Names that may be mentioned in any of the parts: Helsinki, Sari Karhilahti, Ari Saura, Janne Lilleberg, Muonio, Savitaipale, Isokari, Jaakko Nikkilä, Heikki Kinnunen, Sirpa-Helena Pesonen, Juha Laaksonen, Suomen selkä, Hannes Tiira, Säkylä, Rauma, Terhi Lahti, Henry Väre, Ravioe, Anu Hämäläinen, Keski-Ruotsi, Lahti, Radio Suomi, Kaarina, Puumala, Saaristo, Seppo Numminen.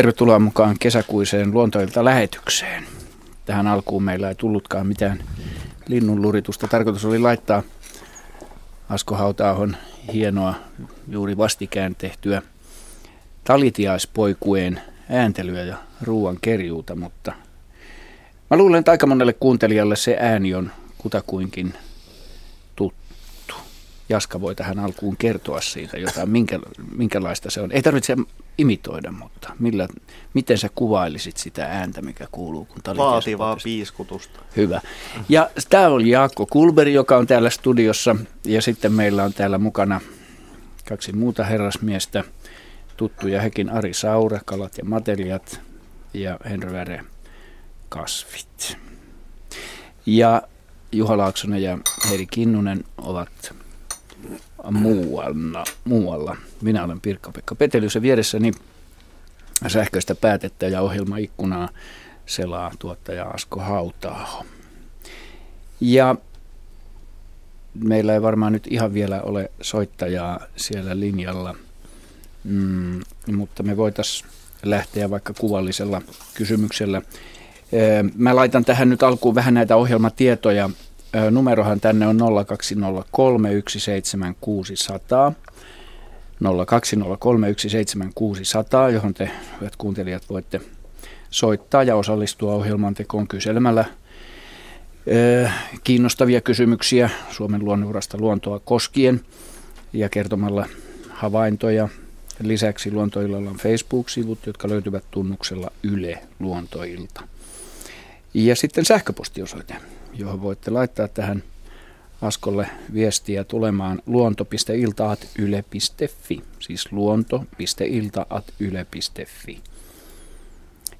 Tervetuloa mukaan kesäkuiseen Luontoilta lähetykseen. Tähän alkuun meillä ei tullutkaan mitään linnunluritusta. Tarkoitus oli laittaa Asko Hauta-ahon hienoa, juuri vastikään tehtyä talitiaispoikueen ääntelyä ja ruuan kerjuuta, mutta mä luulen, että aika monelle kuuntelijalle se ääni on kutakuinkin tuttu. Jaska voi tähän alkuun kertoa siitä jotain, minkälaista se on. Ei tarvitse imitoida, mutta miten sä kuvailisit sitä ääntä, mikä kuuluu? Vaativaa piiskutusta. Hyvä. Ja täällä on Jaakko Kullberg, joka on täällä studiossa, ja sitten meillä on täällä mukana kaksi muuta herrasmiestä, tuttuja hekin, Ari Saura, kalat ja matelijat, ja Henry Väre, kasvit. Ja Juha Laaksonen ja Heikki Kinnunen ovat muualla. Minä olen Pirkka-Pekka Petelius ja vieressäni sähköistä päätettä ja ohjelmaikkunaa selaa tuottaja Asko Hauta-aho. Ja meillä ei varmaan nyt ihan vielä ole soittajaa siellä linjalla, mutta me voitaisiin lähteä vaikka kuvallisella kysymyksellä. Mä laitan tähän nyt alkuun vähän näitä ohjelmatietoja. Numerohan tänne on 020317600, 020317600, johon te, hyvät kuuntelijat, voitte soittaa ja osallistua ohjelman tekoon kyselemällä kiinnostavia kysymyksiä Suomen luonnonvarasta luontoa koskien ja kertomalla havaintoja. Lisäksi Luontoillalla on Facebook-sivut, jotka löytyvät tunnuksella Yle Luontoilta. Ja sitten sähköpostiosoite, johon voitte laittaa tähän Askolle viestiä tulemaan luonto.ilta@yle.fi, siis luonto.ilta@yle.fi.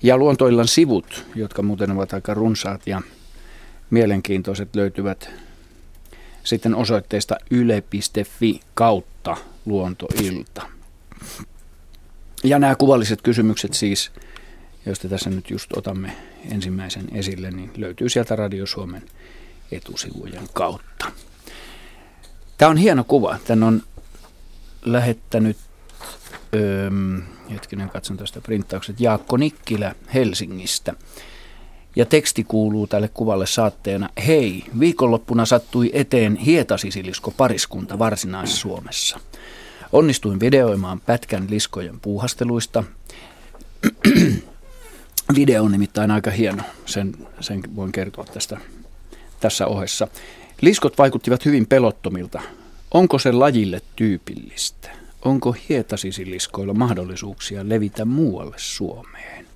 Ja Luontoillan sivut, jotka muuten ovat aika runsaat ja mielenkiintoiset, löytyvät sitten osoitteesta yle.fi/luontoilta. Ja nämä kuvalliset kysymykset siis, josta tässä nyt just otamme ensimmäisen esille, niin löytyy sieltä Radio Suomen etusivujen kautta. Tämä on hieno kuva. Tän on lähettänyt, katson tästä printtaukset, Jaakko Nikkilä Helsingistä. Ja teksti kuuluu tälle kuvalle saatteena: hei, viikonloppuna sattui eteen hietasisilisko pariskunta Varsinais-Suomessa. Onnistuin videoimaan pätkän liskojen puuhasteluista. Video on nimittäin aika hieno, sen voin kertoa tässä ohessa. Liskot vaikuttivat hyvin pelottomilta. Onko se lajille tyypillistä? Onko hietasisiliskoilla mahdollisuuksia levitä muualle Suomeen?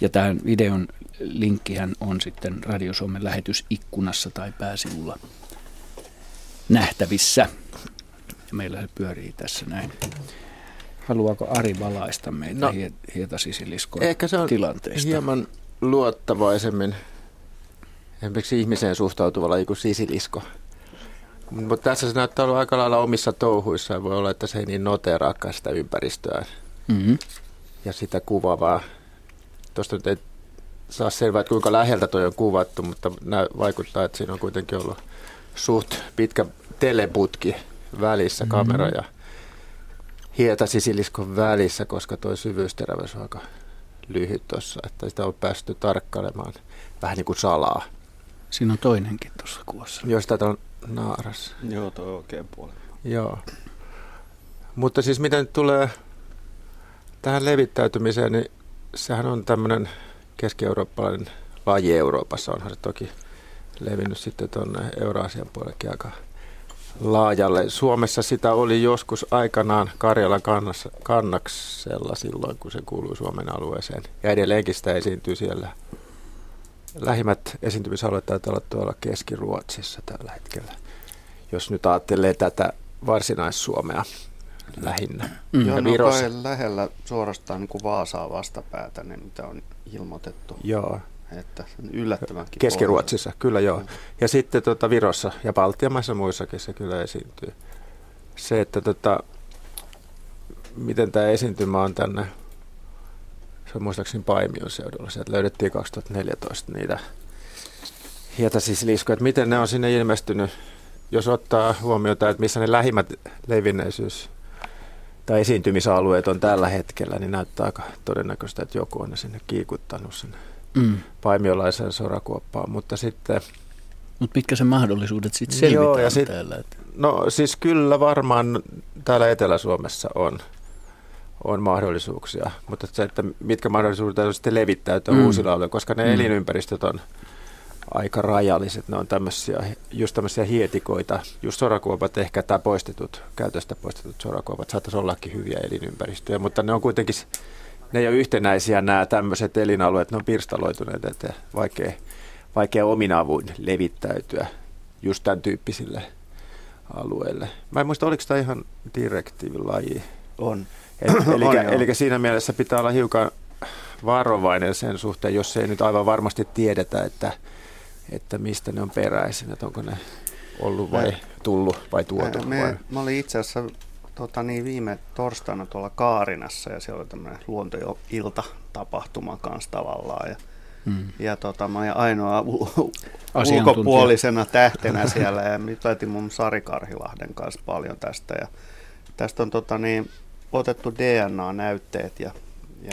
Ja tämän videon linkkihän on sitten Radio Suomen lähetysikkunassa tai pääsivulla nähtävissä. Ja meillä se pyörii tässä näin. Haluaako Ari valaista meitä hietasisiliskon tilanteesta? Ehkä se on hieman luottavaisemmin esimerkiksi ihmiseen suhtautuva laji kuin sisilisko. Mutta tässä se näyttää olla aika lailla omissa touhuissaan. Voi olla, että se ei niin noteraakaan sitä ympäristöä ja sitä kuvaavaa. Tuosta nyt ei saa selvää, että kuinka läheltä toi on kuvattu, mutta vaikuttaa, että siinä on kuitenkin ollut suht pitkä teleputki välissä, kamera ja hietasisiliskon välissä, koska tuo syvyysterävyys on aika lyhyt tuossa, että sitä on päästy tarkkailemaan vähän niin kuin salaa. Siinä on toinenkin tuossa kuvassa. Joo, sitä on naaras. Joo, tuo oikein puolella. Joo. Mutta siis mitä nyt tulee tähän levittäytymiseen, niin sehän on tämmöinen keski-eurooppalainen laji Euroopassa. Onhan se toki levinnyt sitten tuonne Euraasian puolellekin aika laajalle. Suomessa sitä oli joskus aikanaan Karjalan kannaksella silloin, kun se kuului Suomen alueeseen. Ja edelleenkin sitä esiintyy siellä. Lähimmät esiintymisalueet taitaa olla tuolla Keski-Ruotsissa tällä hetkellä, jos nyt ajattelee tätä Varsinais-Suomea lähinnä. Ja Virossa. No, lähellä suorastaan niin kuin Vaasaa vastapäätä, niin mitä on ilmoitettu. Joo. Että yllättävänkin Keski-Ruotsissa, kyllä joo. Ja sitten Virossa ja Baltiamaissa muissakin se kyllä esiintyy. Se, että miten tämä esiintymä on tänne, se on muistaakseni Paimion seudulla. Sieltä löydettiin 2014 niitä hietasisiliskoja. Että miten ne on sinne ilmestynyt, jos ottaa huomioon, että missä ne lähimmät levinneisyys tai esiintymisalueet on tällä hetkellä, niin näyttää aika todennäköistä, että joku on sinne kiikuttanut sen paimiolaisen sorakuoppaan, mutta sitten... Mutta mitkä sen mahdollisuudet sitten selvitään täällä? No siis kyllä varmaan täällä Etelä-Suomessa on mahdollisuuksia, mutta se, että mitkä mahdollisuudet on sitten levittäytyä uusilla alueilla, koska ne elinympäristöt on aika rajalliset. Ne on tämmöisiä hietikoita, just sorakuopat ehkä, tai käytöstä poistetut sorakuopat saattaisi ollakin hyviä elinympäristöjä, mutta ne on kuitenkin, ne ei ole yhtenäisiä nämä tämmöiset elinalueet, ne on pirstaloituneet, että vaikea omin avuin levittäytyä just tämän tyyppisille alueille. Mä en muista, oliko tämä ihan direktiivilaji? On. Eli siinä mielessä pitää olla hiukan varovainen sen suhteen, jos ei nyt aivan varmasti tiedetä, että mistä ne on peräisin, että onko ne ollut vai tullut vai tuotu. Mä olin itse asiassa viime torstaina tuolla Kaarinassa ja siellä oli tämmöinen luontoilta-tapahtuma kanssa tavallaan ja mä olin ainoa ulkopuolisena tähtenä siellä ja nyt laitin mun Sari Karhilahden kanssa paljon tästä ja tästä on otettu DNA-näytteet ja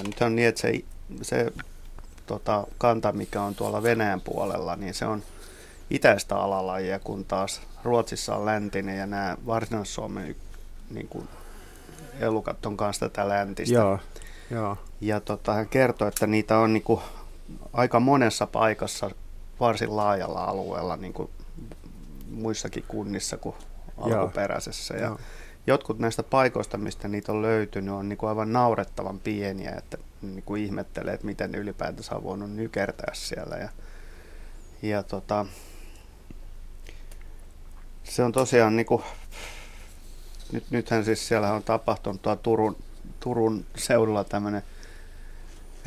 nyt on niin, että se kanta, mikä on tuolla Venäjän puolella, niin se on itäistä alalajia, kun taas Ruotsissa on läntinen ja nämä Varsinais-Suomen elukat on kanssa tätä läntistä. Joo. Ja hän kertoi, että niitä on niin kuin aika monessa paikassa varsin laajalla alueella, niin kuin muissakin kunnissa kuin alkuperäisessä. Ja jotkut näistä paikoista, mistä niitä on löytynyt, on niin kuin aivan naurettavan pieniä, että niin kuin ihmettelee, että miten ne ylipäätänsä on voinut nykertää siellä. Ja se on tosiaan, niin kuin, nythän siis siellä on tapahtunut Turun seudulla tämmöinen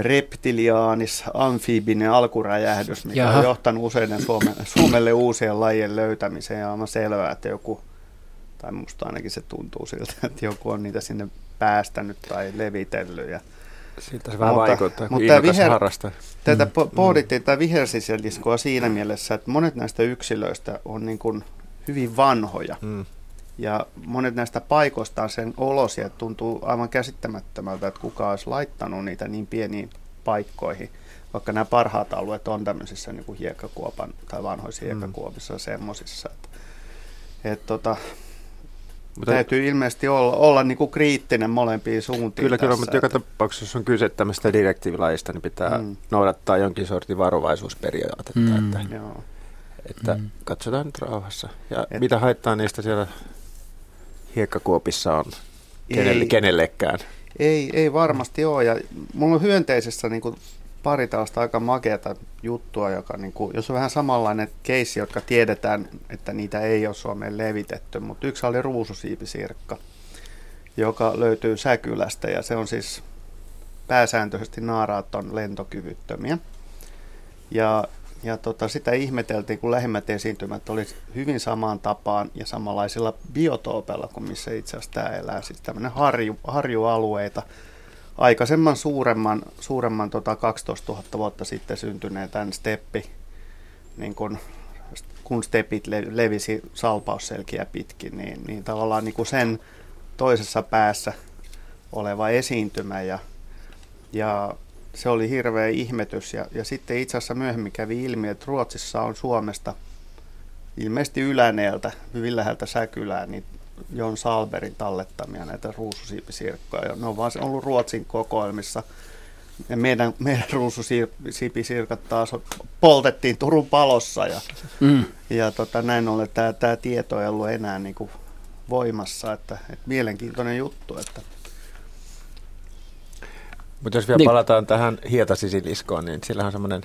reptiliaanis-amfiibinen alkuräjähdys, mikä on johtanut useiden Suomelle uusien lajien löytämiseen. Ja on selvää, että joku, tai musta ainakin se tuntuu siltä, että joku on niitä sinne päästänyt tai levitellyt. Ja siltä se vähän vaikuttaa, kun innokas harrastaa. Tätä pohdittiin tätä vihersisiliskoa siinä mielessä, että monet näistä yksilöistä on niin kuin hyvin vanhoja. Ja monet näistä paikoista on sen olosia, että tuntuu aivan käsittämättömältä, että kuka olisi laittanut niitä niin pieniin paikkoihin. Vaikka nämä parhaat alueet on tämmöisissä niin kuin hiekkakuopan tai vanhoissa hiekkakuopissa semmoisissa. Mutta täytyy ilmeisesti olla niin kuin kriittinen molempiin suuntiin. Kyllä, mutta joka tapauksessa on kyse tämmöistä direktiivilajista, niin pitää noudattaa jonkin sortin varovaisuusperiaatetta. Että katsotaan nyt rauhassa. Ja mitä haittaa niistä siellä hiekkakuopissa on kenellekään? Ei varmasti ole. Ja mulla on hyönteisessä niin kuin pari tällaista aika makeata juttua, joka niin kuin, jos on vähän samanlainen keissi, jotka tiedetään, että niitä ei ole Suomeen levitetty, mutta yksi oli ruususiipisirkka, joka löytyy Säkylästä ja se on siis pääsääntöisesti naaraat on lentokyvyttömiä. Ja sitä ihmeteltiin, kun lähimmät esiintymät oli hyvin samaan tapaan ja samanlaisilla biotoopeilla kuin missä itse asiassa tämä elää, siis tämmöinen harjualueita. Aikaisemman suuremman 12 000 vuotta sitten syntyneen tämän steppi, niin kun stepit levisi salpausselkiä pitkin, niin tavallaan niin kuin sen toisessa päässä oleva esiintymä ja se oli hirveä ihmetys. Ja sitten itse asiassa myöhemmin kävi ilmi, että Ruotsissa on Suomesta ilmeisesti Yläneeltä, hyvin läheltä Säkylää, niin John Salbergin tallettamia näitä ruususiipisirkkoja. Ne on vaan ollut Ruotsin kokoelmissa. Ja meidän ruususiipisirkat taas poltettiin Turun palossa. Ja näin ollen tämä tieto ei ollut enää niin kuin voimassa. Että mielenkiintoinen juttu. Mutta jos vielä palataan tähän hietasisiliskoon, niin sillä on semmoinen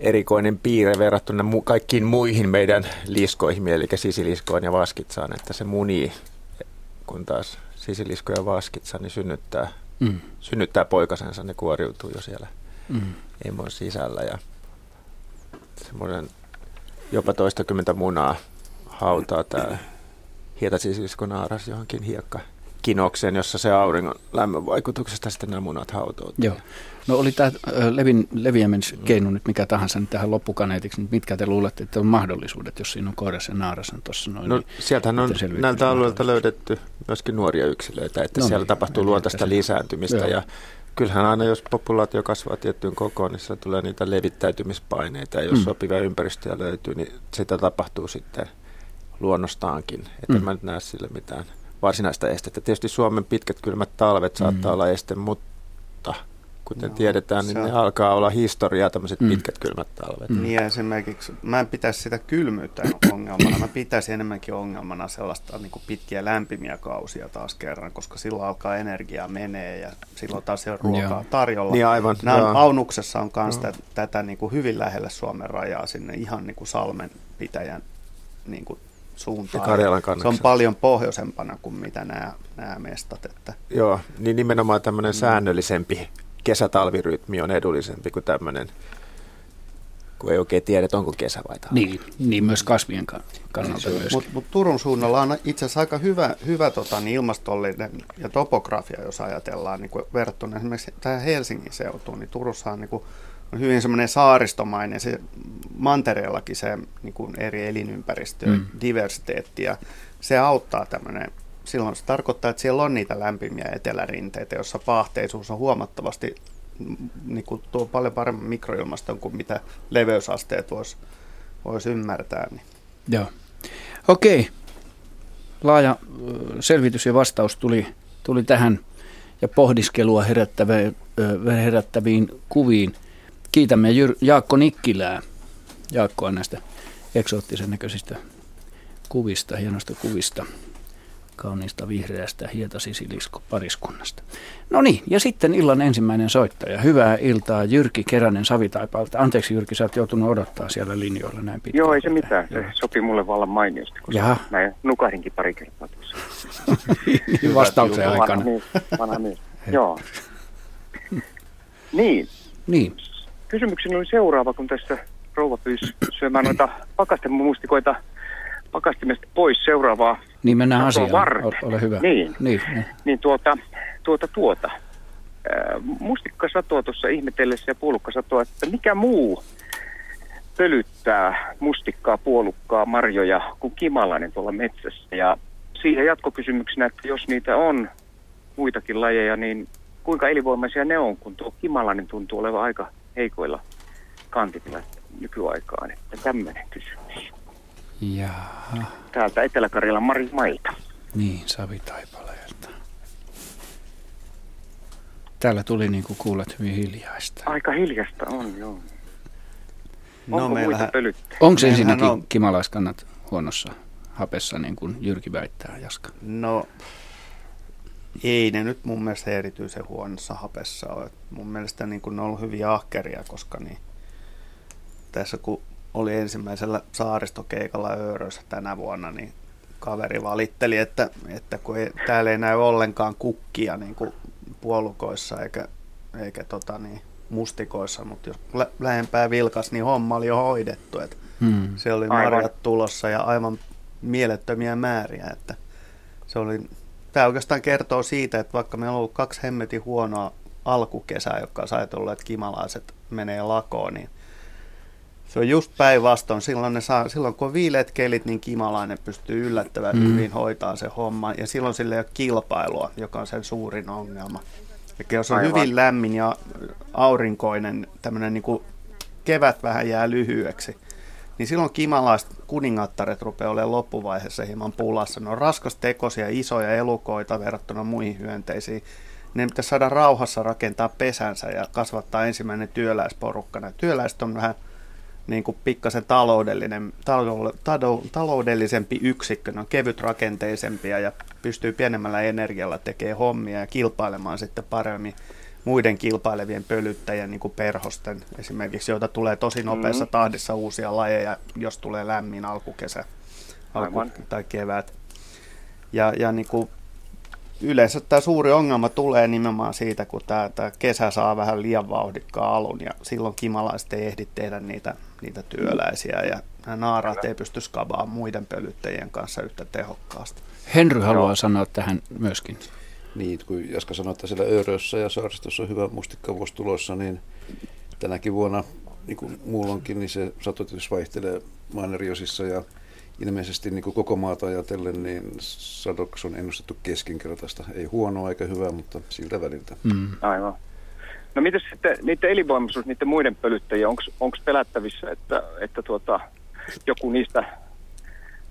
erikoinen piirre verrattuna kaikkiin muihin meidän liskoihin, eli sisiliskoon ja vaskitsaan, että se munii, kun taas sisilisko ja vaskitsa, niin synnyttää poikasensa, ne kuoriutuu jo siellä emon sisällä ja semmoinen jopa toistakymmentä munaa hautaa tämä hietasisilisko naaras johonkin hiekka kinokseen, jossa se auringon lämmön vaikutuksesta sitten nämä munat hautoutuvat. Joo. No oli tämä leviämiskeino nyt mikä tahansa niin tähän loppukaneetiksi, niin mitkä te luulette, että on mahdollisuudet, jos siinä on koiras ja naaras on tuossa noin? No niin, sieltähän on näiltä alueilta löydetty myöskin nuoria yksilöitä, että no, siellä tapahtuu luontaista lisääntymistä ja kyllähän aina, jos populaatio kasvaa tiettyyn kokoon, niin siellä tulee niitä levittäytymispaineita. Ja jos sopivia ympäristöjä löytyy, niin sitä tapahtuu sitten luonnostaankin. Että en mä nyt näe sille mitään varsinaista estettä. Tietysti Suomen pitkät kylmät talvet saattaa olla este, mutta kuten tiedetään, niin ne alkaa olla historiaa tämmöiset pitkät kylmät talvet. Niin esimerkiksi, mä en pitäisi sitä kylmyyttä ongelmana. Mä pitäisin enemmänkin ongelmana sellaista niin kuin pitkiä lämpimiä kausia taas kerran, koska silloin alkaa energiaa menee ja silloin taas ei ole ruokaa tarjolla. Niin aivan. Aunuksessa on myös tätä niin kuin hyvin lähellä Suomen rajaa sinne ihan niin kuin salmen pitäjän niin kuin suuntaan. Se on paljon pohjoisempana kuin mitä nämä mestat. Että. Joo, niin nimenomaan tämmöinen säännöllisempi kesä-talvirytmi on edullisempi kuin tämmöinen, kun ei oikein tiedä, onko kesä vai talvi. Niin myös kasvien kannalta. Mutta Turun suunnalla on itse asiassa aika hyvä niin ilmastollinen ja topografia, jos ajatellaan niin verrattuna esimerkiksi tähän Helsingin seutuun, niin Turussa on niin kuin hyvin semmoinen saaristomainen, se mantereellakin se niin kuin eri elinympäristöä, diversiteetti, ja se auttaa tämmöinen. Silloin se tarkoittaa, että siellä on niitä lämpimiä etelärinteitä, jossa paahteisuus on huomattavasti, niin kuin tuo paljon paremmin mikroilmaston kuin mitä leveysasteet voisi ymmärtää. Niin. Joo. Okei. Laaja selvitys ja vastaus tuli tähän ja pohdiskelua herättäviin kuviin. Kiitämme Jaakko Nikkilää. Jaakkoa näistä eksoottisen näköisistä kuvista, hienoista kuvista. Kauniista vihreästä hietasisilisko pariskunnasta. No niin, ja sitten illan ensimmäinen soittaja. Hyvää iltaa, Jyrki Keränen Savitaipalta. Anteeksi Jyrki, sä oot joutunut odottaa siellä linjoilla näin pitkään. Joo, ei se mitään. Se sopii mulle vallan mainiosti, koska mä nukahdinkin pari kertaa tuossa. Vastauksen aikana. Vanha mies. Joo. Niin. Kysymykseni oli seuraava, kun tässä rouva pyysi syömään noita pakastemustikoita pakastimesta pois seuraavaa. Niin mennään asiaan. Ole hyvä. Niin, mustikkasatoa tuossa ihmetellessä ja puolukkasatoa, että mikä muu pölyttää mustikkaa, puolukkaa, marjoja kuin kimalainen tuolla metsässä. Ja siihen jatkokysymyksenä, että jos niitä on muitakin lajeja, niin kuinka elinvoimaisia ne on, kun tuo kimalainen tuntuu olevan aika heikoilla kantimilla nykyaikaan. Että tämmöinen kysymys. Jaha. Täältä Etelä-Karjalan mailta. Niin, Savitaipaleelta. Täällä tuli niin kuin kuulet hyvin hiljaista. Aika hiljasta on, joo. Onko muita pölyttejä? Onko ensinnäkin kimalaiskannat huonossa hapessa, niin kuin Jyrki väittää, Jaska? No, ei ne nyt mun mielestä erityisen huonossa hapessa ole. Mun mielestä niin kuin ne on ollut hyvin ahkeria, koska niin tässä kun oli ensimmäisellä saaristokeikalla Öörössä tänä vuonna, niin kaveri valitteli, että kun ei, täällä ei näy ollenkaan kukkia niin kuin puolukoissa eikä mustikoissa, mutta jos lähempää vilkas, niin homma oli jo hoidettu. Että se oli marjat tulossa ja aivan mielettömiä määriä. Että se oli, tämä oikeastaan kertoo siitä, että vaikka meillä on ollut 2 hemmetin huonoa alkukesää, jotka sai tulla, että kimalaiset menee lakoon, niin se on just päinvastoin. Silloin kun on viileät kelit, niin kimalainen pystyy yllättävän hyvin hoitaa se homma. Ja silloin sillä ei ole kilpailua, joka on sen suurin ongelma. Eli jos on hyvin lämmin ja aurinkoinen, tämmöinen niin kuin kevät vähän jää lyhyeksi, niin silloin kimalaiset kuningattaret rupeaa olemaan loppuvaiheessa hieman pulassa. Ne on raskastekoisia, isoja elukoita verrattuna muihin hyönteisiin. Ne pitäisi saada rauhassa rakentaa pesänsä ja kasvattaa ensimmäinen työläisporukka. Nämä työläiset on vähän niin kuin pikkasen taloudellisempi yksikkö, ne on kevytrakenteisempia ja pystyy pienemmällä energialla tekemään hommia ja kilpailemaan sitten paremmin muiden kilpailevien pölyttäjien, niin kuin perhosten esimerkiksi, joita tulee tosi nopeassa tahdissa uusia lajeja, jos tulee lämmin alku- tai kevät. Ja niin kuin yleensä tämä suuri ongelma tulee nimenomaan siitä, kun tämä kesä saa vähän liian vauhdikkaan alun, ja silloin kimalaiset ei ehdi tehdä niitä työläisiä, ja nämä naaraat ei pysty skabaamaan muiden pölyttäjien kanssa yhtä tehokkaasti. Henry haluaa sanoa tähän myöskin. Niin, kun Jaska sanoi, että siellä Öörössä ja saaristossa on hyvä mustikkavuosi tulossa, niin tänäkin vuonna, niin kuin muulloinkin, niin se satotilis vaihtelee maan eri osissa ja ilmeisesti niin kuin koko maata ajatellen, niin sadoksi on ennustettu keskinkertaista. Ei huonoa eikä hyvää, mutta siltä väliltä. Mm. Aivan. No mitäs sitten niiden elinvoimaisuus, niiden muiden pölyttäjiä, onko pelättävissä, että joku niistä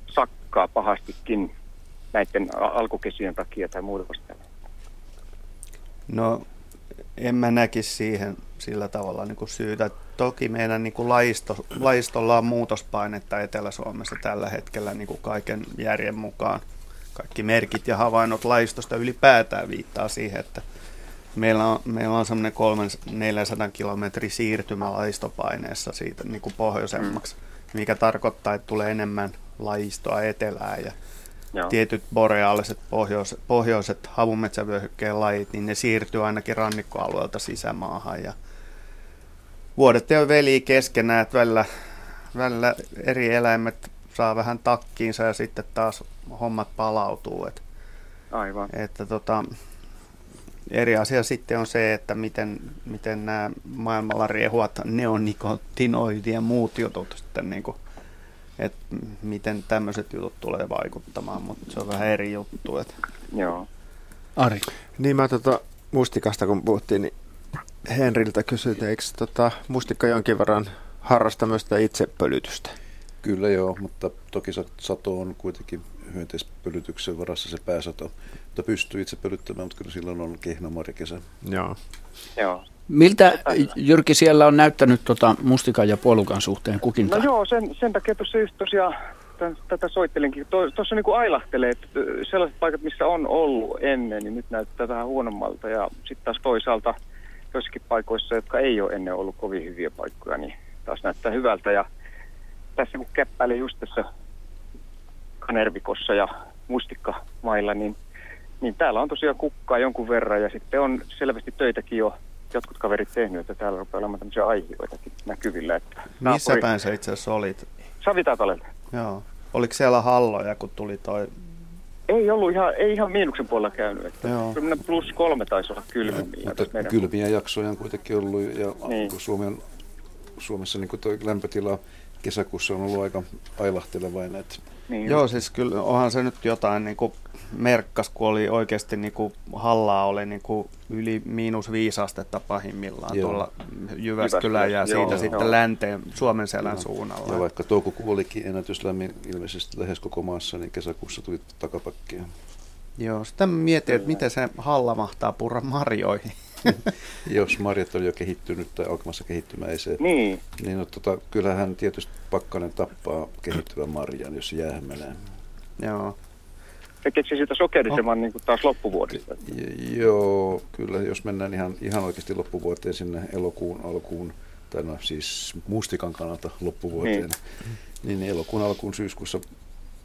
sakkaa pahastikin näiden alkukesien takia tai muuta vastaavaa? No en mä näkisi siihen sillä tavalla niin kuin syytä. Toki meidän niin kuin laistolla on muutospainetta Etelä-Suomessa tällä hetkellä niin kuin kaiken järjen mukaan. Kaikki merkit ja havainnot laistosta ylipäätään viittaa siihen, että meillä on semmoinen 300-400 kilometrin siirtymä laistopaineessa siitä niin kuin pohjoisemmaksi, mikä tarkoittaa, että tulee enemmän laistoa etelään ja tietyt boreaaliset pohjoiset havumetsävyöhykkeen lajit, niin ne siirtyy ainakin rannikkoalueelta sisämaahan. Ja vuodet ei ole veliä keskenään, että välillä eri eläimet saa vähän takkiinsa ja sitten taas hommat palautuu. Aivan. Eri asia sitten on se, että miten nämä maailmalla riehuvat neonikotinoidit ja muut jutut sitten niin kuin, että miten tämmöiset jutut tulee vaikuttamaan, mutta se on vähän eri juttu. Joo. Ari. Niin mä mustikasta kun puhuttiin, niin Henriltä kysytään, eikö mustikka jonkin verran harrasta myös sitä itsepölytystä? Kyllä joo, mutta toki sato on kuitenkin hyönteispölytyksen varassa se pääsato, mutta pystyy itse pölyttämään, mutta kyllä silloin on kehno marikesä. Joo. Miltä, Jyrki, siellä on näyttänyt mustikan ja puolukan suhteen kukintaa? No joo, sen takia tuossa just tosiaan tätä soittelinkin. Tuossa niin kuin ailahtelee, että sellaiset paikat, missä on ollut ennen, niin nyt näyttää vähän huonommalta. Ja sitten taas toisaalta joissakin paikoissa, jotka ei ole ennen ollut kovin hyviä paikkoja, niin taas näyttää hyvältä. Ja tässä kun käppäilee just tässä kanervikossa ja mustikkamailla, niin täällä on tosiaan kukkaa jonkun verran ja sitten on selvästi töitäkin jo jotkut kaverit tehnyt, että täällä rupeaa olemaan tämmöisiä aihioitakin näkyvillä. Että missä päin sä itse asiassa olit? Savitaipaleella. Joo. Oliko siellä halloja, kun tuli toi? Ei ihan miinuksen puolella käynyt. Että +3 taisi olla kylmiä. Mutta kylmiä jaksoja on kuitenkin ollut ja niin. Suomessa niin tuo lämpötila kesäkuussa on ollut aika ailahtelevainen. Niin. Joo, siis kyllä onhan se nyt jotain niin kuin merkkas, kun oli oikeasti niin kuin hallaa oli niin kuin yli -5 astetta pahimmillaan tuolla Jyväskylän ja siitä sitten länteen Suomen selän suunnalla. Ja vaikka toukokuu olikin ennätyslämmin ilmeisesti lähes koko maassa, niin kesäkuussa tuli takapakkia. Joo, sitä mietin, että miten se halla mahtaa purra marjoihin. Jos marjat on jo kehittynyt tai alkamassa kehittymään, ei se. Niin. Niin kyllähän tietysti pakkanen tappaa kehittyvän marjan, jos se jäähän menee. Joo. Tekeekö se siitä sokerisemman niin kuin taas loppuvuodesta? Joo, kyllä jos mennään ihan oikeasti loppuvuoteen sinne elokuun alkuun, tai no siis mustikan kannalta loppuvuoteen, niin elokuun alkuun syyskuussa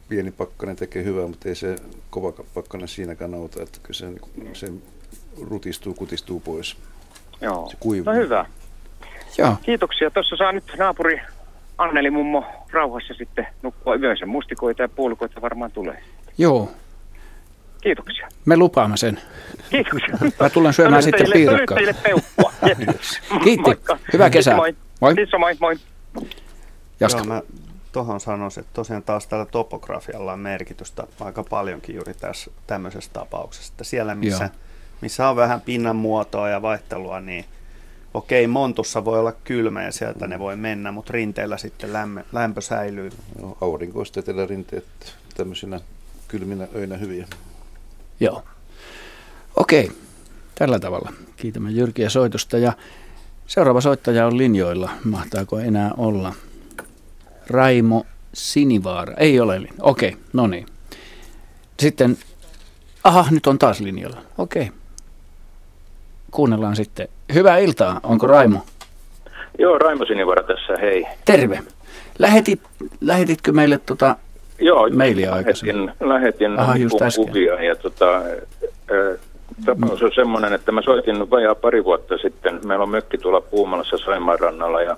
pieni pakkanen tekee hyvää, mutta ei se kova pakkanen siinäkään auta, että kyllä se rutistuu, kutistuu pois. Joo, no hyvä. Joo. Kiitoksia. Tuossa saa nyt naapuri Anneli mummo rauhassa sitten nukkua yönsä. Mustikoita ja puolukoita varmaan tulee. Joo. Kiitoksia. Me lupaamme sen. Kiitoksia. Mä tulen syömään sitten piirakkaa. Peukkua. Kiitti. Moikka. Hyvää kesää. Moi. Moi. Moi. Jaska. Mä tuohon sanoisin, että tosiaan taas tällä topografialla on merkitystä aika paljonkin juuri tässä tämmöisessä tapauksessa. Siellä missä on vähän pinnan muotoa ja vaihtelua, niin okei, montussa voi olla kylmä ja sieltä ne voi mennä, mutta rinteellä sitten lämpö säilyy. Joo, aurinkoista etelärinteet tämmöisinä kylminä öinä hyviä. Joo. Okei, tällä tavalla. Kiitämme Jyrkiä soitosta ja seuraava soittaja on linjoilla. Mahtaako enää olla? Raimo Sinivaara. Ei ole. Okei, no niin. Sitten, nyt on taas linjalla. Okei. Kuunnellaan sitten. Hyvää iltaa. Onko Raimo? Joo, Raimo Sinivaara tässä. Hei. Terve. Lähetitkö meille mailia aikaisemmin? Lähetin kuvia. Ja tapaus on semmoinen, että mä soitin vajaa pari vuotta sitten. Meillä on mökki tuolla Puumalassa Saimaan rannalla. Ja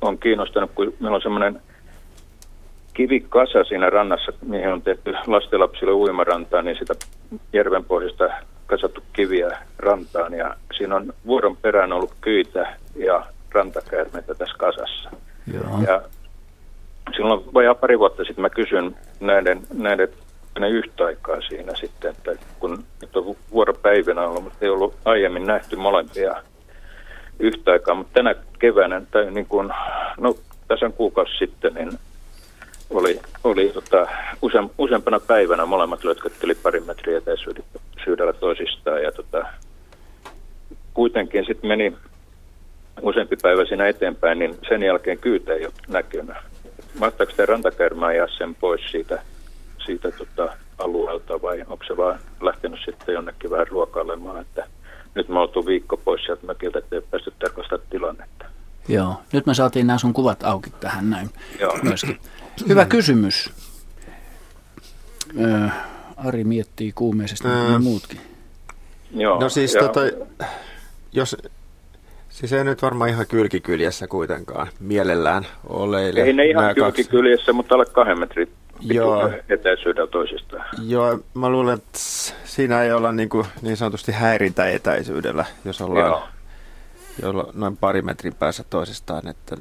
on kiinnostanut, kun meillä on semmoinen kivikasa siinä rannassa, mihin on tehty lastenlapsille uimarantaa, niin sitä järven pohjasta kasattu kiviä rantaan. Ja siinä on vuoron perään ollut kyitä ja rantakäärmeitä tässä kasassa. Joo. Ja silloin vajaa pari vuotta sitten mä kysyin näiden yhtä aikaa siinä sitten, että kun nyt on vuoropäivinä ollut, mutta ei ollut aiemmin nähty molempia yhtä aikaa. Mutta tänä keväänä, tai niin kuin, no tasan kuukausi sitten, niin oli useampana päivänä molemmat lötkötteli pari metriä etäisyydellä toisistaan. Ja kuitenkin sitten meni useampi päivä siinä eteenpäin, niin sen jälkeen kyytä ei ole näkynyt. Mahtaako tämä rantakäärmä ajaa sen pois siitä alueelta, vai onko se vaan lähtenyt sitten jonnekin vähän ruokailemaan, että nyt mä oltu viikko pois sieltä mökiltä, ettei päästy tarkastamaan tilannetta. Joo, nyt me saatiin nämä sun kuvat auki tähän näin. Joo. Myöskin. Hyvä kysymys. Ari miettii kuumeisesti ja muutkin. Joo. No siis jos... Siis ei nyt varmaan ihan kylkikyljessä kuitenkaan mielellään oleile. Ei ne ihan kylkikyljessä, mutta alle 2 metrin etäisyydellä toisistaan. Joo, mä luulen, että siinä ei olla niin sanotusti häirintä etäisyydellä, jos ollaan noin 2 metrin päässä toisistaan, että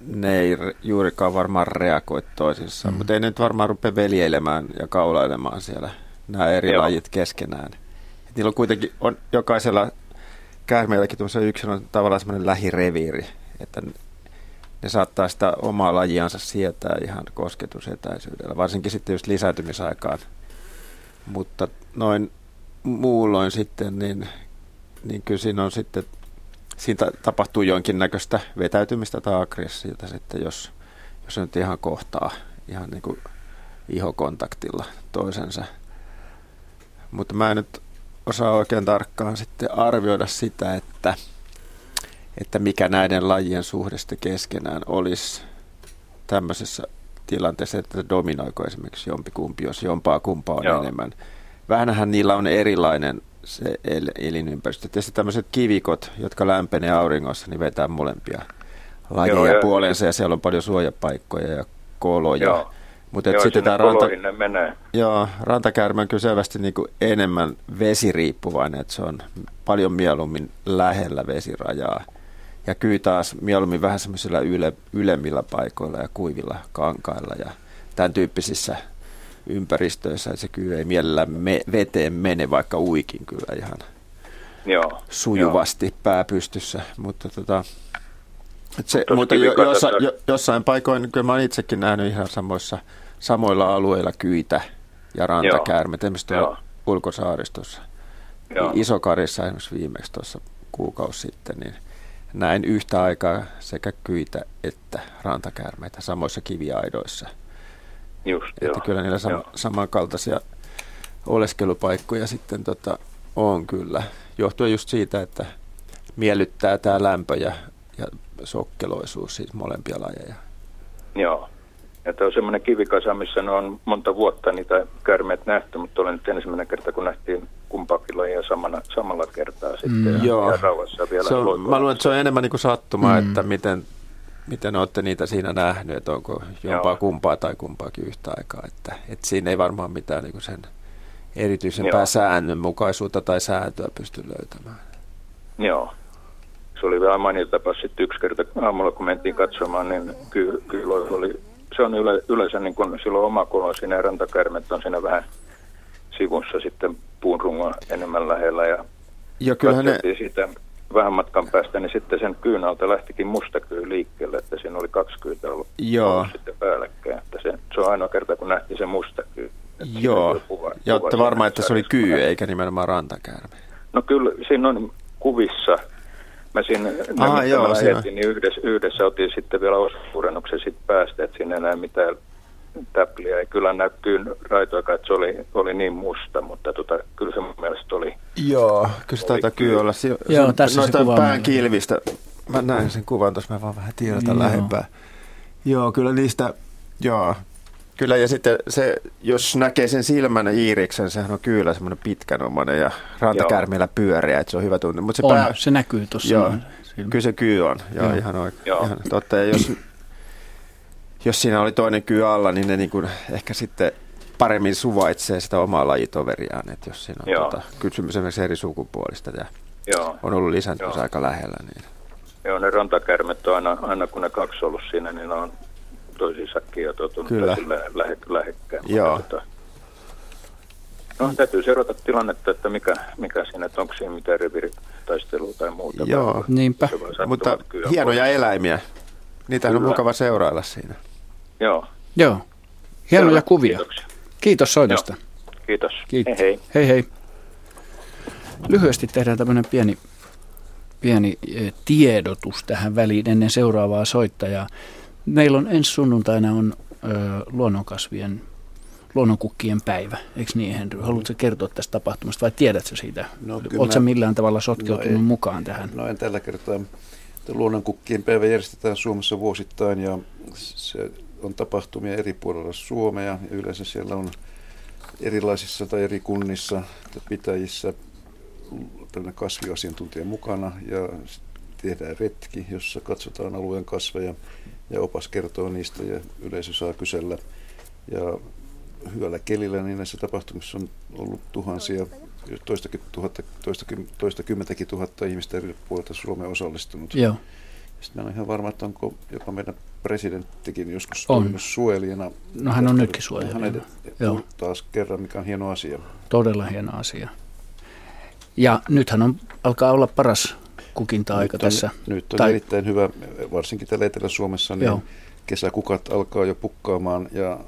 ne ei juurikaan varmaan reagoi toisissaan. Mutta ei nyt varmaan rupea veljeilemään ja kaulailemaan siellä nämä eri lajit keskenään. Et niillä on kuitenkin jokaisella... Käärmeilläkin tuossa yksilön on tavallaan semmoinen lähireviiri, että ne saattaa sitä omaa lajiansa sietää ihan kosketusetäisyydellä, varsinkin sitten just lisääntymisaikaan. Mutta noin muulloin sitten, niin kyllä siinä on sitten, siitä tapahtuu jonkinnäköistä vetäytymistä tai aggressiota sitten, jos se nyt ihan kohtaa ihan niin kuin ihokontaktilla toisensa. Mutta mä en nyt osaa oikein tarkkaan sitten arvioida sitä, että mikä näiden lajien suhdesta keskenään olisi tämmöisessä tilanteessa, että dominoiko esimerkiksi jompikumpi, jos jompaa kumpaa on enemmän. Vähänhän niillä on erilainen se elinympäristö. Tietysti tämmöiset kivikot, jotka lämpenee auringossa, niin vetää molempia lajeja puolensa ja siellä on paljon suojapaikkoja ja koloja. Joo. Mutta sitten tämä rantakäärmä on kyllä selvästi niin kuin enemmän vesiriippuvainen, että se on paljon mieluummin lähellä vesirajaa. Ja kyy taas mieluummin vähän semmoisilla ylemmillä paikoilla ja kuivilla kankailla ja tämän tyyppisissä ympäristöissä, että se kyy ei mielellään veteen mene, vaikka uikin kyllä ihan sujuvasti pääpystyssä, mutta mutta jossain paikoin, kyllä mä olen itsekin nähnyt ihan samoilla alueilla kyitä ja rantakäärmet, esimerkiksi ulkosaaristossa. Isokarissa esimerkiksi viimeksi tuossa kuukausi sitten, niin näin yhtä aikaa sekä kyitä että rantakäärmeitä samoissa kiviaidoissa. Just, että kyllä niillä samankaltaisia oleskelupaikkoja sitten on kyllä, johtuen just siitä, että miellyttää tämä lämpö ja sokkeloisuus, siis molempia lajeja. Joo. Ja tämä on semmoinen kivikasa, missä on monta vuotta niitä käärmeet nähty, mutta olen nyt ensimmäinen kerta, kun nähtiin kumpaakin lajia samalla kertaa sitten. Joo. Ja rauhassa vielä. Mä luulen, että se on enemmän niin kuin sattumaa, että miten olette niitä siinä nähnyt, että onko jompaa kumpaa tai kumpaakin yhtä aikaa. Että siinä ei varmaan mitään niin kuin sen erityisempää säännönmukaisuutta tai sääntöä pysty löytämään. Joo. Se oli vielä mainita tapas sitten yksi kerta aamulla, kun mentiin katsomaan, niin kyllä oli, se on yleensä niin kuin silloin oma kolo siinä ja rantakärmet on siinä vähän sivussa sitten puun rungon enemmän lähellä. Ja kyllähän sitä vähän matkan päästä, niin sitten sen kyyn alta lähtikin musta kyy liikkeelle, että siinä oli 2 kyytä ollut sitten päällekkäin. Että se on ainoa kerta, kun nähtiin se musta kyy. Joo, ja olette varma, että se oli kyy eikä nimenomaan rantakärme. No kyllä, siinä on kuvissa... Mä siinä lähetin, niin yhdessä otin sitten vielä osuurennuksen sit päästä, että siinä ei näe mitään täpliä. Ei kyllä näy kyyn raitoakaan, että se oli niin musta, mutta kyllä se mun mielestä oli. Joo, kyllä se taitaa kyllä olla. Joo, tässä se kuva. Pään kilvistä. Mä näin sen kuvan tuossa, mä vaan vähän tiedotan lähempää. Joo, kyllä niistä, Kyllä, ja sitten se, jos näkee sen silmän ja iiriksen, sehän on kyllä semmoinen pitkänomainen ja rantakärmeillä pyöreä, että se on hyvä tunne. Mut se näkyy tuossa. Kyllä se kyy on, ihan oikein. Totta, ja jos jos siinä oli toinen kyy alla, niin ne niin kuin ehkä sitten paremmin suvaitsee sitä omaa lajitoveriaan, että jos siinä on kysymys esimerkiksi eri sukupuolista ja on ollut lisääntymis aika lähellä. Niin. Joo, ne rantakärmet on aina kun ne kaksi ollut siinä, niin ne on toisiinsa kietoutunut lähekkään. Joo. No, täytyy seurata tilannetta, että mikä siinä, että onko siinä mitään reviritaistelua tai muuta. Joo, vai, niinpä, mutta hienoja eläimiä. Niitä on mukava seurailla siinä. Joo. Joo, hienoja kuvia. Kiitoksia. Kiitos soitosta. Joo. Kiitos. Kiitos. Hei hei. Hei hei. Lyhyesti tehdään tämmöinen pieni tiedotus tähän väliin ennen seuraavaa soittajaa. Meillä on ensi sunnuntaina on luonnonkukkien päivä, eikö niin, Henry? Haluatko kertoa tästä tapahtumasta vai tiedätkö siitä? No, oletko millään tavalla sotkeutunut mukaan tähän? No, en tällä kertaa. Luonnonkukkien päivä järjestetään Suomessa vuosittain ja se on tapahtumia eri puolilla Suomea ja yleensä siellä on erilaisissa tai eri kunnissa pitäjissä tällainen kasviasiantuntija mukana ja tehdään retki, jossa katsotaan alueen kasveja ja opas kertoo niistä ja yleisö saa kysellä. Ja hyvällä kelillä niin näissä tapahtumissa on ollut tuhansia, toistakymmentäkin tuhatta ihmistä eri puolilta Suomea osallistunut. Joo. Sitten mä olen ihan varma, että onko joka meidän presidenttikin joskus toiminut suojelijana. No, hän on nytkin suojelijana. Hän taas kerran, mikä on hieno asia. Todella hieno asia. Ja nythän alkaa olla paras kukinta-aika tässä. Nyt on erittäin hyvä, varsinkin täällä Etelä-Suomessa, niin kesäkukat alkaa jo pukkaamaan ja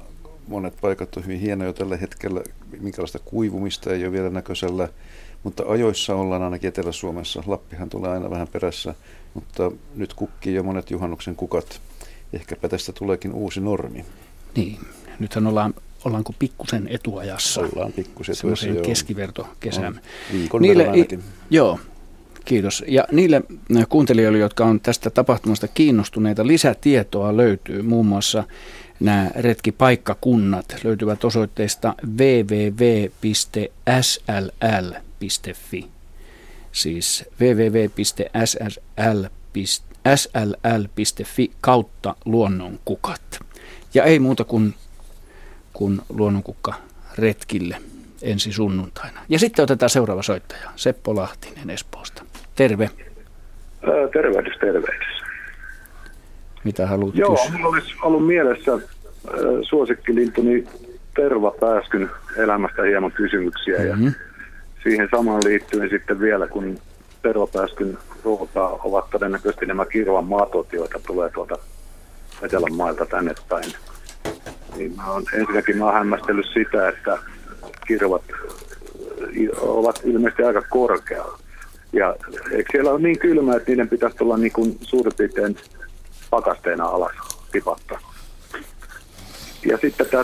monet paikat on hyvin hienoja tällä hetkellä, minkälaista kuivumista ei ole vielä näköisellä, mutta ajoissa ollaan ainakin Etelä-Suomessa. Lappihan tulee aina vähän perässä, mutta nyt kukkii jo monet juhannuksen kukat. Ehkäpä tästä tuleekin uusi normi. Niin, nythän ollaanko pikkusen etuajassa. Ollaan pikkusen etuajassa, joo. Keskivertokesään. Viikon verran ainakin. Joo, kiitos. Ja niille kuuntelijoille, jotka on tästä tapahtumasta kiinnostuneita, lisätietoa löytyy muun muassa. Nämä retkipaikkakunnat löytyvät osoitteesta www.sll.fi, siis www.sll.fi kautta luonnonkukat. Ja ei muuta kuin luonnonkukka retkille ensi sunnuntaina. Ja sitten otetaan seuraava soittaja, Seppo Lahtinen Espoosta. Terve. Tervehdys. Mitä haluat kysyä? Minulla olisi ollut mielessä suosikkilintuni tervapääskyn elämästä hieman kysymyksiä. Ja siihen samaan liittyen sitten vielä, kun tervapääskyn ruokaa ovat todennäköisesti nämä kirvan matot, joita tulee tuolta Etelän mailta tänne päin. Niin ensinnäkin olen hämmästellyt sitä, että kirvat ovat ilmeisesti aika korkealla. Ja eikö siellä ole niin kylmä, että niiden pitäisi olla niin kuin suurin piirtein pakasteena alas tipattaa. Ja sitten tämä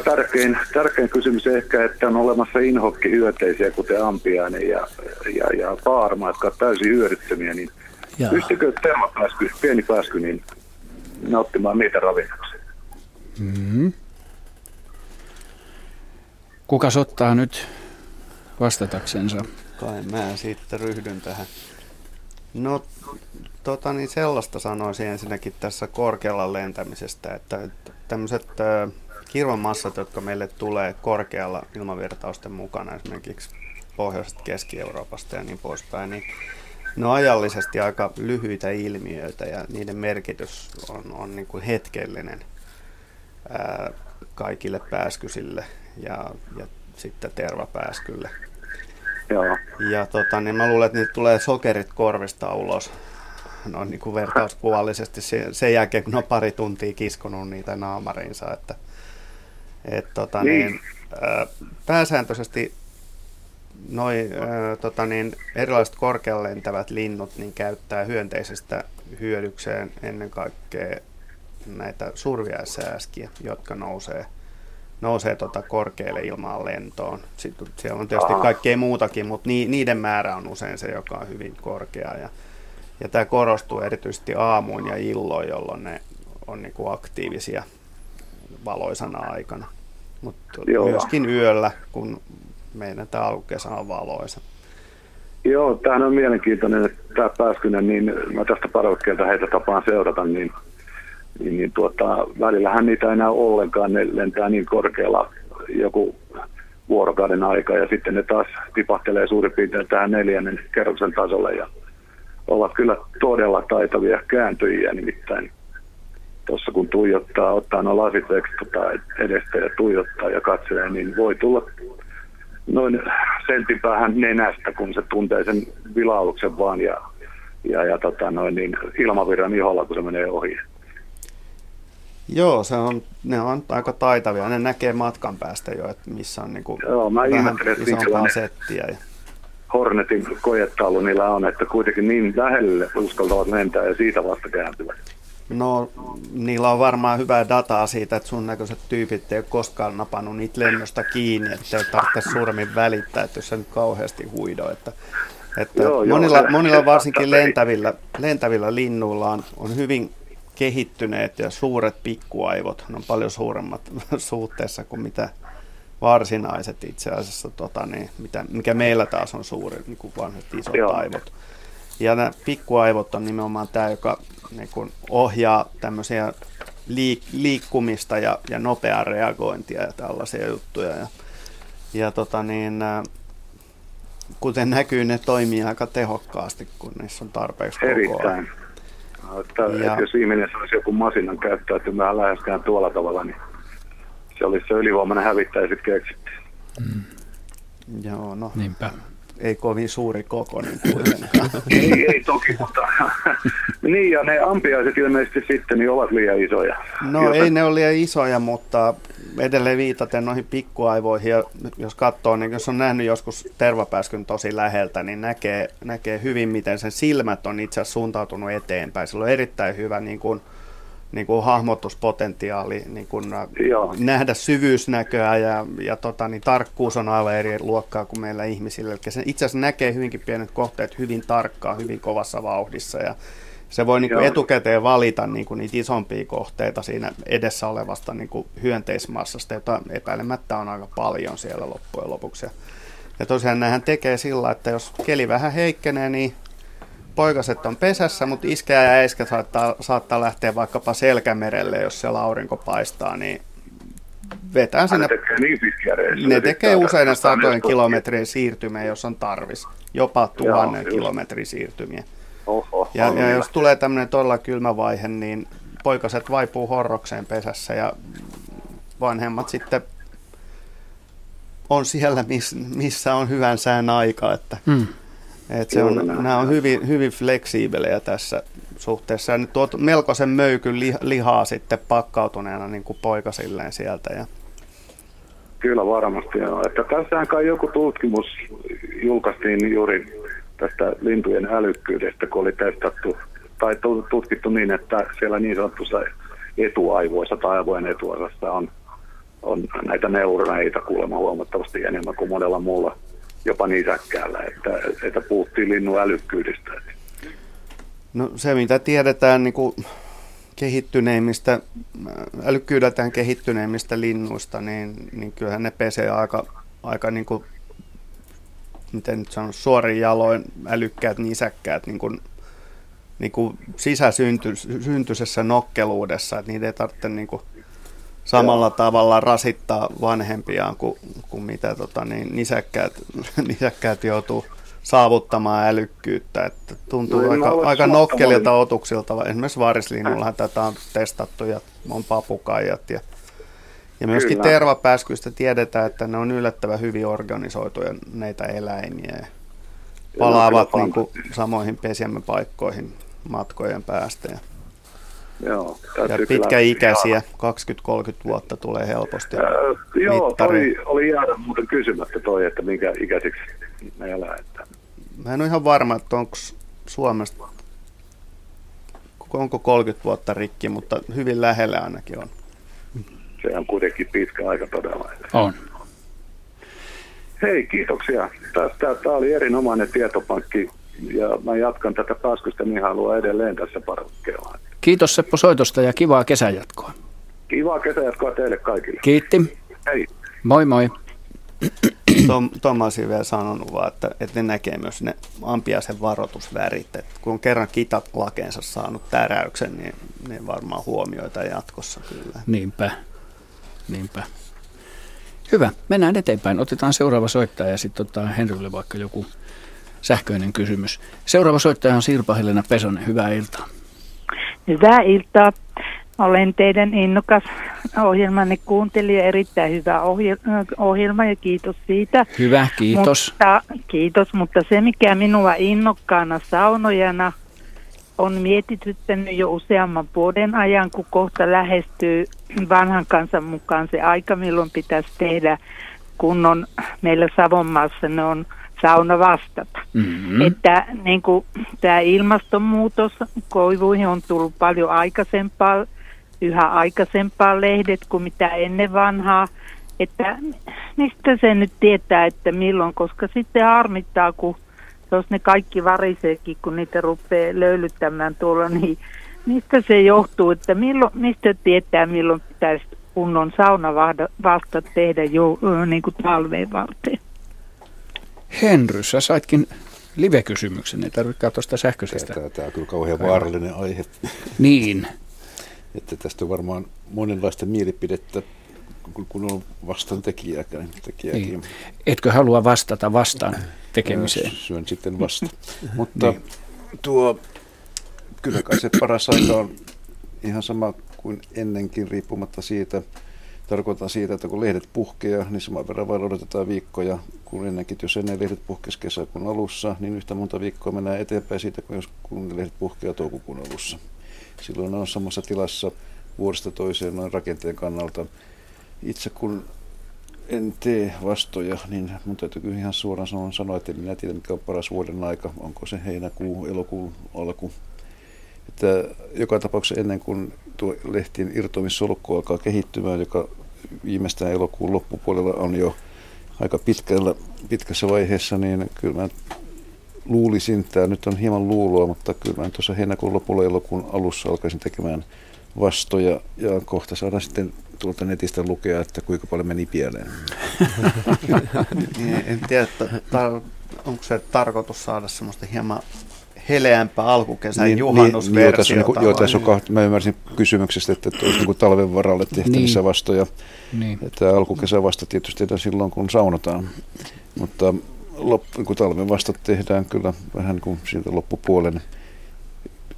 tärkein kysymys ehkä, että on olemassa inhokkihyönteisiä, kuten ampiainen ja paarma, jotka ovat täysin hyödyttömiä, niin pystykö tervapääsky, pieni pääsky, niin nauttimaan niitä ravinnoksi? Mm-hmm. Kukas ottaa nyt vastataksensa? Kai mä sitten ryhdyn tähän. No, sellaista sanoisin ensinnäkin tässä korkealla lentämisestä, että tämmöiset kirvamassat, jotka meille tulee korkealla ilmavirtausten mukana, esimerkiksi pohjoisesta Keski-Euroopasta ja niin poispäin, niin ne on ajallisesti aika lyhyitä ilmiöitä ja niiden merkitys on niin kuin hetkellinen kaikille pääskysille ja sitten tervapääskylle. Joo. Ja niin mä luulen, että niitä tulee sokerit korvista ulos noin niin kuin vertauskuvallisesti sen jälkeen, kun on pari tuntia kiskonut niitä naamariinsa. Pääsääntöisesti noi, erilaiset korkealle lentävät linnut niin käyttää hyönteisistä hyödykseen ennen kaikkea näitä surviaissääskiä, jotka nousee korkealle ilmaan lentoon. Sitten siellä on tietysti kaikkea muutakin, mutta niiden määrä on usein se, joka on hyvin korkea. Ja tämä korostuu erityisesti aamuin ja illoin, jolloin ne on niinku aktiivisia valoisana aikana. Mutta myöskin yöllä, kun meidän tämä alkukesä on valoisa. Joo, tämähän on mielenkiintoinen, että tämä pääskynen, niin mä tästä parvekkeelta heitä tapaan seurata, niin niin välillähän niitä ei näy ollenkaan, ne lentää niin korkealla joku vuorokauden aika ja sitten ne taas tipahtelee suurin piirtein tähän 4. kerroksen tasolle ja ovat kyllä todella taitavia kääntyjiä nimittäin. Tuossa kun tuijottaa, ottaa no lasit edestä ja tuijottaa ja katselee, niin voi tulla noin sentin päähän nenästä, kun se tuntee sen vilauksen vaan ja ilmavirran iholla, kun se menee ohi. Joo, ne on aika taitavia. Ne näkee matkan päästä jo, että missä on niinku vähän isompaa settiä. Hornetin kojettaulu niillä on, että kuitenkin niin lähelle uskaltavat lentää ja siitä vasta kääntyvät. No, niillä on varmaan hyvää dataa siitä, että sun näköiset tyypit ei ole koskaan napannut niitä lennosta kiinni, ettei tarvitse suuremmin välittää, että jos sä nyt kauheasti huido. Monilla varsinkin lentävillä linnuilla on hyvin kehittyneet ja suuret pikkuaivot. Ne on paljon suuremmat suhteessa kuin mitä varsinaiset itse asiassa, mikä meillä taas on suuri, niin kuin vanhat isot aivot. Ja nämä pikkuaivot on nimenomaan tämä, joka niin kuin ohjaa tämmöisiä liikkumista ja nopeaa reagointia ja tällaisia juttuja. Kuten näkyy, ne toimii aika tehokkaasti, kun niissä on tarpeeksi koko ajan. Jos ihminen saisi joku masinan käyttäytymään läheskään tuolla tavalla, niin se olisi se ylivoimainen hävittäjä sitten keksittiin. Mm. Joo, no. Niinpä. Ei kovin suuri kokoinen kuitenkaan. ei toki, mutta niin ja ne ampiaiset ilmeisesti sitten niin ovat liian isoja. No joten... ei ne ole liian isoja, mutta edelleen viitaten noihin pikkuaivoihin, ja jos katsoo, niin jos on nähnyt joskus tervapääskyn tosi läheltä, niin näkee hyvin, miten sen silmät on itse asiassa suuntautunut eteenpäin. Sillä on erittäin hyvä niin kuin hahmotuspotentiaali, niin kuin nähdä syvyysnäköä ja tarkkuus on aivan eri luokkaa kuin meillä ihmisillä. Eli se itse asiassa näkee hyvinkin pienet kohteet hyvin tarkkaan, hyvin kovassa vauhdissa ja se voi niin kuin etukäteen valita niin kuin niitä isompia kohteita siinä edessä olevasta niin kuin hyönteismassasta, jota epäilemättä on aika paljon siellä loppujen lopuksi. Ja tosiaan nämähän tekee sillä, että jos keli vähän heikkenee, niin poikaset on pesässä, mutta iskä ja äiskä saattaa lähteä vaikkapa Selkämerelle, jos siellä aurinko paistaa, niin vetää sinne. Ne tekee usein 100 kilometrin siirtymiä, jos on tarvis, jopa 1000 kilometrin siirtymiä. Oho, ja jos tulee tämmöinen todella kylmä vaihe, niin poikaset vaipuu horrokseen pesässä ja vanhemmat sitten on siellä, missä on hyvän sään aika, että... Nämä on hyvin, hyvin fleksiibelejä tässä suhteessa. Ja nyt tuot melkoisen möykyn lihaa sitten pakkautuneena niin kuin poikasilleen sieltä. Ja. Kyllä varmasti. Tässähän kai joku tutkimus julkaistiin juuri tästä lintujen älykkyydestä, kun oli testattu tai tutkittu niin, että siellä niin sanotussa etuaivoissa tai aivojen etuosassa on näitä neuroneita kuulemma huomattavasti enemmän kuin monella muulla. Jopa nisäkkäällä, että puhuttiin linnun älykkyydestä. No se, mitä tiedetään niin kuin älykkyydeltään kehittyneimmistä linnuista, niin kyllähän ne pesee aika niin kuin, miten nyt sanon, suorin jaloin älykkäät nisäkkäät niin kuin sisäsyntyisessä nokkeluudessa, että niitä ei tarvitse niin kuin samalla tavalla rasittaa vanhempiaan kuin mitä nisäkkäät joutuu saavuttamaan älykkyyttä. Että tuntuu aika nokkelilta otuksilta. Esimerkiksi varislinnullahan tätä on testattu ja on papukaijat. Ja myöskin tervapääskyistä tiedetään, että ne on yllättävän hyvin organisoituja näitä eläimiä. Ja palaavat niin kuin samoihin pesimäpaikkoihin matkojen päästä. Joo, ja pitkäikäisiä, 20-30 vuotta tulee helposti mittariin. Joo, oli jäädä muuten kysymättä että minkä ikäisiksi ne elää. Mä en ole ihan varma, että onko Suomesta, onko 30 vuotta rikki, mutta hyvin lähellä ainakin on. Se on kuitenkin pitkä aika todella. On. Hei, kiitoksia. Tämä oli erinomainen tietopankki ja mä jatkan tätä pääskystä niin haluaa edelleen tässä parkkeellaan. Kiitos Seppo soitosta ja kivaa kesänjatkoa. Kivaa kesänjatkoa teille kaikille. Kiitti. Hei. Moi moi. Tom olisin vielä sanonut vaan, että ne näkee myös ne ampiaisen varoitusvärit. Et kun kerran kitat lakeensa saanut täräyksen, niin ne varmaan huomioita jatkossa kyllä. Niinpä. Hyvä, mennään eteenpäin. Otetaan seuraava soittaja ja sitten ottaa Henrylle vaikka joku sähköinen kysymys. Seuraava soittaja on Sirpa-Helena Pesonen. Hyvää iltaa. Hyvää iltaa. Olen teidän innokas ohjelmanne kuuntelija. Erittäin hyvä ohjelma ja kiitos siitä. Hyvä, kiitos. Mutta se, mikä minua innokkaana saunojana on mietityttänyt jo useamman vuoden ajan, kun kohta lähestyy vanhan kansan mukaan se aika, milloin pitäisi tehdä kunnon, meillä Savonmaassa ne on sauna vastata. Mm-hmm. Että niin kuin tämä ilmastonmuutos, koivuihin on tullut paljon aikaisempaa, yhä aikaisempaa lehdet kuin mitä ennen vanhaa. Että mistä se nyt tietää, että milloin, koska sitten harmittaa, kun jos ne kaikki variseekin, kun niitä rupeaa löylyttämään tuolla, niin mistä se johtuu, että mistä tietää, milloin pitäisi kunnon saunavasta tehdä jo niin kuin talveen varten? Henry, sä saitkin live-kysymyksen, ei tarvitse tuosta sähköisestä. Tämä on kyllä kauhean vaarallinen aihe. Niin. Että tästä on varmaan monenlaista mielipidettä, kun on vastantekijääkin. Niin. Etkö halua vastata vastaan tekemiseen? Syön sitten vasta. Mutta niin. Kyllä kai se paras aika on ihan sama kuin ennenkin, riippumatta siitä. Tarkoitan siitä, että kun lehdet puhkeaa, niin saman verran vain odotetaan viikkoja, kun ennenkin, jos ennen lehdet puhkesi kesäkuun alussa, niin yhtä monta viikkoa mennään eteenpäin siitä, kun lehdet puhkeaa toukokuun alussa. Silloin on samassa tilassa vuodesta toiseen noin rakenteen kannalta. Itse kun en tee vastoja, niin mun täytyy ihan suoraan sanoa, että en minä tiedä, mikä on paras vuoden aika, onko se heinäkuu, elokuun alku. Että joka tapauksessa ennen kuin tuo lehtien irtoamissolkku alkaa kehittymään, joka viimeistään elokuun loppupuolella on jo aika pitkässä vaiheessa, niin kyllä mä luulisin, tämä nyt on hieman luuloa, mutta kyllä mä tuossa heinäkuun lopulla elokuun alussa alkaisin tekemään vastoja ja kohta saadaan sitten tuolta netistä lukea, että kuinka paljon meni pieleen. En tiedä, onko se tarkoitus saada semmoista hieman heleämpää alkukesän juhannusversiota. Mä ymmärsin kysymyksestä, että olisi niin talven varalle tehtävissä vastoja. Niin. Tämä alkukesän vasta tietysti tehdään silloin, kun saunotaan. Mutta kun talven vasta tehdään kyllä vähän kuin siltä loppupuolen.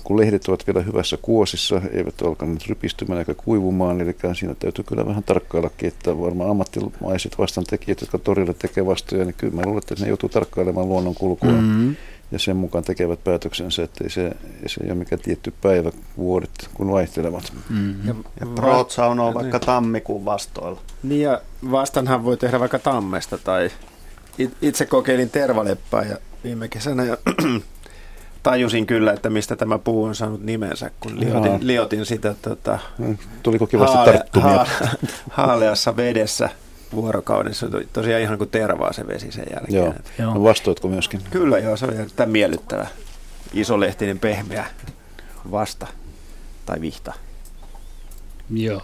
Kun lehdet ovat vielä hyvässä kuosissa, eivät ole alkaneet rypistymään eikä kuivumaan, eli siinä täytyy kyllä vähän tarkkaillakin, että varmaan ammattilaiset vastantekijät, jotka torilla tekevät vastoja, niin kyllä mä luulen, että ne joutuu tarkkailemaan luonnon kulkua. Mm-hmm. Ja sen mukaan tekevät päätöksensä, että ei se ole mikään tietty päivä, vuodet, kun vaihtelevat. Mm-hmm. Ja prootsaunoo vaikka tammikuun vastoilla. Niin ja vastanhan voi tehdä vaikka tammesta tai itse kokeilin tervaleppää ja viime kesänä ja tajusin kyllä, että mistä tämä puu on saanut nimensä, kun liotin sitä tuliko kivasti tarttumia. Haaleassa vedessä vuorokaudessa. Tosiaan ihan kuin tervaa se vesi sen jälkeen. Joo. No vastoitko myöskin? Kyllä joo, se on erittäin miellyttävä. Isolehtinen pehmeä vasta tai vihta. Joo.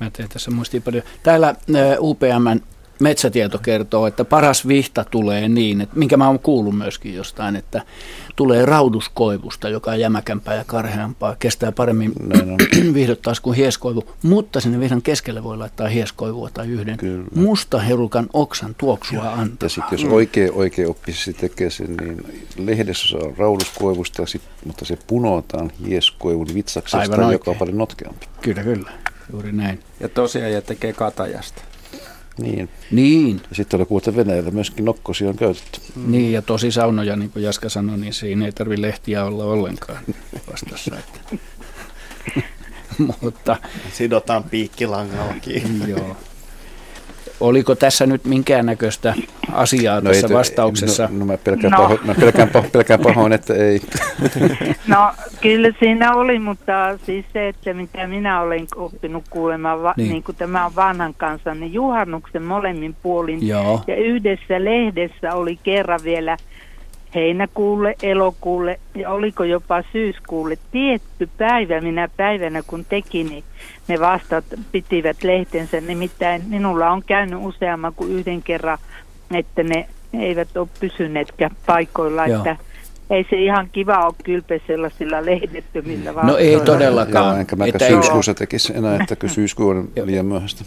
Mä teen tässä muistiinpanoja. Täällä UPM:n metsätieto kertoo, että paras vihta tulee niin, että, minkä mä oon kuullut myöskin jostain, että tulee rauduskoivusta, joka on jämäkämpää ja karheampaa, kestää paremmin vihdottaas kuin hieskoivu, mutta sinne vihdan keskelle voi laittaa hieskoivua tai yhden mustaherukan oksan tuoksua antaa. Ja sitten jos oikein oppisi tekee sen, niin lehdessä on rauduskoivusta, mutta se punotaan hieskoivun vitsaksesta, joka on paljon notkeampi. Kyllä, juuri näin. Ja tosiaan ja tekee katajasta. Niin. Ja sitten oli kuulta Venäjällä myöskin nokkosia on käytetty. Niin, ja tosi saunoja, niin kuin Jaska sanoi, niin siinä ei tarvitse lehtiä olla ollenkaan vastassa. Mutta sidotaan piikkilangalla kiinni. Joo. Oliko tässä nyt minkäännäköistä asiaa tässä vastauksessa? Mä pelkään pahoin, että ei. No kyllä siinä oli, mutta siis se, että mitä minä olen oppinut kuulemaan, niin kuin tämä on vanhan kansan, niin juhannuksen molemmin puolin. Joo. Ja yhdessä lehdessä oli kerran vielä heinäkuulle, elokuulle ja oliko jopa syyskuulle. Tietty päivä minä päivänä kun teki, niin ne vastat pitivät lehtensä. Nimittäin minulla on käynyt useamman kuin yhden kerran, että ne eivät ole pysyneetkään paikoilla. Että ei se ihan kiva ole kylpeä sellaisilla lehdettömillä vastoilla. No ei todellakaan. Joo, enkä mä syyskuussa tekisi enää, että syyskuu on liian myöhäistä.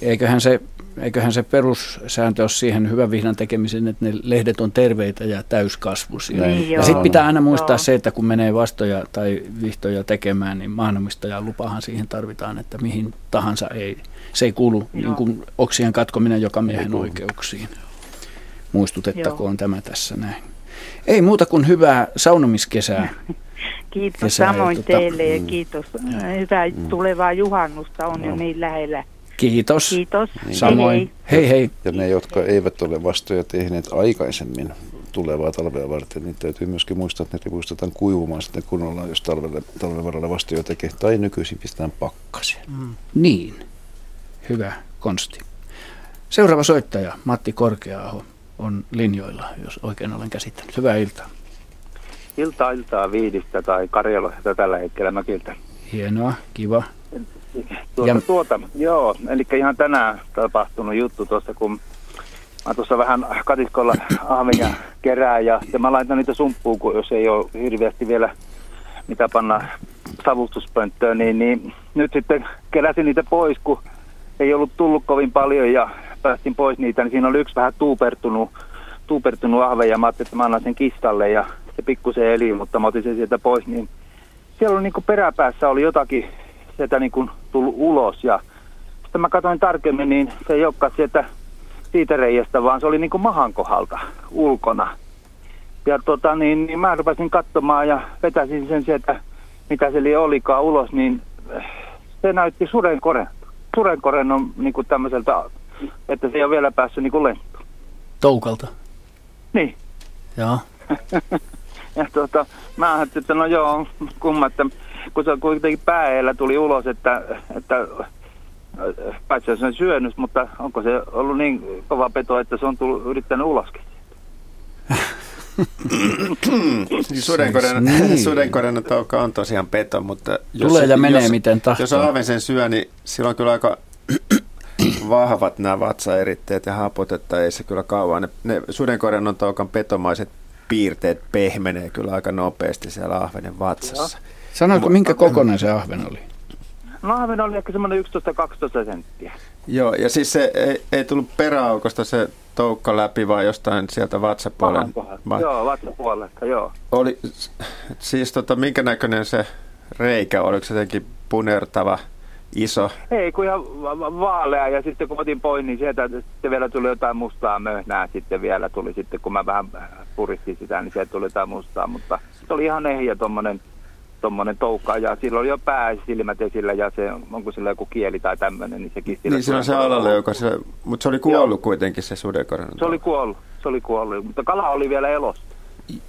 Eiköhän se perussääntö ole siihen hyvän vihdan tekemiseen, että ne lehdet on terveitä ja täyskasvuisia. Ja sitten pitää aina muistaa se, että kun menee vastoja tai vihtoja tekemään, niin maanomistajan lupahan siihen tarvitaan, että mihin tahansa ei. Se ei kuulu niin kuin oksien katkominen jokamiehen oikeuksiin. Muistutettakoon tämä tässä näin. Ei muuta kuin hyvää saunomiskesää. Kiitos samoin teille ja kiitos. Hyvää tulevaa juhannusta on jo niin lähellä. Kiitos. Kiitos. Samoin. Hei hei. Ja ne, jotka eivät ole vastoja tehneet aikaisemmin tulevaa talvea varten, niin täytyy myöskin muistaa, että ne rivuistetaan kuivumaan sitten kunnolla, jos talven varrella vastoja tekee. Tai nykyisin pistetään pakkaseen. Niin. Hyvä konsti. Seuraava soittaja, Matti Korkea-aho, on linjoilla, jos oikein olen käsittänyt. Hyvää iltaa. Iltaa Viidistä tai Karjalasta tällä hetkellä Mäkiltä. Hienoa, kiva. Eli ihan tänään tapahtunut juttu tuossa, kun mä tuossa vähän katiskolla ahvenia kerään ja mä laitan niitä sumppuun, kun jos ei ole hirveästi vielä mitä panna savustuspönttöön, niin nyt sitten keräsin niitä pois, kun ei ollut tullut kovin paljon ja päästin pois niitä, niin siinä oli yksi vähän tuupertunut ahve ja mä ajattelin, että mä annan sen kissalle ja se pikkusen eli, mutta mä otin sen sieltä pois, niin siellä oli niin kuin peräpäässä oli jotakin sieltä niin kuin tullut ulos ja sitten mä katsoin tarkemmin, niin se ei olekaan sieltä siitä reiästä, vaan se oli niin kuin mahan kohdalta ulkona. Ja niin mä rupesin katsomaan ja vetäsin sen sieltä, mitä se olikaan ulos, niin se näytti sudenkorenta. Sudenkorenta on niin kuin tämmöiseltä, että se ei ole vielä päässyt niin kuin lentoon. Toukalta? Niin. Joo. Ja mä ajattelin, että kumma, että kun se kuitenkin päällä tuli ulos, että päässä se on syönyt, mutta onko se ollut niin kova peto, että se on tullut, yrittänyt uloskin? Sudenkorennatauka on tosiaan peto, mutta tulee ja menee miten tahtoo. Jos ahven sen syö, niin sillä on kyllä aika vahvat nämä vatsaeritteet ja hapot, että ei se kyllä kauan. Ne sudenkorennataukan petomaiset piirteet pehmenee kyllä aika nopeasti siellä ahvenen vatsassa. Joo. Sanoitko, minkä kokoinen se ahven oli? No ahven oli ehkä semmoinen 11-12 senttiä. Joo, ja siis se ei tullut peräaukosta se toukka läpi, vaan jostain sieltä vatsapuolen. Joo, vatsapuolesta, joo. Oli, siis minkä näköinen se reikä oli? Oliko se jotenkin punertava, iso? Ei, kun ihan vaalea, ja sitten kun otin pois, niin sieltä sitten vielä tuli jotain mustaa möhnää. Sitten vielä tuli sitten, kun mä vähän puristin sitä, niin sieltä tuli jotain mustaa, mutta se oli ihan ehjä tuommoinen toukka ja sillä oli jo pääsilmät esillä ja se, onko sillä joku kieli tai tämmöinen, niin sekin sillä... Niin se on se alalle, joka se... Mutta se oli kuollut kuitenkin se sudenkorennatauka. Se oli kuollut, mutta kala oli vielä elossa.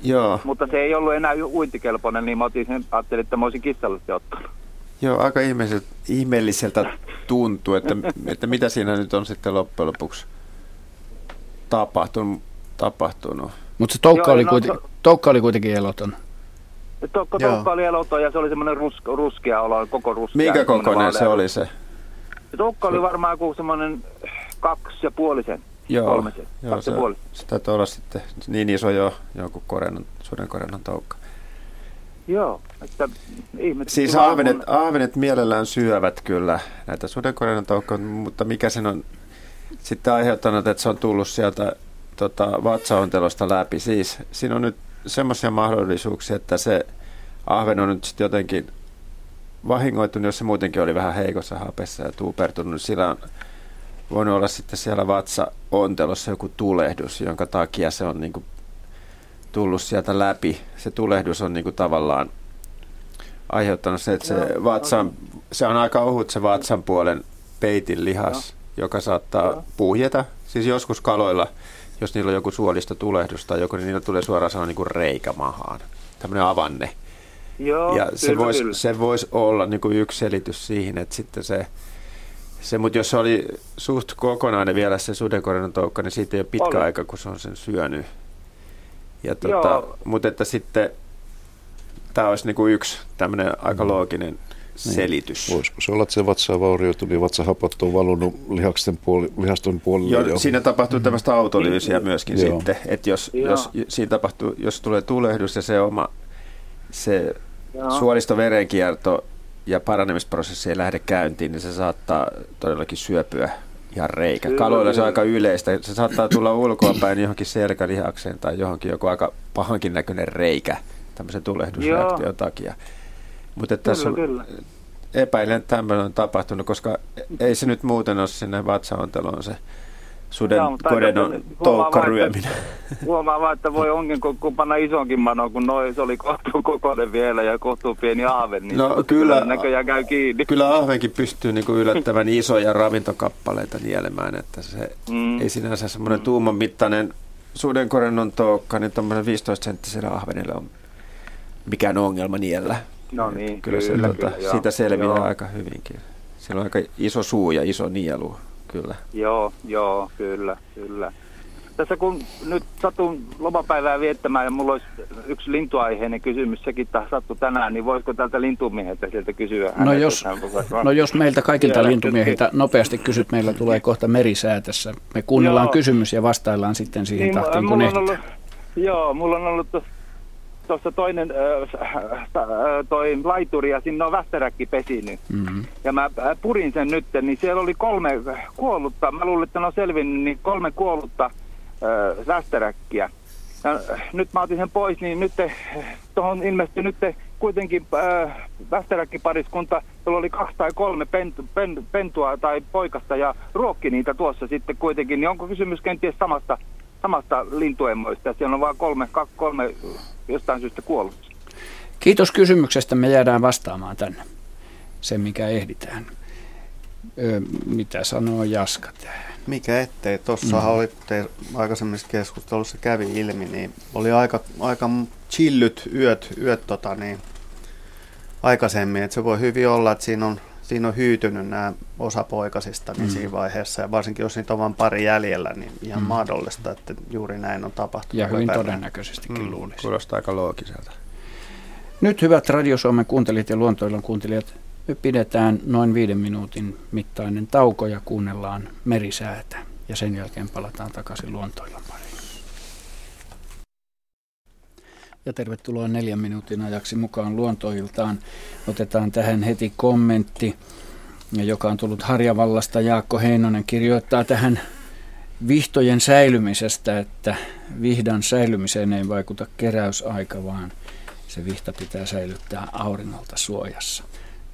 Joo. Mutta se ei ollut enää uintikelpoinen, niin mä ajattelin, että mä olisin kissalle se ottanut. Joo, aika ihmeelliseltä tuntuu, että mitä siinä nyt on sitten loppujen lopuksi tapahtunut. Mutta se toukka oli kuitenkin eloton. Toukka oli eloton ja se oli semmoinen ruskea olo, koko ruskea. Minkä kokoinen se oli se? Toukka oli varmaan joku semmoinen 2,5 senttiä. Joo, se täytyy olla sitten niin iso joku sudenkorennan toukka. Joo, että ihmettää. Siis ahvenet mielellään syövät kyllä näitä sudenkorennan toukkoja, mutta mikä sen on sitten aiheuttanut, että se on tullut sieltä vatsaontelosta läpi. Siis siinä on nyt semmoisia mahdollisuuksia, että se ahven on nyt sitten jotenkin vahingoitunut, jos se muutenkin oli vähän heikossa hapessa ja tuupertunut. Sillä on voinut olla sitten siellä vatsaontelossa joku tulehdus, jonka takia se on niinku tullut sieltä läpi. Se tulehdus on niinku tavallaan aiheuttanut se, että se on aika ohut se vatsan puolen peitin lihas, joka saattaa puhjeta. Siis joskus kaloilla, jos niillä on joku suolista tulehdus tai joku, niin niillä tulee suoraan sanoa niin kuin reikä mahaan, tämmöinen avanne. Joo, ja se voisi olla niin kuin yksi selitys siihen, että sitten mutta jos se oli suht kokonainen vielä se sudenkorennan toukka, niin siitä ei ole pitkä aika, kun se on sen syönyt. Ja mutta että sitten tämä olisi niinku yksi tämmöinen aika looginen selitys. Voisiko se olla, että se vatsa on vaurioitunut ja vatsahapat on valunut lihaston puolelle? Joo, siinä tapahtuu tämmöistä autolyysiä myöskin sitten, että jos siinä tapahtuu, jos tulee tulehdus ja se oma se suolistoverenkierto ja paranemisprosessi ei lähde käyntiin, niin se saattaa todellakin syöpyä ihan reikä. Kaloilla se on aika yleistä. Se saattaa tulla ulkoapäin johonkin selkälihakseen tai johonkin joku aika pahankin näköinen reikä tämmöisen tulehdusreaktion takia. Mutta tässä on epäilen, että tämmöinen on tapahtunut, koska ei se nyt muuten ole sinne vatsaonteloon se suden kodennon toukkaryöminen. Huomaa vaan, että voi onkin kun panna isonkin manoon, kun noin se oli kohtuu kokoinen vielä ja kohtuu pieni ahve, niin no, kyllä, näköjään käy kiinni. Kyllä ahvenkin pystyy niin kuin yllättävän isoja ravintokappaleita nielemään, että se ei sinänsä semmoinen tuuman mittainen suden kodennon toukka, niin tuommoinen 15-senttisellä ahvenilla on mikään ongelma niellä. No niin, kyllä, siitä selviää aika hyvinkin. Sillä on aika iso suu ja iso nielu, kyllä. Joo, kyllä. Tässä kun nyt satun lomapäivää viettämään ja mulla olisi yksi lintuaiheinen kysymys, sekin sattu tänään, niin voisiko tältä lintumieheltä sieltä kysyä? No jos meiltä kaikilta lintumiehiltä nopeasti kysyt, meillä tulee kohta merisää tässä. Me kuunnellaan kysymys ja vastaillaan sitten siihen niin, tahtiin, kun ehditään. Joo, mulla on ollut tuossa toinen toi laituri ja sinne on västäräkki pesinyt. Mm-hmm. Ja mä purin sen nyt, niin siellä oli 3 kuollutta. Mä luulin, että ne on selvinnyt, niin 3 kuollutta västäräkkiä. Ja nyt mä otin sen pois, niin nyt tuohon ilmestyi nyt kuitenkin västäräkkipariskunta, jolla oli 2 tai 3 pentua tai poikasta ja ruokki niitä tuossa sitten kuitenkin. Niin onko kysymys kenties samasta lintuemoista? Siellä on vaan 3 jostain syystä kuollut. Kiitos kysymyksestä. Me jäädään vastaamaan tänne. Se, mikä ehditään. Mitä sanoo Jaska tähän? Mikä ettei. Tuossahan oli aikaisemmissa keskustelussa kävi ilmi, niin oli aika chillyt yöt aikaisemmin. Et se voi hyvin olla, että siinä on hyytynyt nämä osa poikasista niin siinä vaiheessa, ja varsinkin jos niitä on vain pari jäljellä, niin ihan mahdollista, että juuri näin on tapahtunut. Ja hyvin todennäköisestikin luulisi. Kuulostaa aika loogiselta. Nyt hyvät Radio Suomen kuuntelijat ja Luontoillan kuuntelijat, me pidetään noin 5 minuutin mittainen tauko ja kuunnellaan merisäätä, ja sen jälkeen palataan takaisin Luontoillan pariin. Ja tervetuloa 4 minuutin ajaksi mukaan Luontoiltaan. Otetaan tähän heti kommentti, joka on tullut Harjavallasta. Jaakko Heinonen kirjoittaa tähän vihtojen säilymisestä, että vihdan säilymiseen ei vaikuta keräysaika, vaan se vihta pitää säilyttää auringolta suojassa.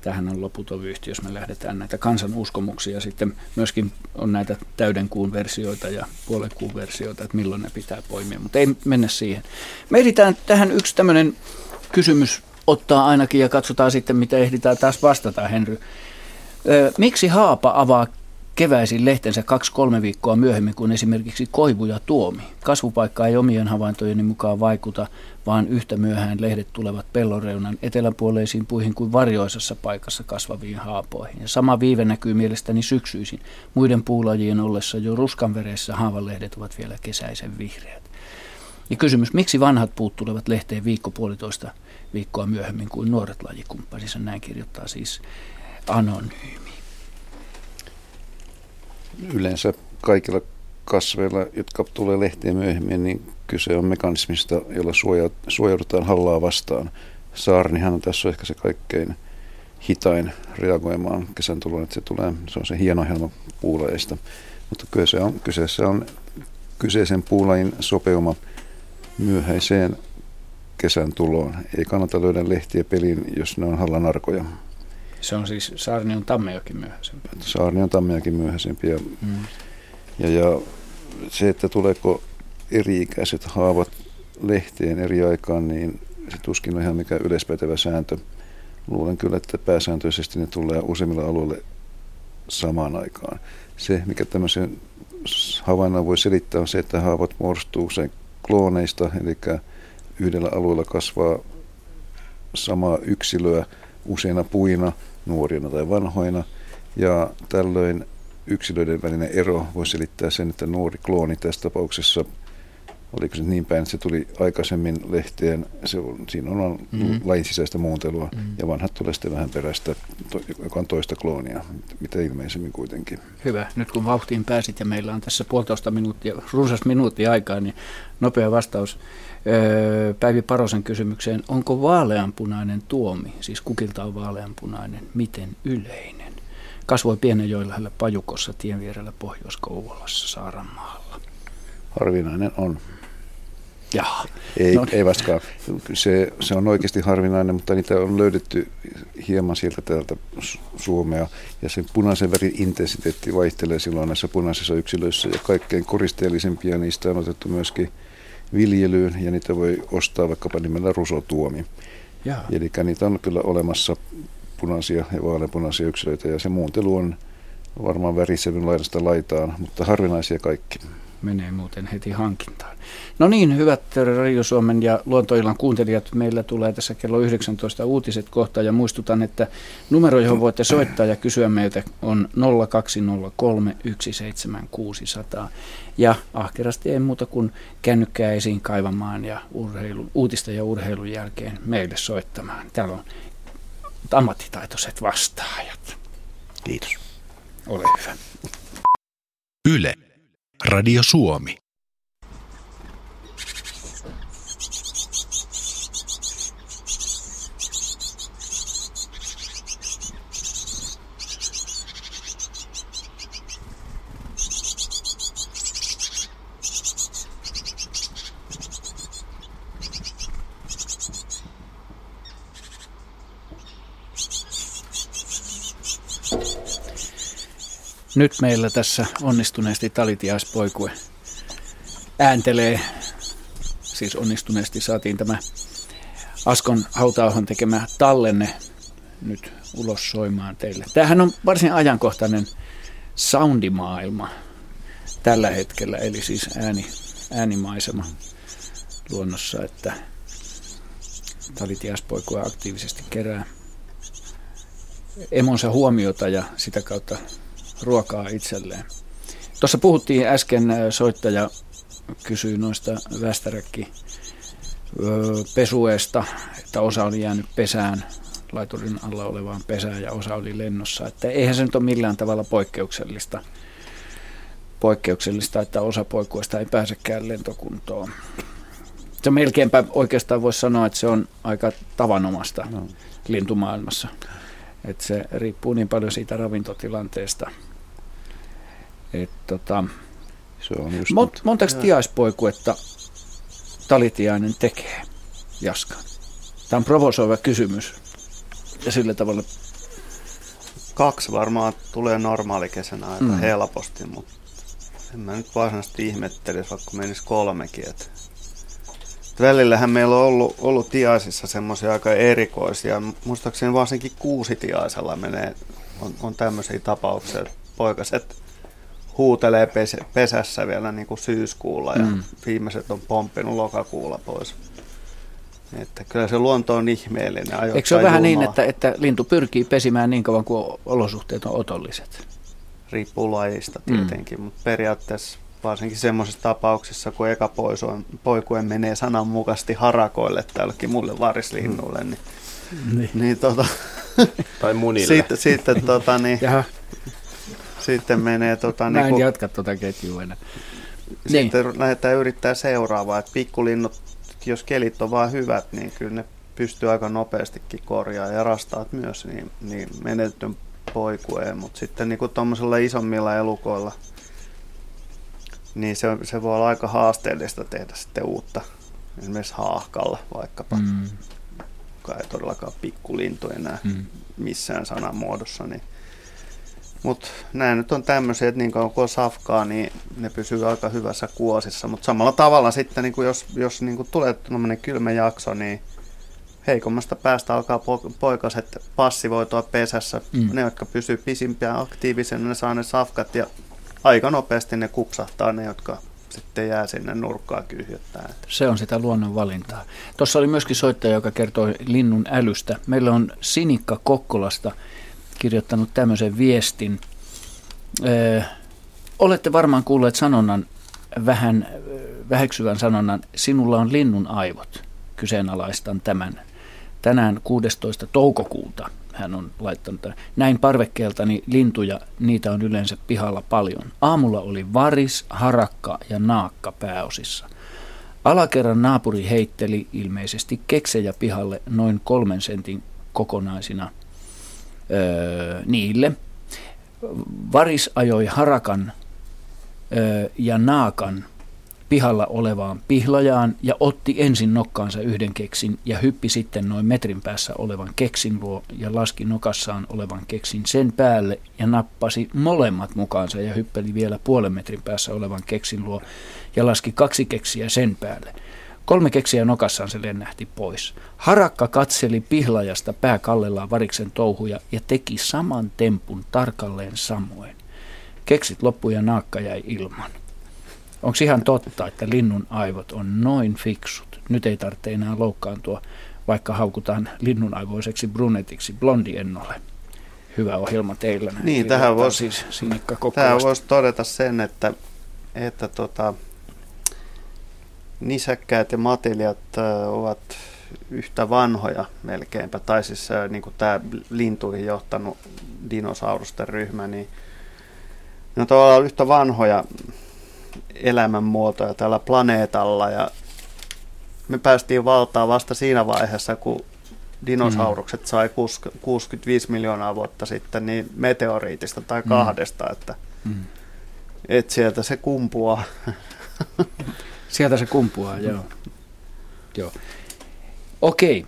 Tähän on loputon vyyhti, jos me lähdetään näitä kansan uskomuksia. Sitten myöskin on näitä täydenkuun versioita ja puolenkuun versioita, että milloin ne pitää poimia, mutta ei mennä siihen. Me ehditään tähän yksi tämmöinen kysymys ottaa ainakin ja katsotaan sitten, mitä ehditään taas vastata, Henry. Miksi haapa avaa keväisin lehtensä 2-3 viikkoa myöhemmin kuin esimerkiksi koivu ja tuomi? Kasvupaikka ei omien havaintojeni mukaan vaikuta, vaan yhtä myöhään lehdet tulevat pellonreunan eteläpuoleisiin puihin kuin varjoisessa paikassa kasvaviin haapoihin. Ja sama viive näkyy mielestäni syksyisin. Muiden puulajien ollessa jo ruskanvereissä haavanlehdet ovat vielä kesäisen vihreät. Ja kysymys, miksi vanhat puut tulevat lehteen 1–1,5 viikkoa myöhemmin kuin nuoret lajikumppaninsa? Näin kirjoittaa siis anonyymi. Yleensä kaikilla kasveilla, jotka tulee lehteen myöhemmin, niin kyse on mekanismista, jolla suojaudutaan hallaa vastaan. Saarnihan tässä on ehkä se kaikkein hitain reagoimaan kesän tuloon, että se on se hieno helma puulajeista. Mutta kyseessä on kyseisen puulajin sopeuma myöhäiseen kesän tuloon. Ei kannata löydä lehtiä peliin, jos ne on hallan arkoja. Se on siis saarnion tammejakin myöhäisempi. Saarnion tammejakin myöhäisempi. Ja se, että tuleeko eri-ikäiset haavat lehteen eri aikaan, niin se tuskin on ihan mikään yleispätevä sääntö. Luulen kyllä, että pääsääntöisesti ne tulee useimmilla alueilla samaan aikaan. Se, mikä tämmöisen havainnon voi selittää, on se, että haavat muodostuu usein klooneista, eli yhdellä alueella kasvaa samaa yksilöä useina puina, nuorina tai vanhoina, ja tällöin yksilöiden välinen ero voi selittää sen, että nuori klooni tässä tapauksessa oliko se niin päin, että se tuli aikaisemmin lehteen, siinä on lajin sisäistä muuntelua, ja vanhat tulee sitten vähän perästä, joka on toista kloonia, mitä ilmeisemmin kuitenkin. Hyvä, nyt kun vauhtiin pääsit ja meillä on tässä puolitoista minuuttia, runsas minuuttia aikaa, niin nopea vastaus Päivi Parosen kysymykseen, onko vaaleanpunainen tuomi, siis kukilta on vaaleanpunainen, miten yleinen? Kasvoi Pienenjoen lähellä Pajukossa, tien vierellä Pohjois-Kouvolassa, Saaranmaalla. Harvinainen on. Jaha. Ei vastaan. Se on oikeasti harvinainen, mutta niitä on löydetty hieman sieltä täältä Suomea. Ja sen punaisen värin intensiteetti vaihtelee silloin näissä punaisissa yksilöissä. Ja kaikkein koristeellisempia niistä on otettu myöskin viljelyyn. Ja niitä voi ostaa vaikkapa nimellä rusotuomi. Jaha. Eli niitä on kyllä olemassa punaisia ja vaaleanpunaisia yksilöitä. Ja se muuntelu on varmaan väriselyn laidasta laitaan, mutta harvinaisia kaikki. Menee muuten heti hankintaan. No niin, hyvät Radio Suomen ja Luontoillan kuuntelijat, meillä tulee tässä kello 19 uutiset kohta ja muistutan, että numero, johon voitte soittaa ja kysyä meiltä on 020317600 ja ahkerasti ei muuta kuin kännykkää esiin kaivamaan ja uutista ja urheilun jälkeen meille soittamaan. Täällä on ammattitaitoiset vastaajat. Kiitos. Ole hyvä. Yle. Radio Suomi. Nyt meillä tässä onnistuneesti talitiaispoikue ääntelee, siis onnistuneesti saatiin tämä Askon Hauta-ahon tekemä tallenne nyt ulos soimaan teille. Tämähän on varsin ajankohtainen soundimaailma tällä hetkellä, eli siis äänimaisema luonnossa, että talitiaispoikue aktiivisesti kerää emonsa huomiota ja sitä kautta ruokaa itselleen. Tuossa puhuttiin äsken, soittaja kysyi noista västäräkkipesueesta, että osa oli jäänyt pesään, laiturin alla olevaan pesään ja osa oli lennossa. Että eihän se nyt ole millään tavalla poikkeuksellista, että osa poikuista ei pääsekään lentokuntoon. Se melkeinpä oikeastaan voisi sanoa, että se on aika tavanomasta lintumaailmassa. Että se riippuu niin paljon siitä ravintotilanteesta. Montaks tiaispoikuetta talitiainen tekee, Jaska? Tämä on provosoiva kysymys. Ja sillä tavalla 2 varmaan tulee normaalikesänä aika helposti, mutta en mä nyt varsinaisesti ihmettelisi, vaikka menisi 3. Välillähän meillä on ollut tiaisissa semmoisia aika erikoisia. Muistaakseni varsinkin kuusitiaisella on tämmöisiä tapauksia. Poikaset huutelee pesässä vielä niin kuin syyskuulla ja viimeiset on pomppinut lokakuulla pois. Että kyllä se luonto on ihmeellinen. Eikö se ole vähän niin, että lintu pyrkii pesimään niin kauan kuin olosuhteet on otolliset? Riippuu lajista tietenkin, mutta periaatteessa varsinkin semmoisissa tapauksissa, kun eka poikue menee sananmukaisesti harakoille tällekin mulle varislinnulle, tai munille. Sitten menee mä en jatka tuota ketjua enää. Sitten lähdetään yrittää seuraavaa, että pikkulinnut, jos kelit on vaan hyvät, niin kyllä ne pystyy aika nopeastikin korjaamaan ja rastaat myös niin menetetyn poikueen, mutta sitten niin kuin tuommoisilla isommilla elukoilla, niin se voi olla aika haasteellista tehdä sitten uutta, esimerkiksi haahkalla vaikkapa, joka ei todellakaan pikkulintu enää missään sanan muodossa. Niin. Mutta nämä nyt on tämmöisiä, että niin kauan kun on safkaa, niin ne pysyy aika hyvässä kuosissa. Mutta samalla tavalla sitten, niin kun jos niin kun tulee tämmöinen kylmä jakso, niin heikommasta päästä alkaa poikaset passivoitua pesässä. Ne, jotka pysyy pisimpään aktiivisena, ne saa ne safkat ja aika nopeasti ne kupsahtaa, ne jotka sitten jää sinne nurkkaan kyhjöttään. Se on sitä luonnon valintaa. Tuossa oli myöskin soittaja, joka kertoi linnun älystä. Meillä on Sinikka Kokkolasta kirjoittanut tämmöisen viestin. Olette varmaan kuulleet sanonnan vähän väheksyvän sanonnan "sinulla on linnun aivot", kyseenalaistan tämän. Tänään 16. toukokuuta hän on laittanut tämän. Näin parvekkeeltani lintuja, niitä on yleensä pihalla paljon. Aamulla oli varis, harakka ja naakka pääosissa. Alakerran naapuri heitteli ilmeisesti keksejä pihalle noin 3 sentin kokonaisina niille. Varis ajoi harakan ja naakan pihalla olevaan pihlajaan ja otti ensin nokkaansa yhden keksin ja hyppi sitten noin metrin päässä olevan keksin luo ja laski nokassaan olevan keksin sen päälle ja nappasi molemmat mukaansa ja hyppeli vielä 0,5 metrin päässä olevan keksin luo ja laski 2 keksiä sen päälle. 3 keksiä nokassaan se lennähti pois. Harakka katseli pihlajasta pääkallellaan variksen touhuja ja teki saman tempun tarkalleen samoin. Keksit loppu ja naakka jäi ilman. Onko ihan totta, että linnun aivot on noin fiksut? Nyt ei tarvitse enää loukkaantua, vaikka haukutaan linnunaivoiseksi brunetiksi blondiennolle. Hyvä ohjelma teillä. Niin, tähän voisi todeta sen, että nisäkkäät ja matelijat ovat yhtä vanhoja melkeinpä. Tai siis niin kuin tämä lintuihin johtanut dinosaurusten ryhmä, niin ne on tavallaan yhtä vanhoja elämänmuotoja tällä planeetalla, ja me päästiin valtaan vasta siinä vaiheessa, kun dinosaurukset sai 65 miljoonaa vuotta sitten niin meteoriitista tai 2, että sieltä se kumpuaa. Sieltä se kumpuaa, joo. Okei,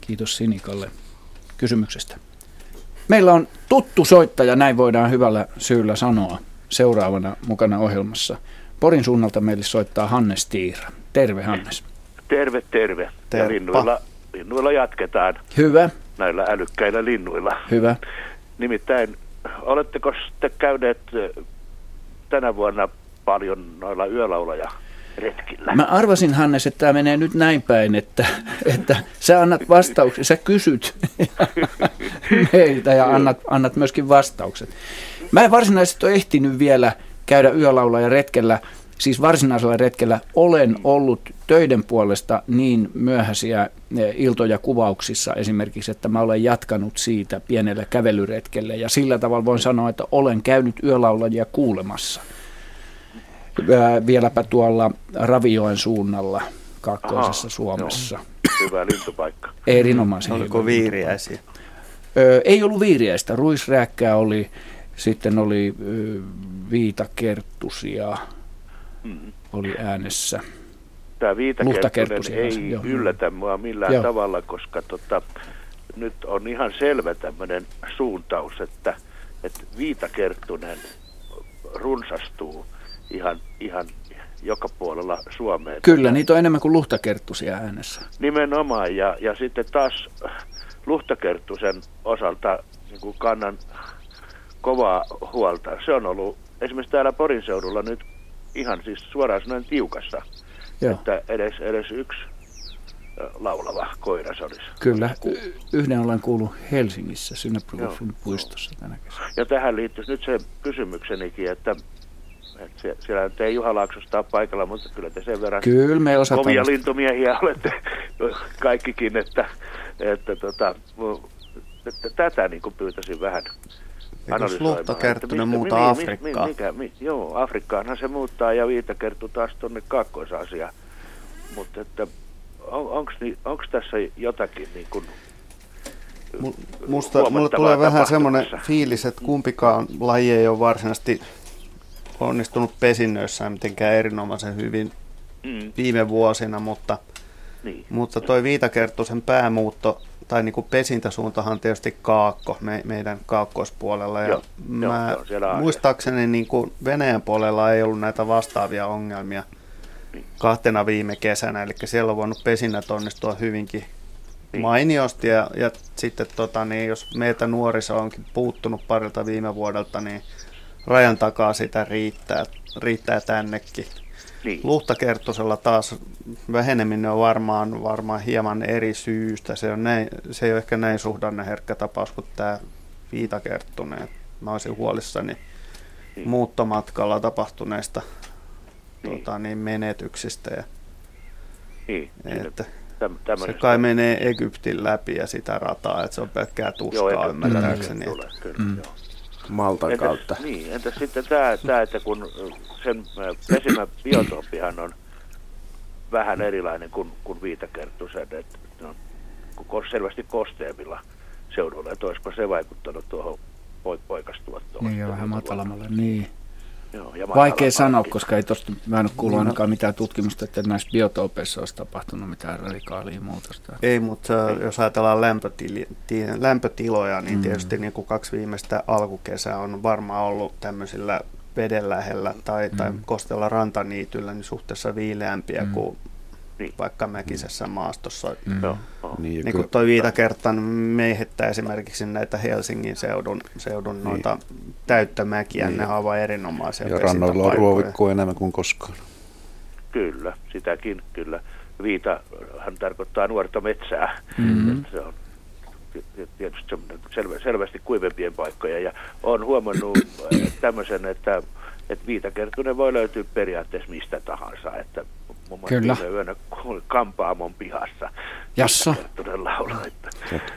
kiitos Sinikalle kysymyksestä. Meillä on tuttu soittaja, näin voidaan hyvällä syyllä sanoa, seuraavana mukana ohjelmassa. Porin suunnalta meille soittaa Hannes Tiira. Terve, Hannes. Terve. Ja linnuilla jatketaan. Hyvä. Näillä älykkäillä linnuilla. Hyvä. Nimittäin, oletteko te käyneet tänä vuonna paljon noilla yölaulaja retkillä? Mä arvasin, Hannes, että tämä menee nyt näin päin, että sä annat vastaukset, sä kysyt meiltä ja annat myöskin vastaukset. Mä en varsinaisesti ole ehtinyt vielä käydä yölaulajan retkellä, siis varsinaisella retkellä. Olen ollut töiden puolesta niin myöhäisiä iltoja kuvauksissa esimerkiksi, että mä olen jatkanut siitä pienellä kävelyretkellä. Ja sillä tavalla voin sanoa, että olen käynyt yölaulajia kuulemassa. Vieläpä tuolla Ravioen suunnalla kaakkoisessa Suomessa. Joo. Hyvä lintupaikka. Erinomaisen hyvä. Oliko viiriäisiä? Ei ollut viiriäistä. Ruisrääkkää oli. Sitten oli viitakerttusia, oli äänessä. Tämä viitakerttunen ei yllätä mua millään tavalla, koska nyt on ihan selvä tämmöinen suuntaus, että viitakerttunen runsastuu ihan joka puolella Suomea. Kyllä, niitä on enemmän kuin luhtakerttusia äänessä. Nimenomaan, ja sitten taas luhtakerttusen osalta niin kuin kannan kovaa huolta. Se on ollut esimerkiksi täällä Porin seudulla nyt ihan siis suoraan sanoen tiukassa, että edes yksi laulava koiras olisi. Kyllä, yhden olen kuullut Helsingissä, Synäprofun puistossa tänä kesänä. Ja tähän liittyisi nyt se kysymyksenikin, että siellä nyt ei Juha Laaksosta ole paikalla, mutta kyllä te sen verran omia lintumiehiä olette kaikkikin, että tätä niin kuin pyytäisin vähän. Luhtakerttunen muuta Afrikkaa. Joo, Afrikkaanhan se muuttaa ja viitakerttu taas tuonne Kaakkois-Aasiaan. Mutta onko tässä jotakin niin kuin mulle tulee vähän semmoinen fiilis, että kumpikaan laji ei ole varsinaisesti onnistunut pesinnöissään mitenkään erinomaisen hyvin viime vuosina, mutta toi viitakerttusen päämuutto tai niin kuin pesintäsuuntahan on tietysti Kaakko, meidän kaakkoispuolella. Ja muistaakseni niin kuin Venäjän puolella ei ollut näitä vastaavia ongelmia 2 viime kesänä, eli siellä on voinut pesinnät onnistua hyvinkin mainiosti. Ja sitten niin, jos meitä nuoriso onkin puuttunut parilta viime vuodelta, niin rajan takaa sitä riittää tännekin. Niin. Luhtakerttosella taas väheneminen on varmaan hieman eri syystä. Se ei ole ehkä näin suhdanneherkkä tapaus kuin tämä viitakerttunen. Mä olisin huolissani muuttomatkalla tapahtuneista niin menetyksistä. Ja, niin, että se kai menee Egyptin läpi ja sitä rataa, että se on pelkkää tuskaa ymmärtääkseni. Maltan kautta. Niin, entäs sitten tämä, että kun sen pesimäbiotooppihan on vähän erilainen kuin viitakerttusen, että no, kun selvästi kosteemmilla seuduilla, että olisiko se vaikuttanut tuohon poikastuottoon. Niin, ja vähän matalammalle, niin. Joo, vaikea sanoa, koska ei tosta, mä en ole kuullut ainakaan mitään tutkimusta, että näissä biotoopeissa olisi tapahtunut mitään radikaalia muutosta. Ei, mutta jos ajatellaan lämpötiloja, niin tietysti niin kuin kaksi viimeistä alkukesää on varmaan ollut tämmöisillä veden lähellä tai kosteella rantaniityllä niin suhteessa viileämpiä kuin vaikka mäkisessä maastossa. Niin kuin tuo viitakertan meihettä esimerkiksi näitä Helsingin seudun noita täyttämäkiä, ne ovat aivan erinomaisia pesintäpaikkoja. Ja rannoilla on ruovikkoa enemmän kuin koskaan. Kyllä, sitäkin kyllä. Viitahan tarkoittaa nuorta metsää. Mm-hmm. Se on tietysti selvästi kuivempien paikkoja. Ja olen huomannut tämmöisen, että viitakertunen voi löytyä periaatteessa mistä tahansa, että kyllä. Yönä kampaamon pihassa. Jassa.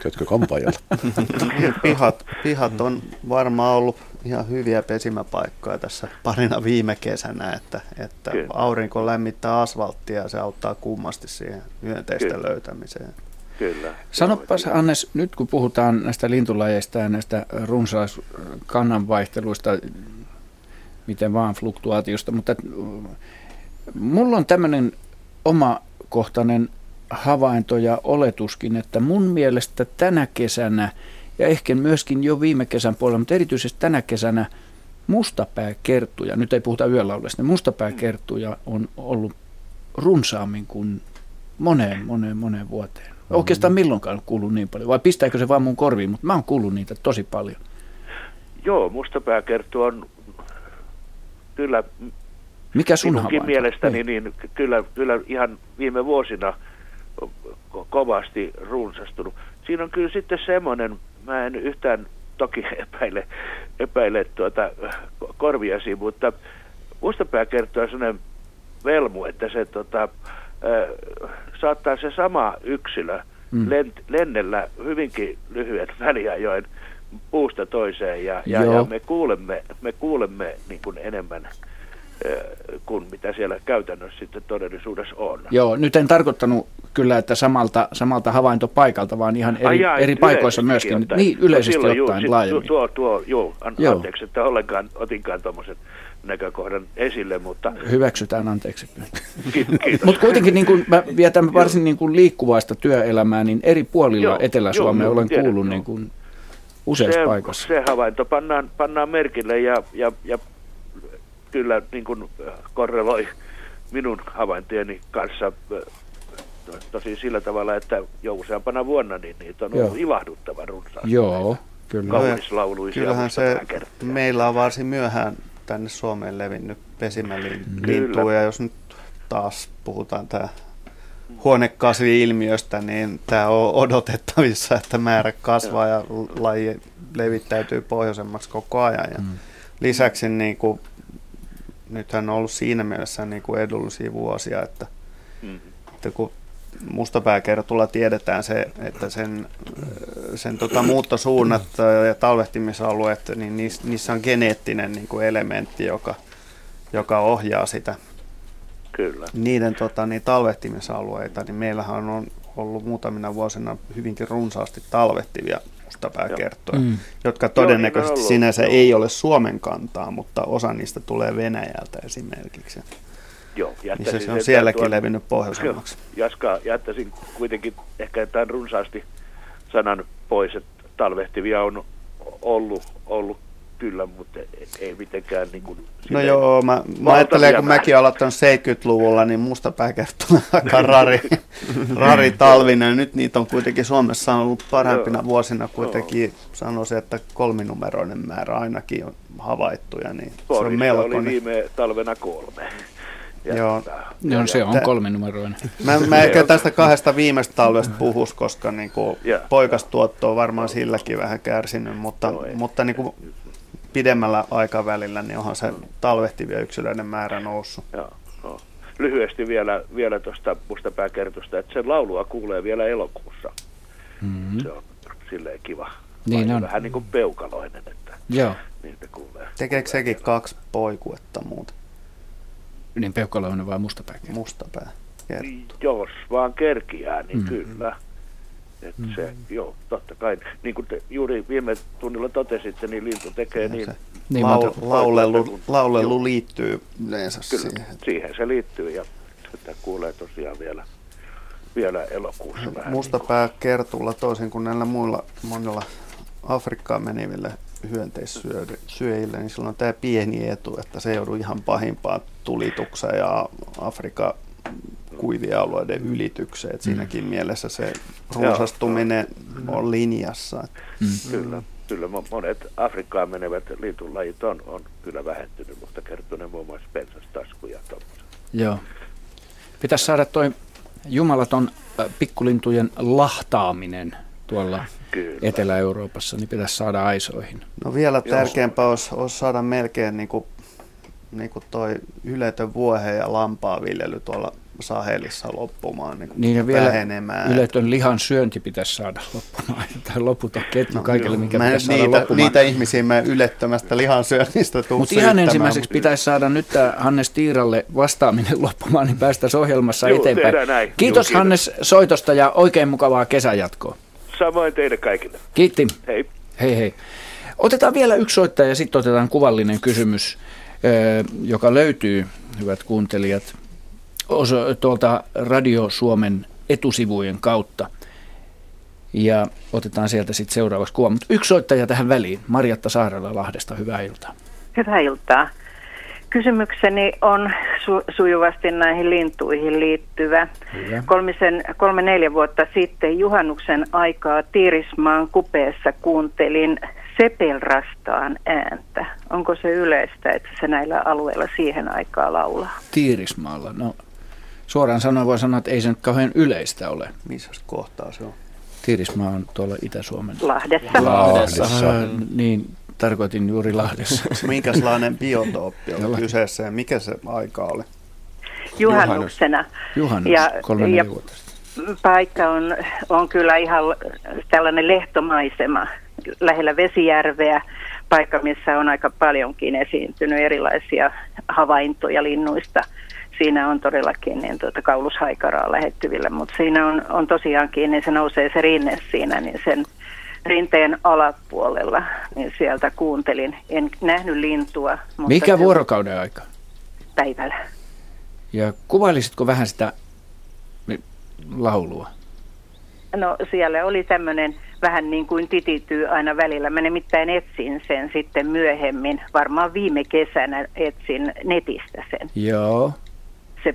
Käytkö kampaajalla? Pihat on varmaan ollut ihan hyviä pesimäpaikkoja tässä parina viime kesänä, että aurinko lämmittää asfalttia ja se auttaa kummasti siihen hyönteisten löytämiseen. Kyllä. Sanopas Hannes, nyt kun puhutaan näistä lintulajeista ja näistä runsaiskannanvaihteluista, miten vaan fluktuaatiosta, mutta mulla on tämmöinen omakohtainen havainto ja oletuskin, että mun mielestä tänä kesänä ja ehkä myöskin jo viime kesän puolella, mutta erityisesti tänä kesänä mustapääkerttuja, nyt ei puhuta yölaulesta, mustapääkerttuja on ollut runsaammin kuin moneen vuoteen. Oikeastaan milloinkaan kuuluu niin paljon, vai pistääkö se vaan mun korviin, mutta mä oon kuullut niitä tosi paljon. Joo, mustapääkerttu on kyllä... Mikä sun minunkin mielestäni niin kyllä ihan viime vuosina kovasti runsastunut. Siinä on kyllä sitten semmoinen, mä en yhtään toki epäile korviasi, mutta mustapääkerttu on semmoinen velmu, että se saattaa se sama yksilö lennellä hyvinkin lyhyen väliajoin puusta toiseen ja me kuulemme niin kuin enemmän kuin mitä siellä käytännössä sitten todellisuudessa on. Joo, nyt en tarkoittanut kyllä, että samalta havaintopaikalta, vaan ihan eri paikoissa myöskin. Ottaen. Niin, yleisesti no, ottaen laajemmin. Anteeksi, että ollenkaan otinkaan tuommoisen näkökohdan esille, mutta... Hyväksytään, anteeksi. Kiitos. Mutta kuitenkin niin kun mä vietän varsin niin kun liikkuvaista työelämää, niin eri puolilla Etelä-Suomea olen kuullut niin kun useissa paikoissa. Se havainto pannaan merkille ja kyllä niin kuin korreloi minun havaintojeni kanssa tosi sillä tavalla, että jo useampana vuonna niin niitä on ollut ilahduttava runsaasti. Joo, kyllä. Kaunislauluisia. Kyllähän se meillä on varsin myöhään tänne Suomeen levinnyt pesimälintuja. Ja jos nyt taas puhutaan tämä huonekasvi-ilmiöstä, niin tämä on odotettavissa, että määrä kasvaa ja laji levittäytyy pohjoisemmaksi koko ajan. Ja lisäksi niin kuin nythän on ollut siinä mielessä niin kuin edullisia vuosia, että kun mustapääkertulla tiedetään se, että sen muuttosuunnat ja talvehtimisalueet, niin niissä on geneettinen niin kuin elementti, joka ohjaa sitä. Kyllä. Niiden talvehtimisalueita, niin meillähän on ollut muutamina vuosina hyvinkin runsaasti talvehtivia mustapääkerttuja, jotka todennäköisesti sinänsä ei ole Suomen kantaa, mutta osa niistä tulee Venäjältä esimerkiksi. Joo, niin se on sielläkin levinnyt pohjoisemmaksi. Jaska, jättäisin kuitenkin ehkä tämän runsaasti sanan pois, että talvehtivia on ollut kyllä, mutta ei mitenkään niin kuin... No joo, mä ajattelen, kun mäkin olen aloittanut 70-luvulla, niin mustapääkerttu on aika rari talvinen. Nyt niitä on kuitenkin Suomessa ollut parempina vuosina kuitenkin, sanoisin, että 3-numeroinen määrä ainakin on havaittuja. Niin Porissa se on melkoinen. Oli viime talvena 3. Joo. No, se on 3-numeroinen. Mä ehkä tästä 2 viimeistä talvesta puhus, koska niin kuin poikastuotto on varmaan silläkin vähän kärsinyt, mutta niin kuin pidemmällä aikavälillä, niin onhan se talvehtivia yksilöiden määrä noussut. Joo, Joo. Lyhyesti vielä tuosta mustapääkertusta, että sen laulua kuulee vielä elokuussa. Mm-hmm. Se on silleen kiva. Niin on. Vähän niin kuin peukaloinen, että joo. Niitä kuulee. Tekeekö sekin vielä 2 poikuetta muuta? Niin peukaloinen vai mustapääkertu? Mustapääkertu. Niin, jos vaan kerkiää, niin mm-hmm. kyllä. Että mm-hmm. se, joo, totta kai. Niin kuin te juuri viime tunnilla totesitte, niin lintu tekee niin. Niin laulelu liittyy yleensä siihen. Siihen se liittyy ja sitä kuulee tosiaan vielä elokuussa vähän. Mustapääkertulla toisin kuin näillä muilla monilla Afrikkaan menevillä hyönteissyöjillä, niin sillä on tämä pieni etu, että se joudu ihan pahimpaan tulitukseen ja Afrikan kuivien alueiden ylitykseen. Et siinäkin mielessä se runsastuminen on linjassa. Kyllä. Kyllä monet Afrikkaan menevät lintulajit on kyllä vähentynyt, mutta kertoneen muun muassa pensastasku ja tommoset. Joo. Pitäisi saada toi jumalaton pikkulintujen lahtaaminen tuolla kyllä. Etelä-Euroopassa, niin pitäisi saada aisoihin. No vielä tärkeämpää olisi saada melkein niin kuin toi yletön vuohen ja lampaaviljely tuolla Sahelissa loppumaan, niin vielä vähenemään. Yletön lihan syönti pitäisi saada loppumaan, tai loputon ketju kaikille, mikä pitäisi saada loppumaan. Niitä ihmisiä mä ylettömästä lihan syönnistä tuun. Mutta ihan ensimmäiseksi pitäisi saada nyt Hannes Tiiralle vastaaminen loppumaan, niin päästäisiin ohjelmassa eteenpäin. Kiitos Hannes soitosta ja oikein mukavaa kesänjatkoa. Samoin teille kaikille. Kiitti. Hei. Hei hei. Otetaan vielä yksi soittaja ja sitten otetaan kuvallinen kysymys, joka löytyy, hyvät kuuntelijat, tuolta Radio Suomen etusivujen kautta. Ja otetaan sieltä sitten seuraavaksi kuva. Mutta yksi soittaja tähän väliin, Marjatta Saarela Lahdesta, hyvää iltaa. Hyvää iltaa. Kysymykseni on sujuvasti näihin lintuihin liittyvä. 3-4 vuotta sitten juhannuksen aikaa Tiirismaan kupeessa kuuntelin sepelrastaan ääntä. Onko se yleistä, että se näillä alueilla siihen aikaan laulaa? Tiirismaalla? No suoraan sanoen voi sanoa, että ei se nyt kauhean yleistä ole. Missä kohtaa se on? Tiirismaa on tuolla Itä-Suomen. Lahdessa. Niin, tarkoitin juuri Lahdessa. Minkälainen biotooppi on kyseessä ja mikä se aika oli? Juhannuksena. Juhannus, 3-4 vuotta. Paikka on kyllä ihan tällainen lehtomaisema. Lähellä Vesijärveä, paikka, missä on aika paljonkin esiintynyt erilaisia havaintoja linnuista. Siinä on todellakin niin kaulushaikaraa lähettyvillä, mutta siinä on tosiaankin, niin se nousee se rinne siinä, niin sen rinteen alapuolella, niin sieltä kuuntelin. En nähnyt lintua. Mutta mikä vuorokauden aika? Päivällä. Ja kuvailisitko vähän sitä laulua? No siellä oli tämmöinen vähän niin kuin titityy aina välillä. Mä nimittäin etsin sen sitten myöhemmin. Varmaan viime kesänä etsin netistä sen. Joo. Se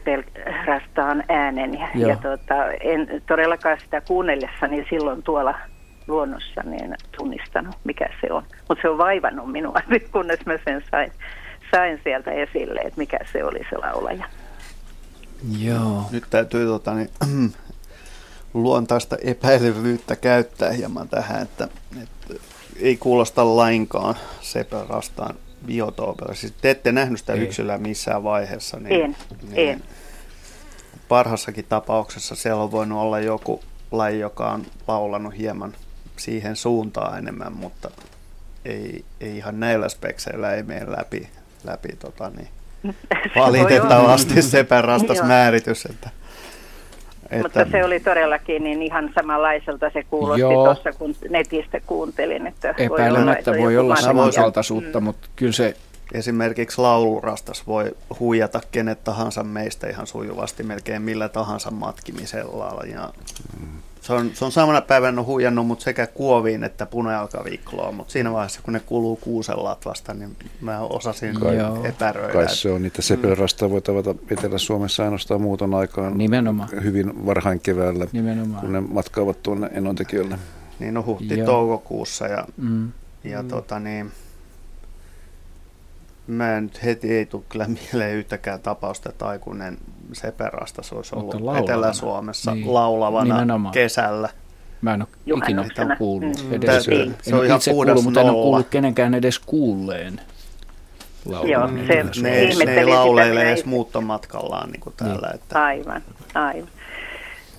rastaan äänen. Ja en todellakaan sitä kuunnellessani silloin tuolla luonnossa en tunnistanut, mikä se on. Mutta se on vaivannut minua, kunnes mä sen sain sieltä esille, että mikä se oli se laulaja. Joo. Nyt täytyy luontaista epäilevyyttä käyttää hieman tähän, että ei kuulosta lainkaan sepelrastaan biotoopilla. Siis te ette nähnyt sitä yksilöä missään vaiheessa. Niin en. Parhassakin tapauksessa siellä on voinut olla joku laji, joka on laulanut hieman siihen suuntaan enemmän, mutta ei ihan näillä spekseillä ei mene läpi valitettavasti sepelrastas määritys, että mutta se oli todellakin niin ihan samanlaiselta se kuulosti tuossa, kun netistä kuuntelin. Että epäilän, että voi olla samankaltaisuutta, mutta kyllä se esimerkiksi laulurastas voi huijata kenet tahansa meistä ihan sujuvasti melkein millä tahansa matkimisella. Ja se on samana päivänä huijannut mut sekä kuoviin että punajalkavikloon, mutta siinä vaiheessa, kun ne kuluu kuusen latvasta, niin mä osasin epäröidä. Kai se on niitä sepelrastaa voi tavata Etelä-Suomessa ainoastaan muuton aikaan. Nimenomaan. Hyvin varhain keväällä, nimenomaan, kun ne matkaavat tuonne enontekijölle. Niin on huhti-toukokuussa mä nyt heti ei tule kyllä mieleen yhtäkään tapausta, että aikuinen sepelrastas olisi ollut Etelä-Suomessa laulavana nimenomaan kesällä. Mä en ole ikinä kuullut edes. Se on ihan puhdas nolla. Mutta en ole kuullut kenenkään edes kuulleen. Joo, se ne ei lauleile edes muuttomatkallaan niin kuin täällä. Että. Aivan.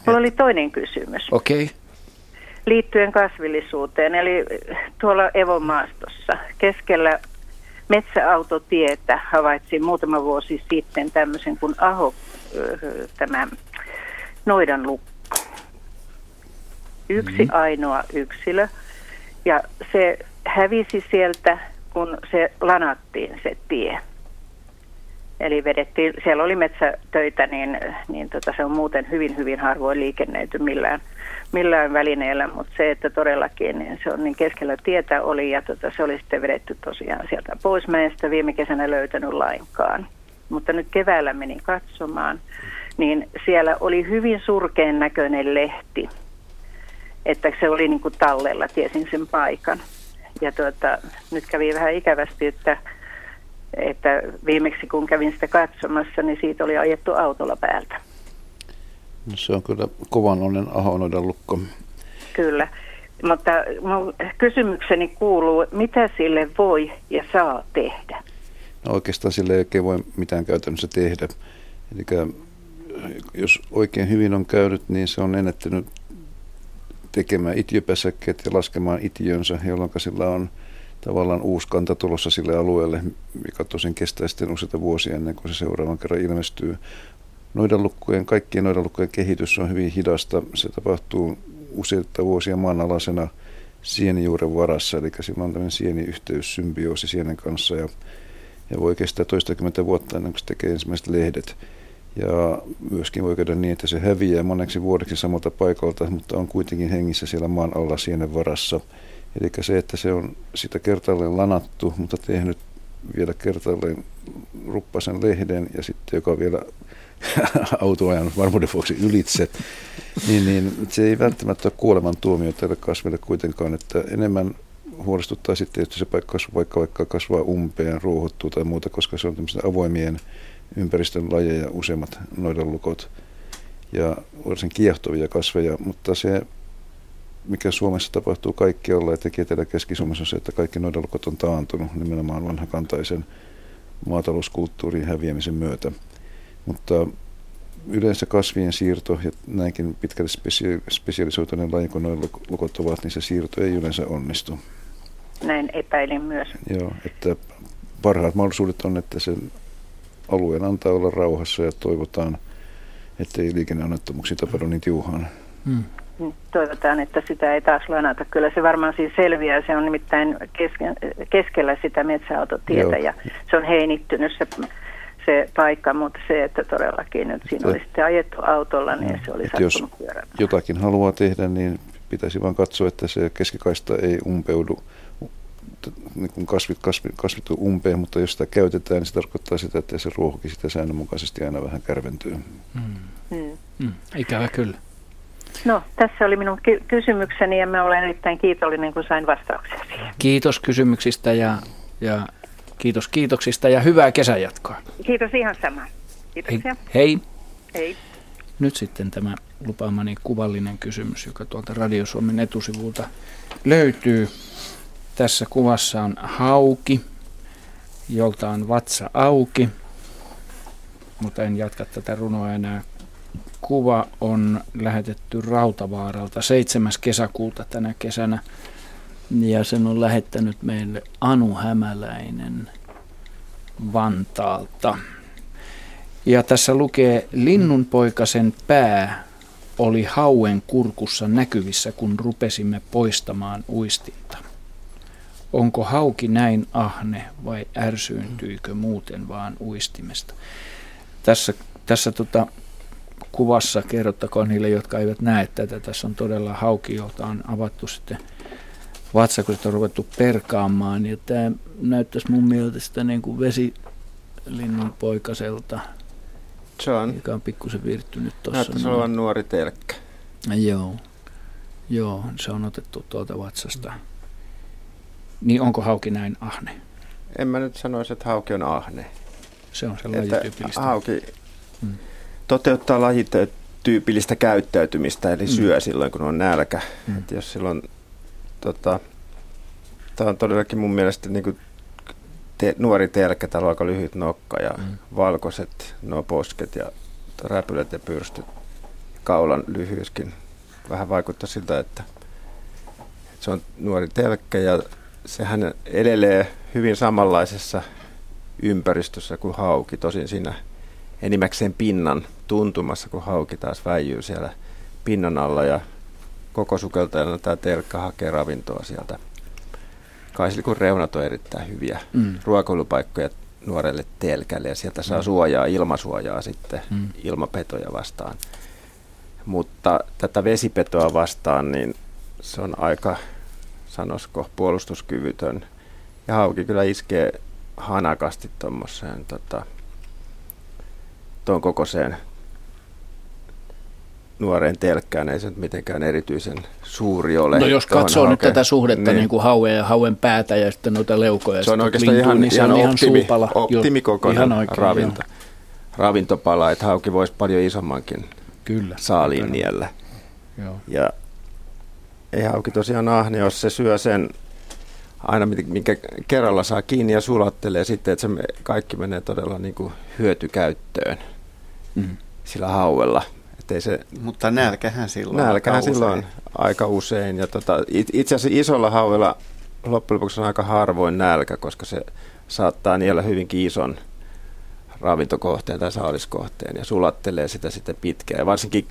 Mulla oli toinen kysymys. Okei. Okay. Liittyen kasvillisuuteen, eli tuolla Evomaastossa keskellä metsäautotietä havaitsin muutama vuosi sitten tämmöisen kuin aho, tämä noidanlukko. Yksi ainoa yksilö, ja se hävisi sieltä, kun se lanattiin se tie. Eli vedettiin, siellä oli metsätöitä, niin se on muuten hyvin harvoin liikennöity millään välineellä, mutta se, että todellakin niin se on niin keskellä tietä oli, ja se oli sitten vedetty tosiaan sieltä pois. Mä en sitä viime kesänä löytänyt lainkaan, mutta nyt keväällä menin katsomaan, niin siellä oli hyvin surkean näköinen lehti, että se oli niin kuin tallella, tiesin sen paikan. Ja nyt kävi vähän ikävästi, että viimeksi kun kävin sitä katsomassa, niin siitä oli ajettu autolla päältä. No, se on kyllä kovan onnen ahonoidallukko. Kyllä, mutta mun kysymykseni kuuluu, mitä sille voi ja saa tehdä? No, oikeastaan sille ei oikein voi mitään käytännössä tehdä. Eli jos oikein hyvin on käynyt, niin se on ennättänyt tekemään itiöpesäkkeet ja laskemaan itiönsä, jolloin sillä on tavallaan uusi kanta tulossa sille alueelle, mikä tosin kestää sitten useita vuosia ennen kuin se seuraavan kerran ilmestyy. Kaikkien noidanlukkojen kehitys on hyvin hidasta. Se tapahtuu useita vuosia maanalaisena sienijuuren varassa, eli sillä on tämmöinen sieniyhteys, symbioosi sienen kanssa, ja voi kestää toistakymmentä vuotta ennen kuin se tekee ensimmäiset lehdet. Ja myöskin voi käydä niin, että se häviää moneksi vuodeksi samalta paikalta, mutta on kuitenkin hengissä siellä maan alla sienen varassa. Eli se, että se on sitä kertaalleen lanattu, mutta tehnyt vielä kertaalleen ruppasen lehden, ja sitten joka vielä autoajan varmuuden vuoksi ylitse, niin se ei välttämättä ole kuolemantuomio tälle kasville kuitenkaan, että enemmän huolestuttaa sitten, että se vaikka kasvaa umpeen, ruohottuu tai muuta, koska se on tämmöisen avoimien ympäristön lajeja useimmat noidanlukot ja varsin kiehtovia kasveja, mutta se, mikä Suomessa tapahtuu kaikkialla, etenkin Etelä-Keski-Suomessa, on se, että kaikki noidanlukot on taantunut nimenomaan vanhakantaisen maatalouskulttuurin häviämisen myötä. Mutta yleensä kasvien siirto ja näinkin pitkälle spesialisoituneen lajin kuin noidanlukot ovat, niin se siirto ei yleensä onnistu. Näin epäilin myös. Joo, että parhaat mahdollisuudet on, että sen alueen antaa olla rauhassa ja toivotaan, ettei liikenneonnettomuuksia tapahdu niin tiuhaan. Hmm. Toivotaan, että sitä ei taas lanata. Kyllä se varmaan siis selviää. Se on nimittäin keskellä sitä metsäautotietä. Joo. Ja se on heinittynyt se paikka, mutta se, että todellakin nyt siinä oli sitten ajettu autolla, niin se oli sattunut pyörämään. Jos jotakin haluaa tehdä, niin pitäisi vaan katsoa, että se keskikaista ei umpeudu. Niin kun kasvit on umpeen, mutta jos sitä käytetään, niin se tarkoittaa sitä, että se ruohokin sitä säännönmukaisesti aina vähän kärventyy. Ikävä kyllä. No, tässä oli minun kysymykseni, ja mä olen erittäin kiitollinen, kun sain vastauksia siihen. Kiitos kysymyksistä ja kiitos kiitoksista ja hyvää kesänjatkoa. Kiitos ihan samaan. Kiitoksia. Hei. Nyt sitten tämä lupaamani kuvallinen kysymys, joka tuolta Radio Suomen etusivulta löytyy. Tässä kuvassa on hauki, jolta on vatsa auki, mutta en jatka tätä runoa enää. Kuva on lähetetty Rautavaaralta 7. kesäkuuta tänä kesänä, ja sen on lähettänyt meille Anu Hämäläinen Vantaalta. Ja tässä lukee, linnunpoikasen pää oli hauen kurkussa näkyvissä, kun rupesimme poistamaan uistinta. Onko hauki näin ahne vai ärsyyntyykö muuten vaan uistimesta? Tässä kuvassa, kerrottakoon niille, jotka eivät näe tätä, tässä on todella hauki, jolta on avattu sitten vatsa, kun sitä on ruvettu perkaamaan. Ja tämä näyttäisi mun mielestä niin kuin vesilinnunpoikaselta, joka on pikkusen virttynyt tuossa. Näyttäisi olevan nuori telkkä. Joo, se on otettu tuolta vatsasta. Niin onko hauki näin ahne? En mä nyt sanoisi, että hauki on ahne. Se on se lajityypillistä. Hauki toteuttaa lajityypillistä käyttäytymistä, eli syö silloin, kun on nälkä. Jos silloin, tämä on todellakin mun mielestä niin kuin nuori telkkätalo, aika lyhyt nokka ja valkoiset nuo posket ja räpylät ja pyrstöt. Kaulan lyhyyskin vähän vaikuttaa siltä, että se on nuori telkkä ja sehän elelee hyvin samanlaisessa ympäristössä kuin hauki, tosin siinä enimmäkseen pinnan tuntumassa, kun hauki taas väijyy siellä pinnan alla ja koko sukeltajana tämä telkkä hakee ravintoa sieltä. Kaislikun reunat on erittäin hyviä ruokailupaikkoja nuorelle telkälle ja sieltä saa suojaa, ilmasuojaa sitten ilmapetoja vastaan. Mutta tätä vesipetoa vastaan niin se on aika, sanoisiko, puolustuskyvytön. Ja hauki kyllä iskee hanakasti tuommoiseen tuon kokoiseen nuoreen telkkään, ei se nyt mitenkään erityisen suuri ole. No jos katsoo nyt tätä suhdetta niin kuin hauen ja hauen päätä ja sitten noita leukoja. Se on oikeastaan lintuun, niin se on ihan optimikokoinen ravintopala, että hauki voisi paljon isommankin saaliin niellä. Ja ei hauki tosiaan ahne, jos se syö sen aina, minkä kerralla saa kiinni ja sulattelee sitten, että se kaikki menee todella niin kuin hyötykäyttöön sillä hauella. Mutta nälkähän silloin aika usein. Ja itse asiassa isolla hauella loppujen lopuksi on aika harvoin nälkä, koska se saattaa niellä hyvinkin ison ravintokohteen tai saaliskohteen ja sulattelee sitä sitten pitkään. Ja varsinkin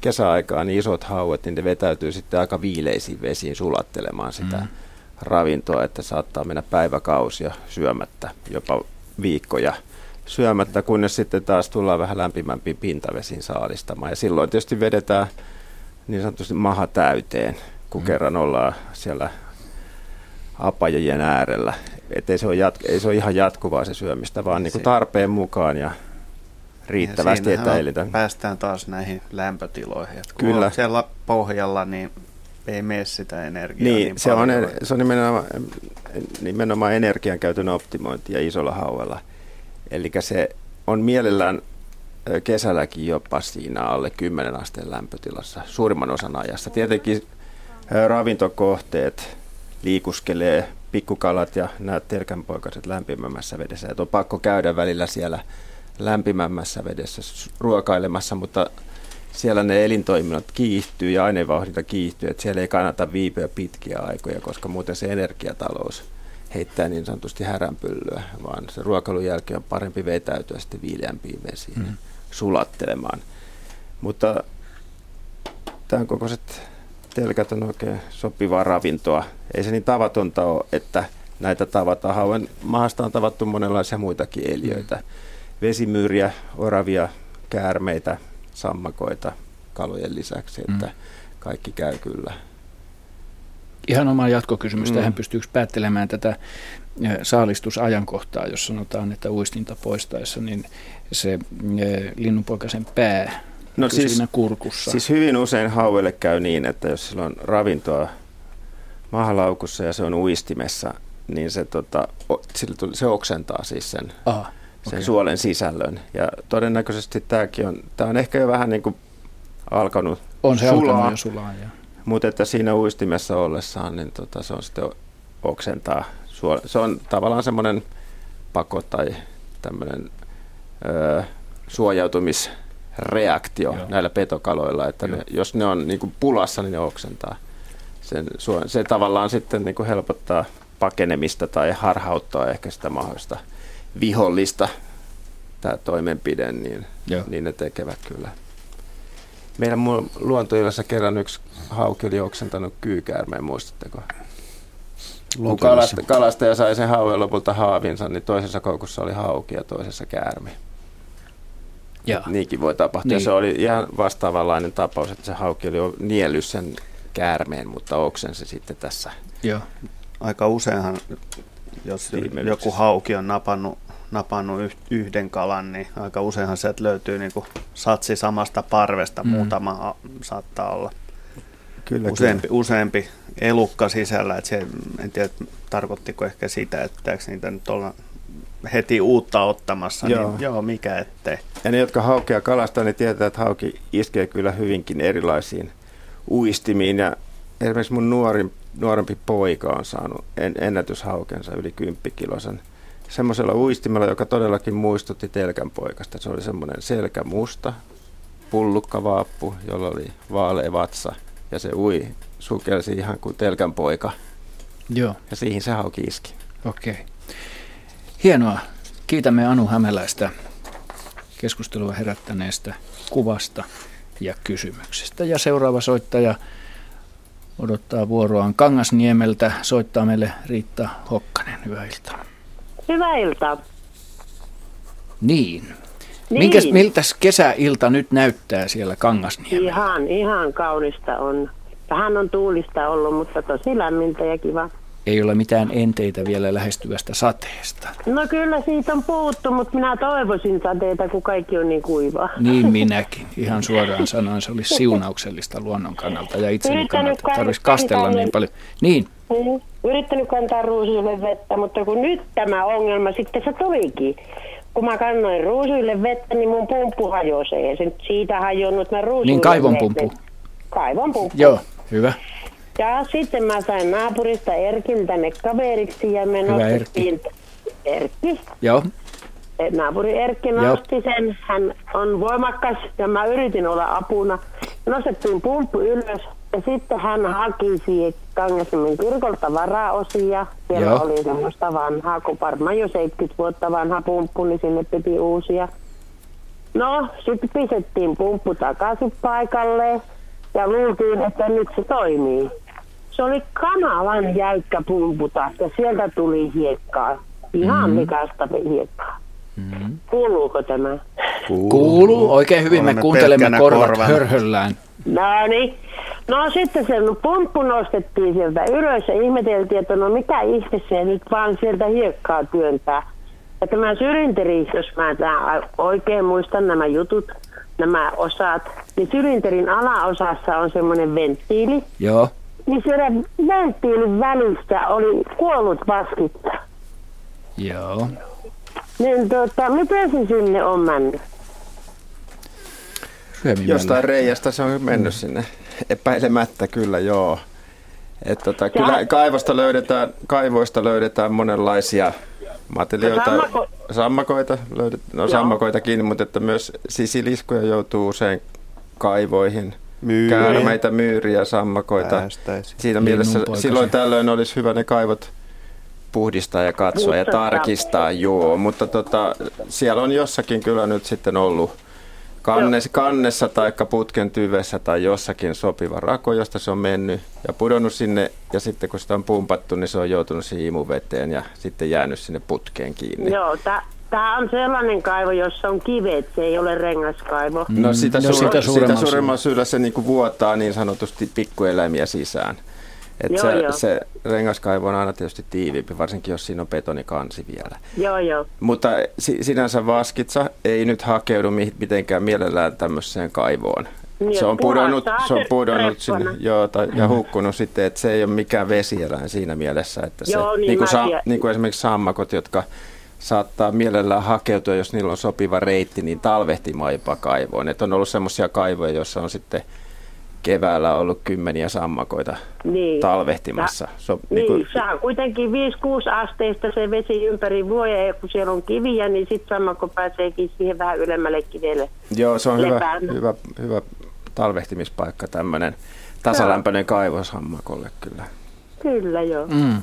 kesäaikaan niin isot hauet, niin ne vetäytyy sitten aika viileisiin vesiin sulattelemaan sitä ravintoa, että saattaa mennä päiväkausia syömättä, jopa viikkoja syömättä, kunnes sitten taas tullaan vähän lämpimämpiin pintavesiin saalistamaan. Ja silloin tietysti vedetään niin sanotusti maha täyteen, kun kerran ollaan siellä apajien äärellä. Että ei se ole ihan jatkuvaa se syömistä, vaan niin kuin tarpeen mukaan ja riittävästi etäilitä. Päästään taas näihin lämpötiloihin. Että kun on siellä pohjalla, niin ei mene sitä energiaa niin paljon. Se on nimenomaan energiankäytön optimointia isolla hauella. Eli se on mielellään kesälläkin jopa siinä alle 10 asteen lämpötilassa suurimman osan ajasta. Tietenkin ravintokohteet liikuskelee, pikkukalat ja nämä telkänpoikaset lämpimämmässä vedessä. Et on pakko käydä välillä siellä lämpimämmässä vedessä ruokailemassa, mutta siellä ne elintoiminnot kiihtyy ja aineenvauhdinta kiihtyy. Et siellä ei kannata viipyä pitkiä aikoja, koska muuten se energiatalous heittää niin sanotusti häränpyllyä, vaan se ruokailun jälkeen on parempi vetäytyä sitten viileämpiin vesiin sulattelemaan. Mutta tämän kokoiset telkät on oikein sopivaa ravintoa. Ei se niin tavatonta ole, että näitä tavataan. Hauen mahasta on tavattu monenlaisia muitakin eliöitä. Vesimyyriä, oravia, käärmeitä, sammakoita kalojen lisäksi, että kaikki käy kyllä. Ihan oma jatkokysymys tähän, pystyykö päättelemään tätä saalistusajankohtaa, jos sanotaan, että uistinta poistaessa, niin se linnunpoikasen pää siinä kurkussa. Siis hyvin usein hauelle käy niin, että jos sillä on ravintoa mahalaukussa ja se on uistimessa, niin se oksentaa siis sen, suolen sisällön. Ja todennäköisesti tämä on ehkä jo vähän niin kuin alkanut sulaa. Mutta että siinä uistimessa ollessaan, niin se on sitten oksentaa suolen. Se on tavallaan semmoinen pako tai tämmöinen suojautumisreaktio näillä petokaloilla, että jos ne on niin kuin pulassa, niin ne oksentaa sen suolen. Se tavallaan sitten niin kuin helpottaa pakenemista tai harhauttaa ehkä sitä mahdollista vihollista, tämä toimenpide, niin ne tekevät kyllä. Meidän Luontoilassa kerran yksi hauki oli oksentanut kyykäärmeen, muistatteko? Kun kalastaja sai sen hauen lopulta haavinsa, niin toisessa koukussa oli hauki ja toisessa käärme. Niinkin voi tapahtua. Niin. Se oli ihan vastaavanlainen tapaus, että se hauki oli niellyt sen käärmeen, mutta oksensi sitten tässä. Joo. Aika useinhan, jos joku hauki on napannut yhden kalan, niin aika useinhan sieltä löytyy niin kuin satsi samasta parvesta, muutama saattaa olla. Kyllä, useampi elukka sisällä, että se, en tiedä tarkoittiko ehkä sitä, että pitääkö niitä nyt olla heti uutta ottamassa, mikä ettei. Ja ne, jotka haukea kalastaa, niin tietää, että hauki iskee kyllä hyvinkin erilaisiin uistimiin ja esimerkiksi mun nuorin nuorempi poika on saanut ennätyshaukensa yli 10-kilosen semmoisella uistimella, joka todellakin muistutti telkänpoikasta. Se oli semmoinen selkämusta pullukkavaappu, jolla oli vaalea vatsa ja se ui, sukelsi ihan kuin telkänpoika. Joo. Ja siihen se hauki iski. Okei. Hienoa. Kiitämme Anu Hämäläistä keskustelua herättäneestä kuvasta ja kysymyksestä. Ja seuraava soittaja odottaa vuoroaan Kangasniemeltä. Soittaa meille Riitta Hokkanen. Hyvää iltaa. Hyvää iltaa. Niin. Miltäs kesäilta nyt näyttää siellä Kangasniemellä? Ihan kaunista on. Vähän on tuulista ollut, mutta tosi lämmintä ja kiva. Ei ole mitään enteitä vielä lähestyvästä sateesta. No kyllä siitä on puhuttu, mutta minä toivoisin sateita, kun kaikki on niin kuivaa. Niin minäkin. Ihan suoraan sanoen se olisi siunauksellista luonnon kannalta ja itseni kannalta. Tarvitsisi kastella niin paljon. Niin. Yrittänyt kantaa ruusuille vettä, mutta kun nyt tämä ongelma sitten se tulikin. Kun mä kannoin ruusuille vettä, niin mun pumppu hajosi. Ja se siitä hajonnut mä ruusuille niin kaivonpumppu. Joo, hyvä. Ja sitten mä sain naapurista Erkin tänne kaveriksi ja me nostettiin Erkki. Joo. Naapuri Erkki nosti sen, hän on voimakas ja mä yritin olla apuna. Nostettiin pumppu ylös ja sitten hän haki siihen Kangasniemen kirkolta varaosia. Siellä oli semmoista vanhaa, kun varmaan jo 70 vuotta vanha pumppu, niin sinne piti uusia. No, sitten pistettiin pumppu takaisin paikalle. Ja luultiin, että nyt se toimii. Se oli kanavan jäykkä pumputa ja sieltä tuli hiekkaa. Ihan likasta hiekkaa. Mm-hmm. Kuuluuko tämä? Kuuluu. Oikein hyvin me kuuntelemme korvat hörhöllään. No niin. No sitten se pumppu nostettiin sieltä ylös ja ihmeteltiin, että no mitä ihmeessä nyt vaan sieltä hiekkaa työntää. Ja tämä syrjinteri, jos mä oikein muistan nämä jutut, nämä osat, niin sylinterin alaosassa on semmoinen venttiili. Joo. Niin siellä venttiilin välistä oli kuollut vaskitta. Joo. Niin miten se sinne on mennyt? Jostain reiästä se on mennyt sinne. Epäilemättä kyllä, joo. Että kyllä kaivoista löydetään monenlaisia matelioita, sammakoita löydetään, sammakoitakin, mutta että myös sisiliskoja joutuu usein kaivoihin, käärmeitä, myyriä, sammakoita. Siinä mielessä silloin tällöin olisi hyvä ne kaivot puhdistaa ja katsoa ja tarkistaa, joo, mutta siellä on jossakin kyllä nyt sitten ollut kannessa tai putken tyvessä tai jossakin sopiva rako, josta se on mennyt ja pudonnut sinne ja sitten kun sitä on pumpattu, niin se on joutunut siihen imuveteen ja sitten jäänyt sinne putkeen kiinni. Joo, tämä on sellainen kaivo, jossa on kivet, se ei ole rengaskaivo. No sitä suuremman syyllä se niin vuotaa niin sanotusti pikkueläimiä sisään. Että se rengaskaivo on aina tietysti tiiviimpi, varsinkin jos siinä on betonikansi vielä. Joo. Mutta sinänsä vaskitsa ei nyt hakeudu mitenkään mielellään tämmöiseen kaivoon. Niin, se on pudonnut sinne, ja hukkunut sitten, että se ei ole mikään vesieläin siinä mielessä. Että niin kuin esimerkiksi sammakot, jotka saattaa mielellään hakeutua, jos niillä on sopiva reitti, niin talvehtimaan jopa kaivoon. Että on ollut semmoisia kaivoja, joissa on sitten keväällä on ollut kymmeniä sammakoita talvehtimassa. Se on kuitenkin 5-6 asteista se vesi ympäri vuoden, ja kun siellä on kiviä, niin sitten sammakko pääseekin siihen vähän ylemmälle kivelle. Joo, se on hyvä talvehtimispaikka tämmöinen tasalämpöinen kaivo sammakolle kyllä. Kyllä joo. Mm.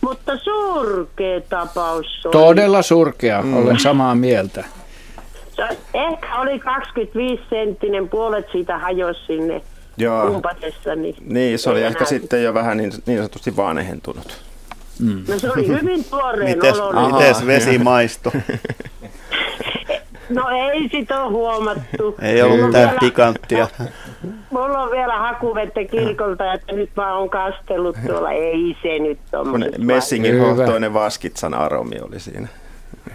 Mutta surkea tapaus on. Todella surkea, olen samaa mieltä. Ehkä oli 25-senttinen, puolet siitä hajosi sinne pumpatessa. Niin, se oli ehkä sitten jo vähän niin sanotusti vanhentunut. Mm. No se oli hyvin tuoreen oloinen. Mites vesi maistui? No ei sitä ole huomattu. Ei ollut mitään pikanttia. Mulla on vielä hakuvettä kirkolta, että nyt vaan on kastellut tuolla. Ei se nyt tommoinen. Messingin hohtoinen vaskitsan aromi oli siinä.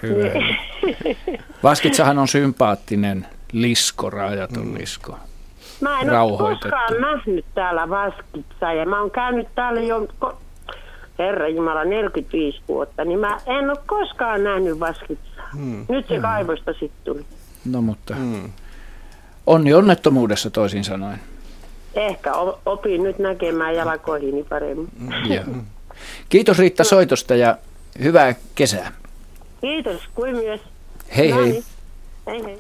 Hyvä. Vaskitsahan on sympaattinen lisko, raajaton lisko. Mä en ole koskaan nähnyt täällä vaskitsaa ja mä oon käynyt täällä jo, herranjumala, 45 vuotta, niin mä en ole koskaan nähnyt vaskitsaa. Nyt se kaivosta sitten tuli. No mutta onnettomuudessa toisin sanoen. Ehkä opin nyt näkemään jalkoihini paremmin. Kiitos Riitta soitosta ja hyvää kesää. Kiitos, kuin myös. Hei hei. Noniin. Hei hei.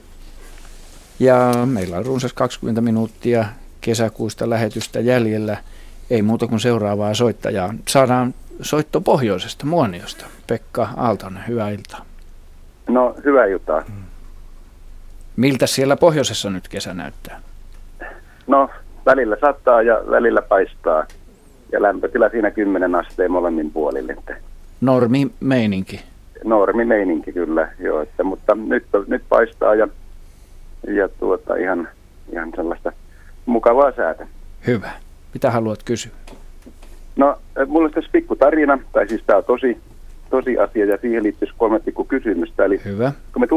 Ja meillä on runsas 20 minuuttia kesäkuusta lähetystä jäljellä. Ei muuta kuin seuraavaa soittajaa. Saadaan soitto pohjoisesta Muoniosta. Pekka Aaltonen, hyvää iltaa. No, hyvää iltaa. Miltä siellä pohjoisessa nyt kesä näyttää? No, välillä sataa ja välillä paistaa. Ja lämpötila siinä 10 asteen molemmin puolille. Normimeininki. Normimeininki kyllä, joo. Että, mutta nyt paistaa ja ihan sellaista mukavaa säätä. Hyvä. Mitä haluat kysyä? No, mulla on tässä pikku tarina, tai siis tämä on tosi asia, ja siihen liittyisi 3 pikku kysymystä. Eli hyvä. Kun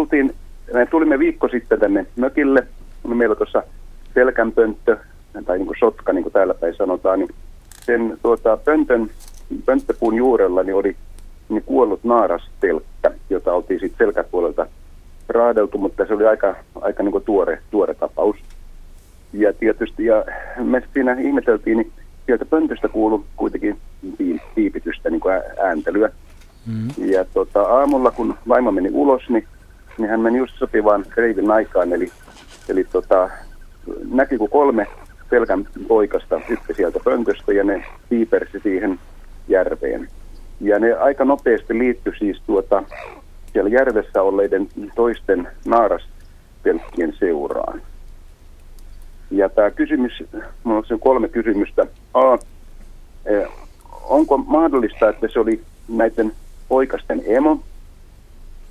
me tulimme viikko sitten tänne mökille, meillä on tuossa selkänpönttö, tai niin kuin sotka, niin kuin täällä päin sanotaan, niin sen pönttöpuun juurella niin oli niin kuollut naarastelkkä, jota oltiin sitten selkäpuolelta raadeltu, mutta se oli aika niin kuin tuore tapaus. Ja tietysti, ja me siinä ihmeteltiin, niin sieltä pöntöstä kuului kuitenkin piipitystä, niin kuin ääntelyä. Mm-hmm. Ja aamulla, kun vaimo meni ulos, niin hän meni just sopivaan reivin aikaan, eli näki kuin 3 selkän poikasta yksi sieltä pöntöstä, ja ne piipersi siihen järveen. Ja ne aika nopeasti liittyi siis siellä järvessä olleiden toisten naarastelkkien seuraan. Ja tämä kysymys, minulla on 3 kysymystä. A, onko mahdollista, että se oli näiden poikasten emo?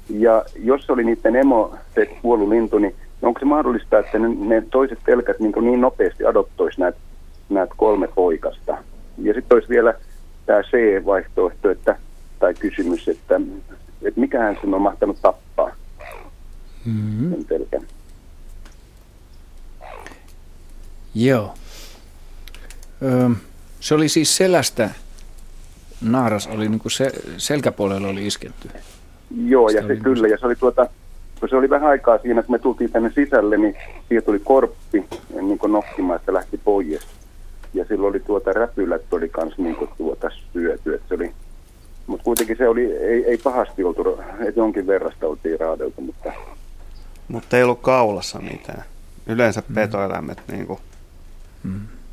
Ja jos se oli niiden emo, se kuolulintu, niin onko se mahdollista, että ne toiset telkät niin nopeasti adoptoisi näitä 3 poikasta? Ja sitten olisi vielä tämä C-vaihtoehto, tai kysymys, että mikähän sen on mahtanut tappaa sen telkän. Joo. Se oli siis selästä. Naaras oli niin kuin selkäpuolella oli isketty. Joo, ja se oli kyllä. Ja se oli kun se oli vähän aikaa siinä, kun me tultiin tänne sisälle, niin siitä tuli korppi niin kuin nokkimaan, että lähti pois. Ja silloin oli räpylät oli kans niin kuin syöty. Mutta kuitenkin se oli, ei pahasti oltu, että jonkin verrasta oltiin raadeltu. Mutta ei ollut kaulassa mitään. Yleensä petoeläimet niin kuin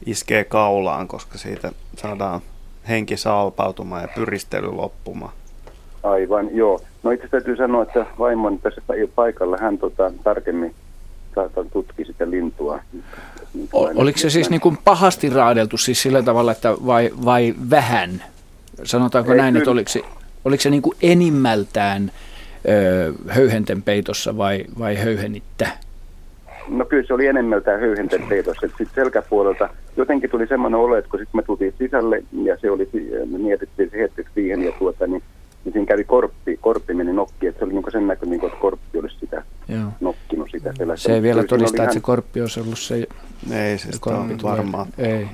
iskee kaulaan, koska siitä saadaan henki salpautumaan ja pyristely loppumaan. Aivan, joo. No itse täytyy sanoa, että vaimoni tässä paikalla, hän tarkemmin tutki sitä lintua. Oliko se siis niin kuin pahasti raadeltu siis sillä tavalla, että vai vähän? Sanotaanko ei, näin, kyllä. Että oliko se niin kuin enimmältään höyhenten peitossa vai höyhenittä? No kyllä se oli enemmältään höyhenten peitossa, että sitten selkäpuolelta jotenkin tuli semmoinen olo, että kun sitten me tultiin sisälle ja se oli, me mietittiin se hetkeksi siihen ja niin siinä kävi korppi meni nokkiin, että se oli niinku sen näköinen, että korppi olisi sitä joo. Nokkinut sitä sellaista. Se ei vielä todista, että se korppi olisi ollut se. Ei, se on varmaan. Ei.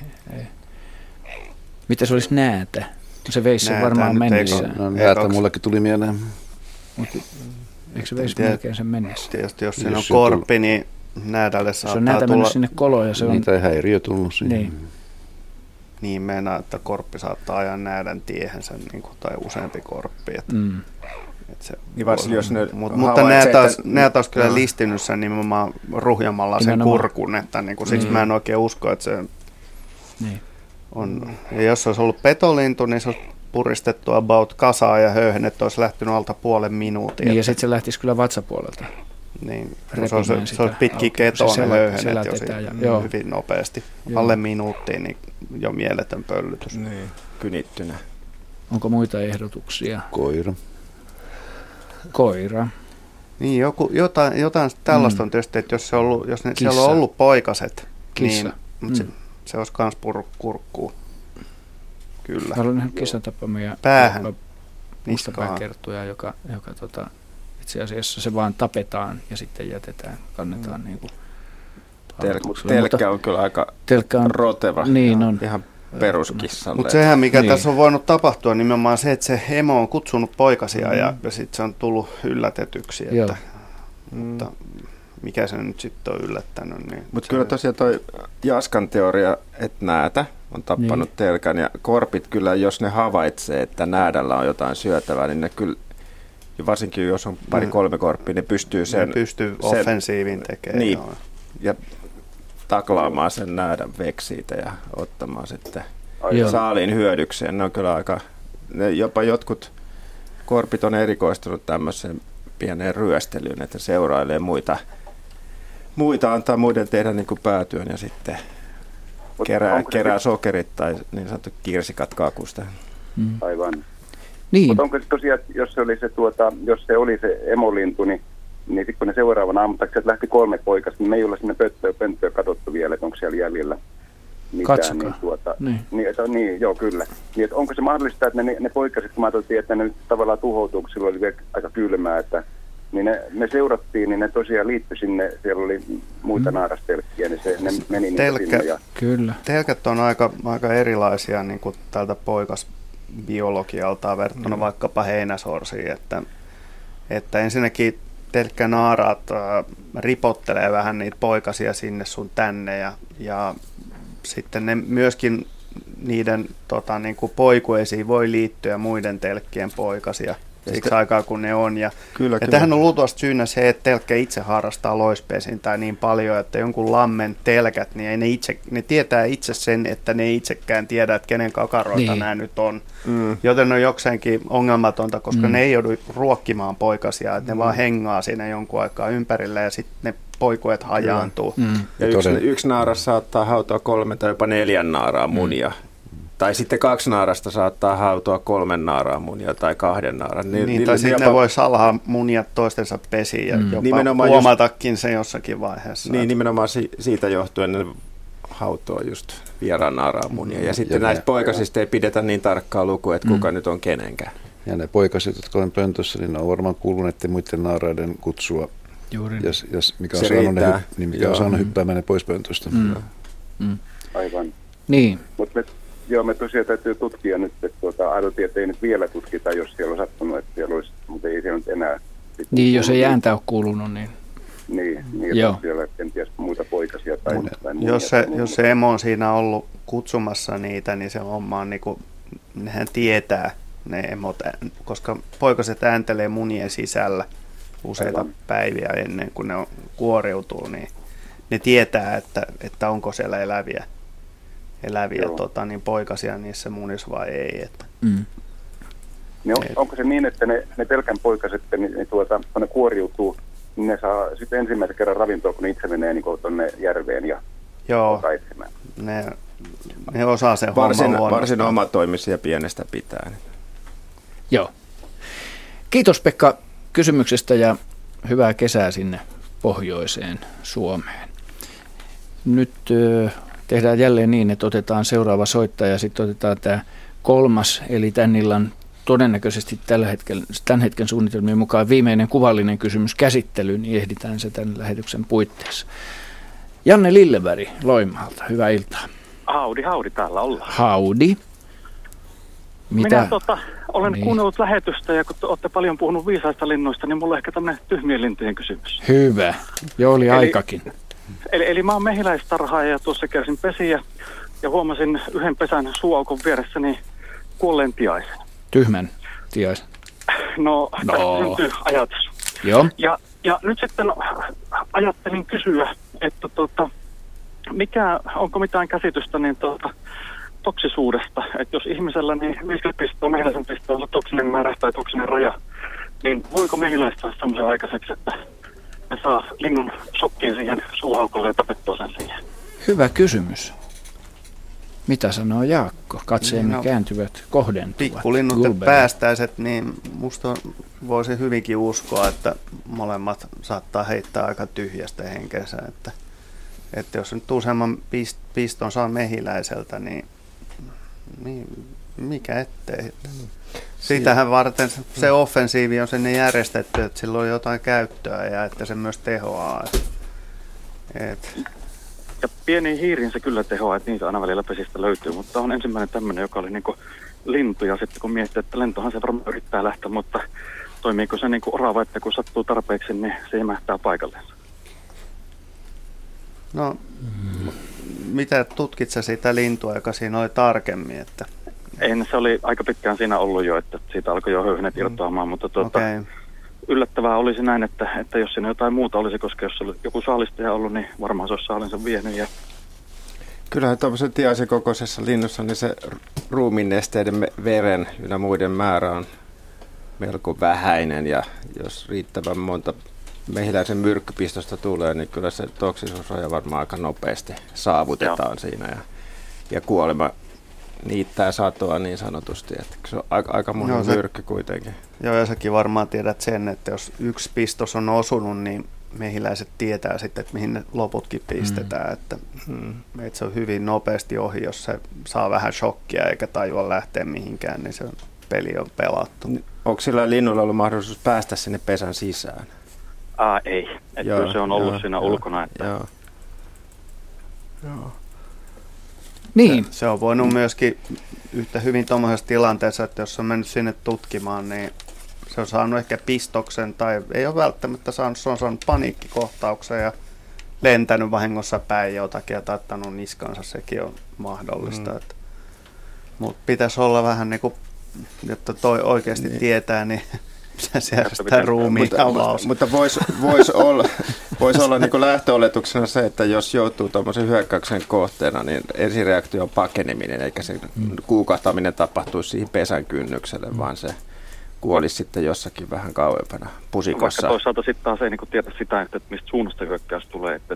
Mitä se olisi näätä? Se veisi sen varmaan mennessään. No, näätä mullekin tuli mieleen. Eikö se veisi melkein sen mennessään? Tietysti jos siinä on korppi, niin näädälle saattaa tulla. Se on näätä mennyt sinne koloon ja se on. Niitä ei häiriö tullut siihen. Niin meinaa, että korppi saattaa ajaa näädän tiehensä niin kuin, tai useampi korppi. Mutta näätä olisi kyllä listinyt sen nimenomaan ruhjamalla sen kurkun, että niin kuin, siksi mä en oikein usko, että se on. Ja jos se olisi ollut petolintu, niin se olisi puristettu about kasaan ja höyhenet olisi lähtenyt alta puolen minuutin. Niin, ja sitten se lähtisi kyllä vatsapuolelta. Niin, se olisi pitki ketoa höyhenet jo hyvin nopeasti. Alle minuuttiin niin jo mieletön pöllytys. Niin, kynittynä. Onko muita ehdotuksia? Koira. Niin, jotain tällaista on tietysti, että jos se on ollut, jos ne, siellä on ollut poikaset, kissa. Niin, mutta se olisi myös kurkkuu. Kyllä. Mä olen nähnyt kissantappaamia mustapääkerttuja, joka itse asiassa se vaan tapetaan ja sitten jätetään, kannetaan niin kuin. Telkkä on kyllä aika roteva. Niin on. Ihan peruskissalle. Mutta sehän, mikä tässä on voinut tapahtua, nimenomaan se, että se emo on kutsunut poikasia ja sitten se on tullut yllätetyksi. Että, mutta mikä se nyt sitten on yllättänyt. Niin mutta kyllä tosiaan toi Jaskan teoria, että näätä on tappanut niin telkän, ja korpit kyllä, jos ne havaitsee, että näädällä on jotain syötävää, niin ne kyllä, varsinkin jos on pari-kolme korppia, ne pystyy sen... Ne pystyy offensiivin tekemään. Niin, joo, ja taklaamaan sen näädän veksiitä ja ottamaan sitten saaliin hyödykseen. Ne on kyllä aika... Ne jopa jotkut korpit on erikoistunut tämmöiseen pieneen ryöstelyyn, että seurailee muita antaa muiden tehdä niin kuin päätyön ja sitten kerää sokerit tai niin sanottu kirsikat kakusta. Mm. Aivan. Niin. Mutta onko se tosiaan, jos se oli se emolintu, niin sitten kun ne seuraavana aamutakseen lähti kolme poikasta, niin me ei olla sinne pönttöä katsottu vielä, että onko siellä jäljellä mitään. Katsokaa. Niin, kyllä. Niin, että onko se mahdollista, että ne poikaset, kun mä ajattelin, että ne nyt tavallaan tuhoutuu, kun silloin oli vielä aika kylmää, että niin me seurattiin, niin ne tosiaan liittyi sinne, siellä oli muita naarastelkkiä, niin se, ne meni sinne. Ja... Kyllä. Telkät on aika erilaisia niin kuin tältä poikasbiologialtaan verrattuna vaikkapa heinäsorsiin, että ensinnäkin telkkänaaraat ripottelee vähän niitä poikasia sinne sun tänne, ja sitten ne myöskin niiden niin kuin poikueisiin voi liittyä muiden telkkien poikasia siksi aikaa kun ne on. Ja, kyllä. Tähän on luultavasti syynä se, että telkkä itse harrastaa loispesintää niin paljon, että jonkun lammen telkät, niin ei ne tietää itse sen, että ne itsekään tiedä, että kenen kakaroita nämä nyt on. Mm. Joten ne on jokseenkin ongelmatonta, koska ne ei joudu ruokkimaan poikasia, että ne vaan hengaa siinä jonkun aikaa ympärillä ja sitten ne poikueet hajaantuu. Mm. Ja yksi naaras saattaa hautoa 3 tai jopa 4 naaraa munia. Tai sitten 2 naarasta saattaa hautua 3 naaraa munia tai 2 naaraa. Niin, tai sitten ne voi salhaa munia toistensa pesiin ja jopa nimenomaan huomatakin se jossakin vaiheessa. Niin, nimenomaan siitä johtuen ne hautoo just vieraan naaraa munia. Ja sitten näistä poikasista ei pidetä niin tarkkaa lukua, että kuka nyt on kenenkään. Ja ne poikaset, jotka on pöntössä, niin ne on varmaan kuuluneet muiden naaraiden kutsua. Juuri. Ja mikä on saanut hyppäämään pois pöntöstä. Aivan. Niin. Joo, me tosiaan täytyy tutkia nyt, että ajateltiin, että ei nyt vielä tutkita, jos siellä on sattunut, että siellä olisi, mutta ei siellä nyt enää. Niin, jos ei ääntä ole kuulunut, niin... Niin, että siellä kenties muita poikasia tai muuta. Jos se emo on siinä ollut kutsumassa niitä, niin se homma on niin kuin, nehän tietää ne emot, koska poikaset ääntelee munien sisällä useita päiviä ennen kuin ne kuoriutuu, niin ne tietää, että onko siellä eläviä niin poikasia niissä munissa vai ei. Että. Mm. Onko se niin, että ne pelkän poikaset, kun ne kuoriutuu, niin ne saa sitten ensimmäisen kerran ravintoa, kun ne itse menee niin tuonne järveen ja etsimään? Ne osaa sen homman luonnostaan. Varsin omatoimisia pienestä pitää. Joo. Kiitos Pekka kysymyksestä ja hyvää kesää sinne pohjoiseen Suomeen. Nyt... Tehdään jälleen niin, että otetaan seuraava soittaja ja sitten otetaan tämä 3. eli tämän illan todennäköisesti tämän hetken suunnitelmien mukaan viimeinen kuvallinen kysymys käsittelyyn, niin ehditään se tämän lähetyksen puitteissa. Janne Lilleberg Loimaalta, hyvää iltaa. Howdy, täällä ollaan. Howdy. Minä olen kuunnellut lähetystä ja kun olette paljon puhunut viisaista linnuista, niin mulla on ehkä tämmöinen tyhmien lintujen kysymys. Hyvä, jo oli aikakin. Eli mä oon mehiläistarhaaja ja tuossa käsin pesiä ja huomasin yhden pesän suuaukon vieressäni kuolleen tiaisen. Tyhmän tiaisen? No. Tästä syntyy ajatus. Joo. Ja nyt sitten ajattelin kysyä, että onko mitään käsitystä niin toksisuudesta, että jos ihmisellä niin 50 mehiläisen pistoa on toksinen määrä tai toksinen raja, niin voiko mehiläistä saada semmoisen aikaiseksi, että me saa linnun sokkiin siihen suuhaukolle ja tapettua sen siihen. Hyvä kysymys. Mitä sanoo Jaakko? Katseemme kääntyvät kohdentuvat. Pikkulinnut päästäiset, niin musta voisi hyvinkin uskoa, että molemmat saattaa heittää aika tyhjästä henkensä. Että jos nyt useamman piston saa mehiläiseltä, niin mikä ettei. Sitähän varten se offensiivi on sinne järjestetty, että sillä on jotain käyttöä ja että se myös tehoaa. Ja pieniin hiiriin se kyllä tehoaa, että niitä aina välillä pesistä löytyy, mutta on ensimmäinen tämmöinen, joka oli niinku lintu ja sitten kun miettii, että lentohan se varmaan yrittää lähteä, mutta toimiiko se niinku orava, että kun sattuu tarpeeksi, niin se jämähtää paikalleen. No, mitä tutkit sä sitä lintua, joka siinä oli tarkemmin? Että... En, se oli aika pitkään siinä ollut jo, että siitä alkoi jo höyhenet irtoamaan, mutta okay. Yllättävää olisi näin, että jos siinä jotain muuta olisi, koska jos oli joku saalistaja ollut, niin varmaan se olisi saalinsa vienyt. Ja... Kyllähän tuollaisen tiaisikokoisessa linnussa niin se ruumiinesteiden, veren ynnä muiden määrä on melko vähäinen, ja jos riittävän monta mehiläisen myrkkypistosta tulee, niin kyllä se toksisuusraja varmaan aika nopeasti saavutetaan siinä, ja kuolema niittää satoa niin sanotusti, että se on aika monen myrkky kuitenkin. Joo, ja säkin varmaan tiedät sen, että jos yksi pistos on osunut, niin mehiläiset tietää sitten, että mihin ne loputkin pistetään, että se on hyvin nopeasti ohi, jos se saa vähän shokkia eikä tajua lähteä mihinkään, niin se peli on pelattu. Onko sillä linnulla ollut mahdollisuus päästä sinne pesän sisään? Ei, että joo, se on ollut siinä ulkona. Että... Joo. Niin. Se on voinut myöskin yhtä hyvin tuommoisessa tilanteessa, että jos on mennyt sinne tutkimaan, niin se on saanut ehkä pistoksen tai ei ole välttämättä saanut, se on saanut paniikkikohtauksen ja lentänyt vahingossa päin jotakin ja taittanut niskansa, sekin on mahdollista. Mutta pitäisi olla vähän niin kuin, jotta toi oikeasti tietää, niin... Mutta vois olla niin kuin lähtöoletuksena se, että jos joutuu tuommoisen hyökkäyksen kohteena, niin ensireaktio on pakeneminen, eikä se kuukahtaminen tapahtuisi siihen pesän kynnykselle, vaan se kuolisi sitten jossakin vähän kauempana pusikossa. Vaikka toisaalta sitten taas ei niin kuin tiedä sitä, että mistä suunnasta hyökkäys tulee, että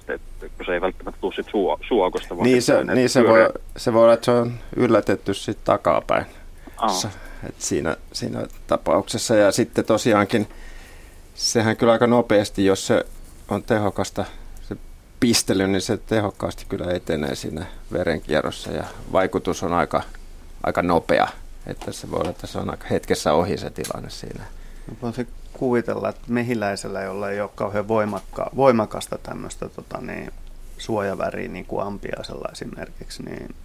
se ei välttämättä tule sitten suuaukosta. Niin, se voi olla, että se on yllätetty sitten takapäin. Siinä tapauksessa, ja sitten tosiaankin sehän kyllä aika nopeasti, jos se on tehokasta se pistely, niin se tehokkaasti kyllä etenee siinä verenkierrossa ja vaikutus on aika nopea, että se voi olla, että se on aika hetkessä ohi se tilanne siinä. Voisi kuvitella, että mehiläisellä, jolla ei ole kauhean voimakasta tämmöistä suojaväriä niin kuin ampiaisella esimerkiksi, niin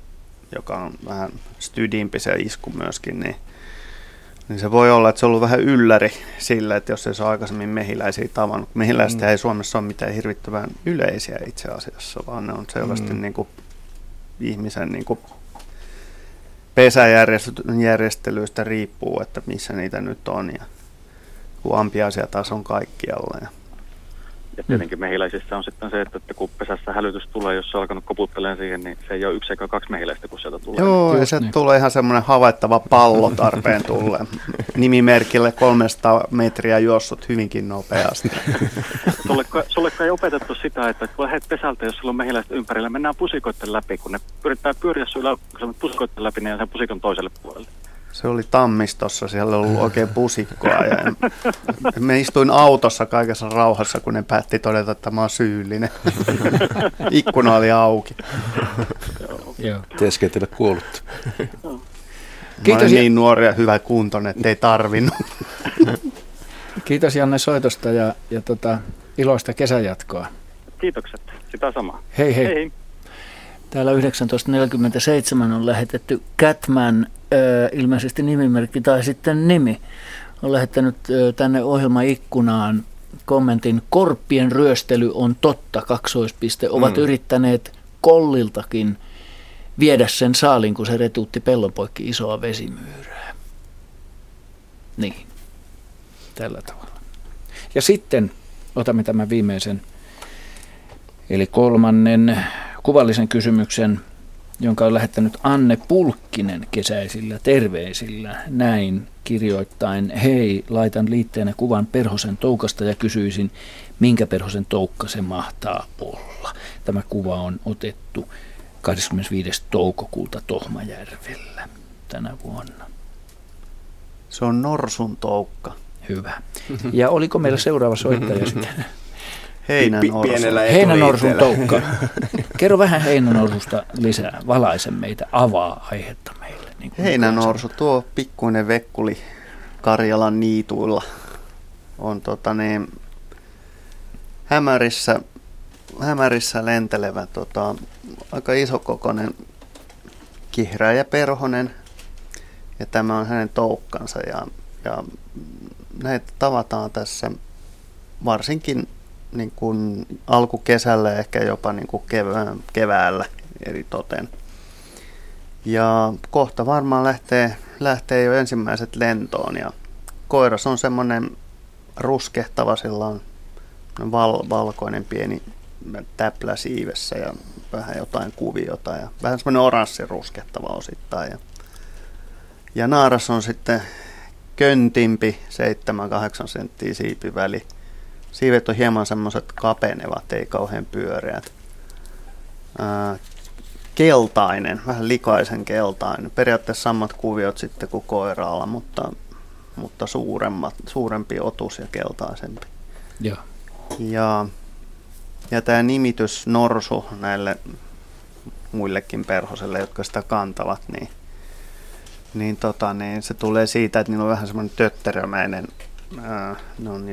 joka on vähän stydimpi se isku myöskin, niin se voi olla, että se on ollut vähän ylläri sillä, että jos ei se ole aikaisemmin mehiläisiä tavannut. Mehiläiset ei Suomessa ole mitään hirvittävän yleisiä itse asiassa, vaan ne on selvästi niin kuin ihmisen niin kuin pesäjärjestelyistä riippuu, että missä niitä nyt on, ja kun ampiaisia taas on kaikkialla. Ja tietenkin mehiläisissä on sitten se, että kun pesässä hälytys tulee, jos se on alkanut koputtelemaan siihen, niin se ei ole yksi eikä kaksi mehiläistä, kun sieltä tulee. Joo, ja se tulee ihan semmoinen havaittava pallo tarpeen tulleen. Nimimerkille 300 metriä juossut hyvinkin nopeasti. Sulle ei opetettu sitä, että kun lähdet pesältä, jos sulla on mehiläistä ympärillä, mennään pusikoitten läpi, kun ne yrittää pyöriä sulla pusikoitten läpi, niin sen pusikon toiselle puolelle. Se oli Tammistossa, siellä oli ollut oikein pusikkoa. Ja me istuin autossa kaikessa rauhassa, kun ne päätti todeta, että mä oon syyllinen. Ikkuna oli auki. Teeskentele kuollut. Mä olen niin nuori ja hyvä kuntoinen, ettei tarvinnut. Kiitos Janne soitosta ja iloista kesäjatkoa. Kiitokset, sitä samaa. Hei hei. Hei. Täällä 1947 on lähetetty Catman, ilmeisesti nimimerkki tai sitten nimi, on lähettänyt tänne ohjelmaikkunaan kommentin: korppien ryöstely on totta, ! Ovat yrittäneet kolliltakin viedä sen saalin, kun se retuutti pellon poikki isoa vesimyyrää. Niin, tällä tavalla. Ja sitten otamme tämän viimeisen, eli kolmannen kuvallisen kysymyksen, jonka on lähettänyt Anne Pulkkinen kesäisillä terveisillä näin kirjoittain: hei, laitan liitteenä kuvan perhosen toukasta ja kysyisin, minkä perhosen toukka se mahtaa olla. Tämä kuva on otettu 25. toukokuuta Tohmajärvellä tänä vuonna. Se on norsun toukka. Hyvä. Ja oliko meillä seuraava soittaja sitten? Heinänorsun toukka. Kerro vähän heinänorsusta lisää. Valaise meitä, avaa aihetta meille. Niin heinänorsu, tuo pikkuinen vekkuli Karjalan niituilla, on hämärissä lentelevä, aika isokokoinen kihräjäperhonen. Ja tämä on hänen toukkansa. Ja näitä tavataan tässä varsinkin niin kuin alkukesällä, ehkä jopa niin kuin keväällä eritoten. Ja kohta varmaan lähtee jo ensimmäiset lentoon, ja koiras on semmoinen ruskehtava, sillä on valkoinen pieni täplä siivessä ja vähän jotain kuviota ja vähän semmoinen oranssi ruskehtava osittain. Ja naaras on sitten köntimpi, 7-8 senttiä siipiväli. Siivet on hieman semmoiset kapenevat, ei kauhean pyöreät. Keltainen, vähän likaisen keltainen. Periaatteessa samat kuviot sitten kuin koiraalla, mutta suurempi otus ja keltaisempi. Joo. Ja tämä nimitys norsu näille muillekin perhosille, jotka sitä kantavat, niin se tulee siitä, että niillä on vähän semmoinen tötterömäinen, ne on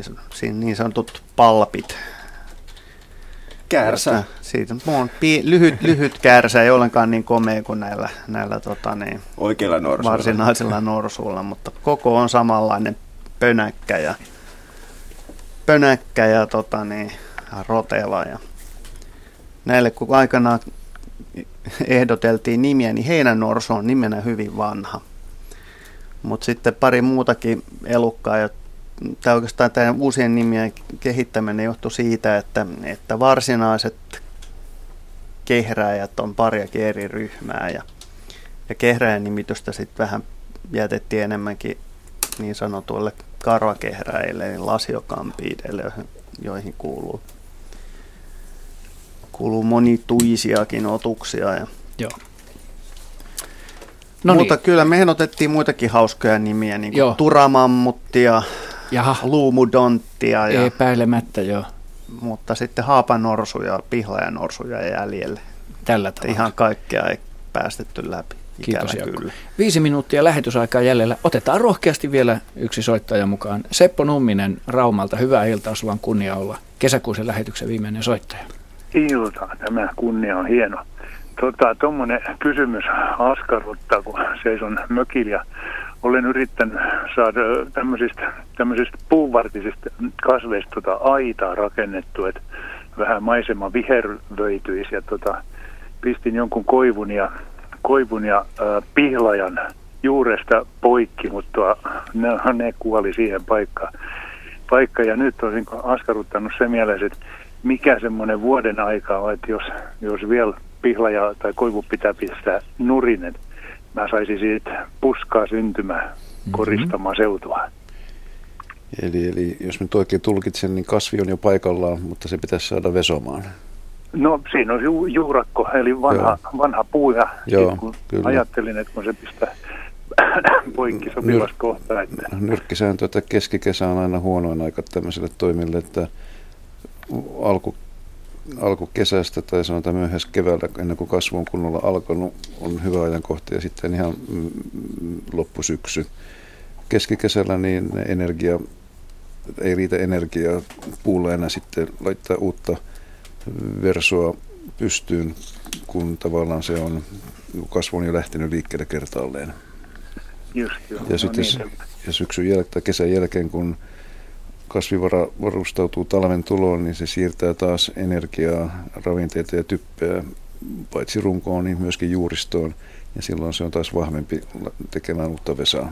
niin sanotut palpit. Kärsä. Siitä on lyhyt kärsä, ei ollenkaan niin komea kuin näillä oikeilla norsuilla. Varsinaisilla norsuilla, mutta koko on samanlainen pönäkkä ja roteva. Ja näille kun aikanaan ehdoteltiin nimiä, niin heinänorsu on nimenä hyvin vanha. Mutta sitten pari muutakin elukkaa, ja tämä oikeastaan tämä uusien nimien kehittäminen johtui siitä, että varsinaiset kehräjät on pariakin eri ryhmää, ja kehräjän nimitystä sitten vähän jätettiin enemmänkin niin sanotuille karvakehräjille, eli lasiokampiideille, joihin kuuluu monituisiakin otuksia. Ja. Joo. No mutta niin. Kyllä me otettiin muitakin hauskoja nimiä, niin kuin turamammuttia, luumudonttia. Epäilemättä, joo. Mutta sitten haapanorsuja, pihlajanorsuja ja jäljelle. Tällä tavalla. Ihan kaikkea ei päästetty läpi. Kiitos, Jaakko. 5 minuuttia lähetysaikaa jäljellä. Otetaan rohkeasti vielä yksi soittaja mukaan. Seppo Numminen Raumalta. Hyvää iltaa, sulla on kunnia olla kesäkuisen lähetyksen viimeinen soittaja. Ilta, tämä kunnia on hieno. Tuommoinen kysymys askarruttaa, kun seison mökillä ja olen yrittänyt saada tämmöisistä puuvartisista kasveista aitaa rakennettua, että vähän maisema vihervöityisi, ja pistin jonkun koivun ja pihlajan juuresta poikki, mutta ne kuoli siihen paikkaan. Ja nyt olisin askarruttanut se mielessä, että mikä semmoinen vuoden aika on, että jos vielä pihlaja tai koivu pitää pistää nurin, että mä saisin siitä puskaa syntymään koristamaan seutua. Eli jos nyt oikein tulkitsen, niin kasvi on jo paikallaan, mutta se pitäisi saada vesomaan. No siinä on juurakko, eli vanha puu, ja ajattelin, että kun se pistää poikki sopivasta kohtaa. Että nyrkkisääntö, että keskikesä on aina huonoin aika tämmöiselle toimille, että alkukesästä tai sanotaan myöhäis keväällä, ennen kuin kasvu on kunnolla alkanut, on hyvä ajankohta, ja sitten ihan loppusyksy. Keskikesällä niin ei riitä energiaa puulla enää sitten laittaa uutta versoa pystyyn, kun tavallaan se on, kasvu on jo lähtenyt liikkeelle kertaalleen. Ja sitten syksyn jälkeen tai kesän jälkeen, kun kasvivara varustautuu talven tuloon, niin se siirtää taas energiaa, ravinteita ja typpeä paitsi runkoon, niin myöskin juuristoon. Ja silloin se on taas vahvempi tekemään uutta vesaa.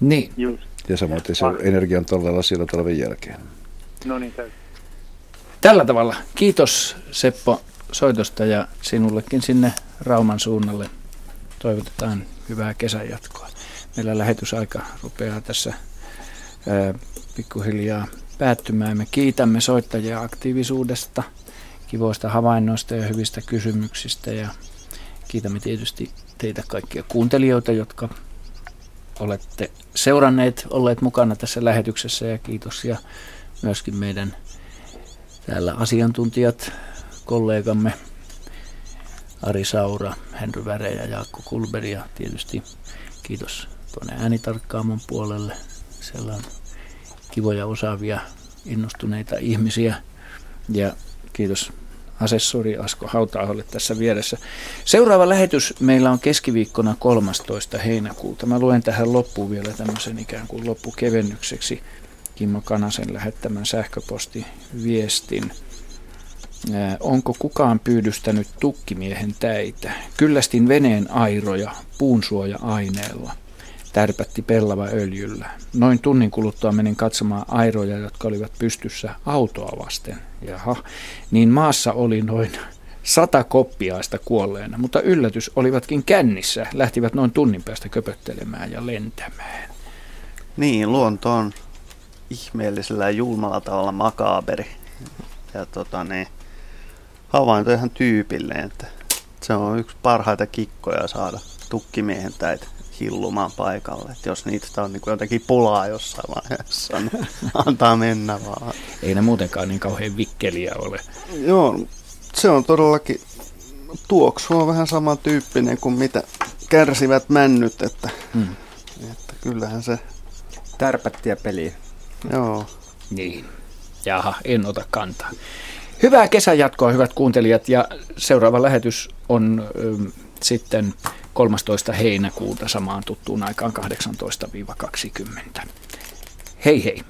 Niin. Ja samoin se energian tallella siellä talven jälkeen. No niin, tällä tavalla. Kiitos, Seppo, soitosta, ja sinullekin sinne Rauman suunnalle toivotetaan hyvää kesän jatkoa. Meillä lähetysaika rupeaa tässä pikkuhiljaa päättymään. Me kiitämme soittajia aktiivisuudesta, kivoista havainnoista ja hyvistä kysymyksistä, ja kiitämme tietysti teitä kaikkia kuuntelijoita, jotka olette seuranneet, olleet mukana tässä lähetyksessä, ja kiitos ja myöskin meidän täällä asiantuntijat, kollegamme Ari Saura, Henry Väre ja Jaakko Kullberg, ja tietysti kiitos tuonne äänitarkkaamon puolelle. Siellä on kivoja, osaavia, innostuneita ihmisiä, ja kiitos asessori Asko Hauta-aholle tässä vieressä. Seuraava lähetys meillä on keskiviikkona 13. heinäkuuta. Mä luen tähän loppuun vielä tämmöisen ikään kuin loppukevennykseksi Kimmo Kanasen lähettämän sähköpostiviestin. Onko kukaan pyydystänyt tukkimiehen täitä? Kyllästin veneen airoja puunsuoja-aineella. Tärpätti pellava öljyllä. Noin tunnin kuluttua menin katsomaan airoja, jotka olivat pystyssä autoa vasten. Jaha, niin maassa oli noin 100 koppiaista kuolleena, mutta yllätys olivatkin kännissä. Lähtivät noin tunnin päästä köpöttelemään ja lentämään. Niin, luonto on ihmeellisellä ja julmalla tavalla makaaberi. Ja havainto ihan tyypilleen, että se on yksi parhaita kikkoja saada tukkimiehen täitä hillumaan paikalle. Et jos niitä on niin jotenkin pulaa jossain vaiheessa, niin antaa mennä vaan. Ei ne muutenkaan niin kauhean vikkeliä ole. Joo, se on todellakin, tuoksu on vähän samantyyppinen kuin mitä kärsivät männyt, että kyllähän se... Tärpättiä peliä. Joo. Niin. Jaha, en ota kantaa. Hyvää kesänjatkoa, hyvät kuuntelijat, ja seuraava lähetys on sitten 13. heinäkuuta samaan tuttuun aikaan 18-20. Hei hei!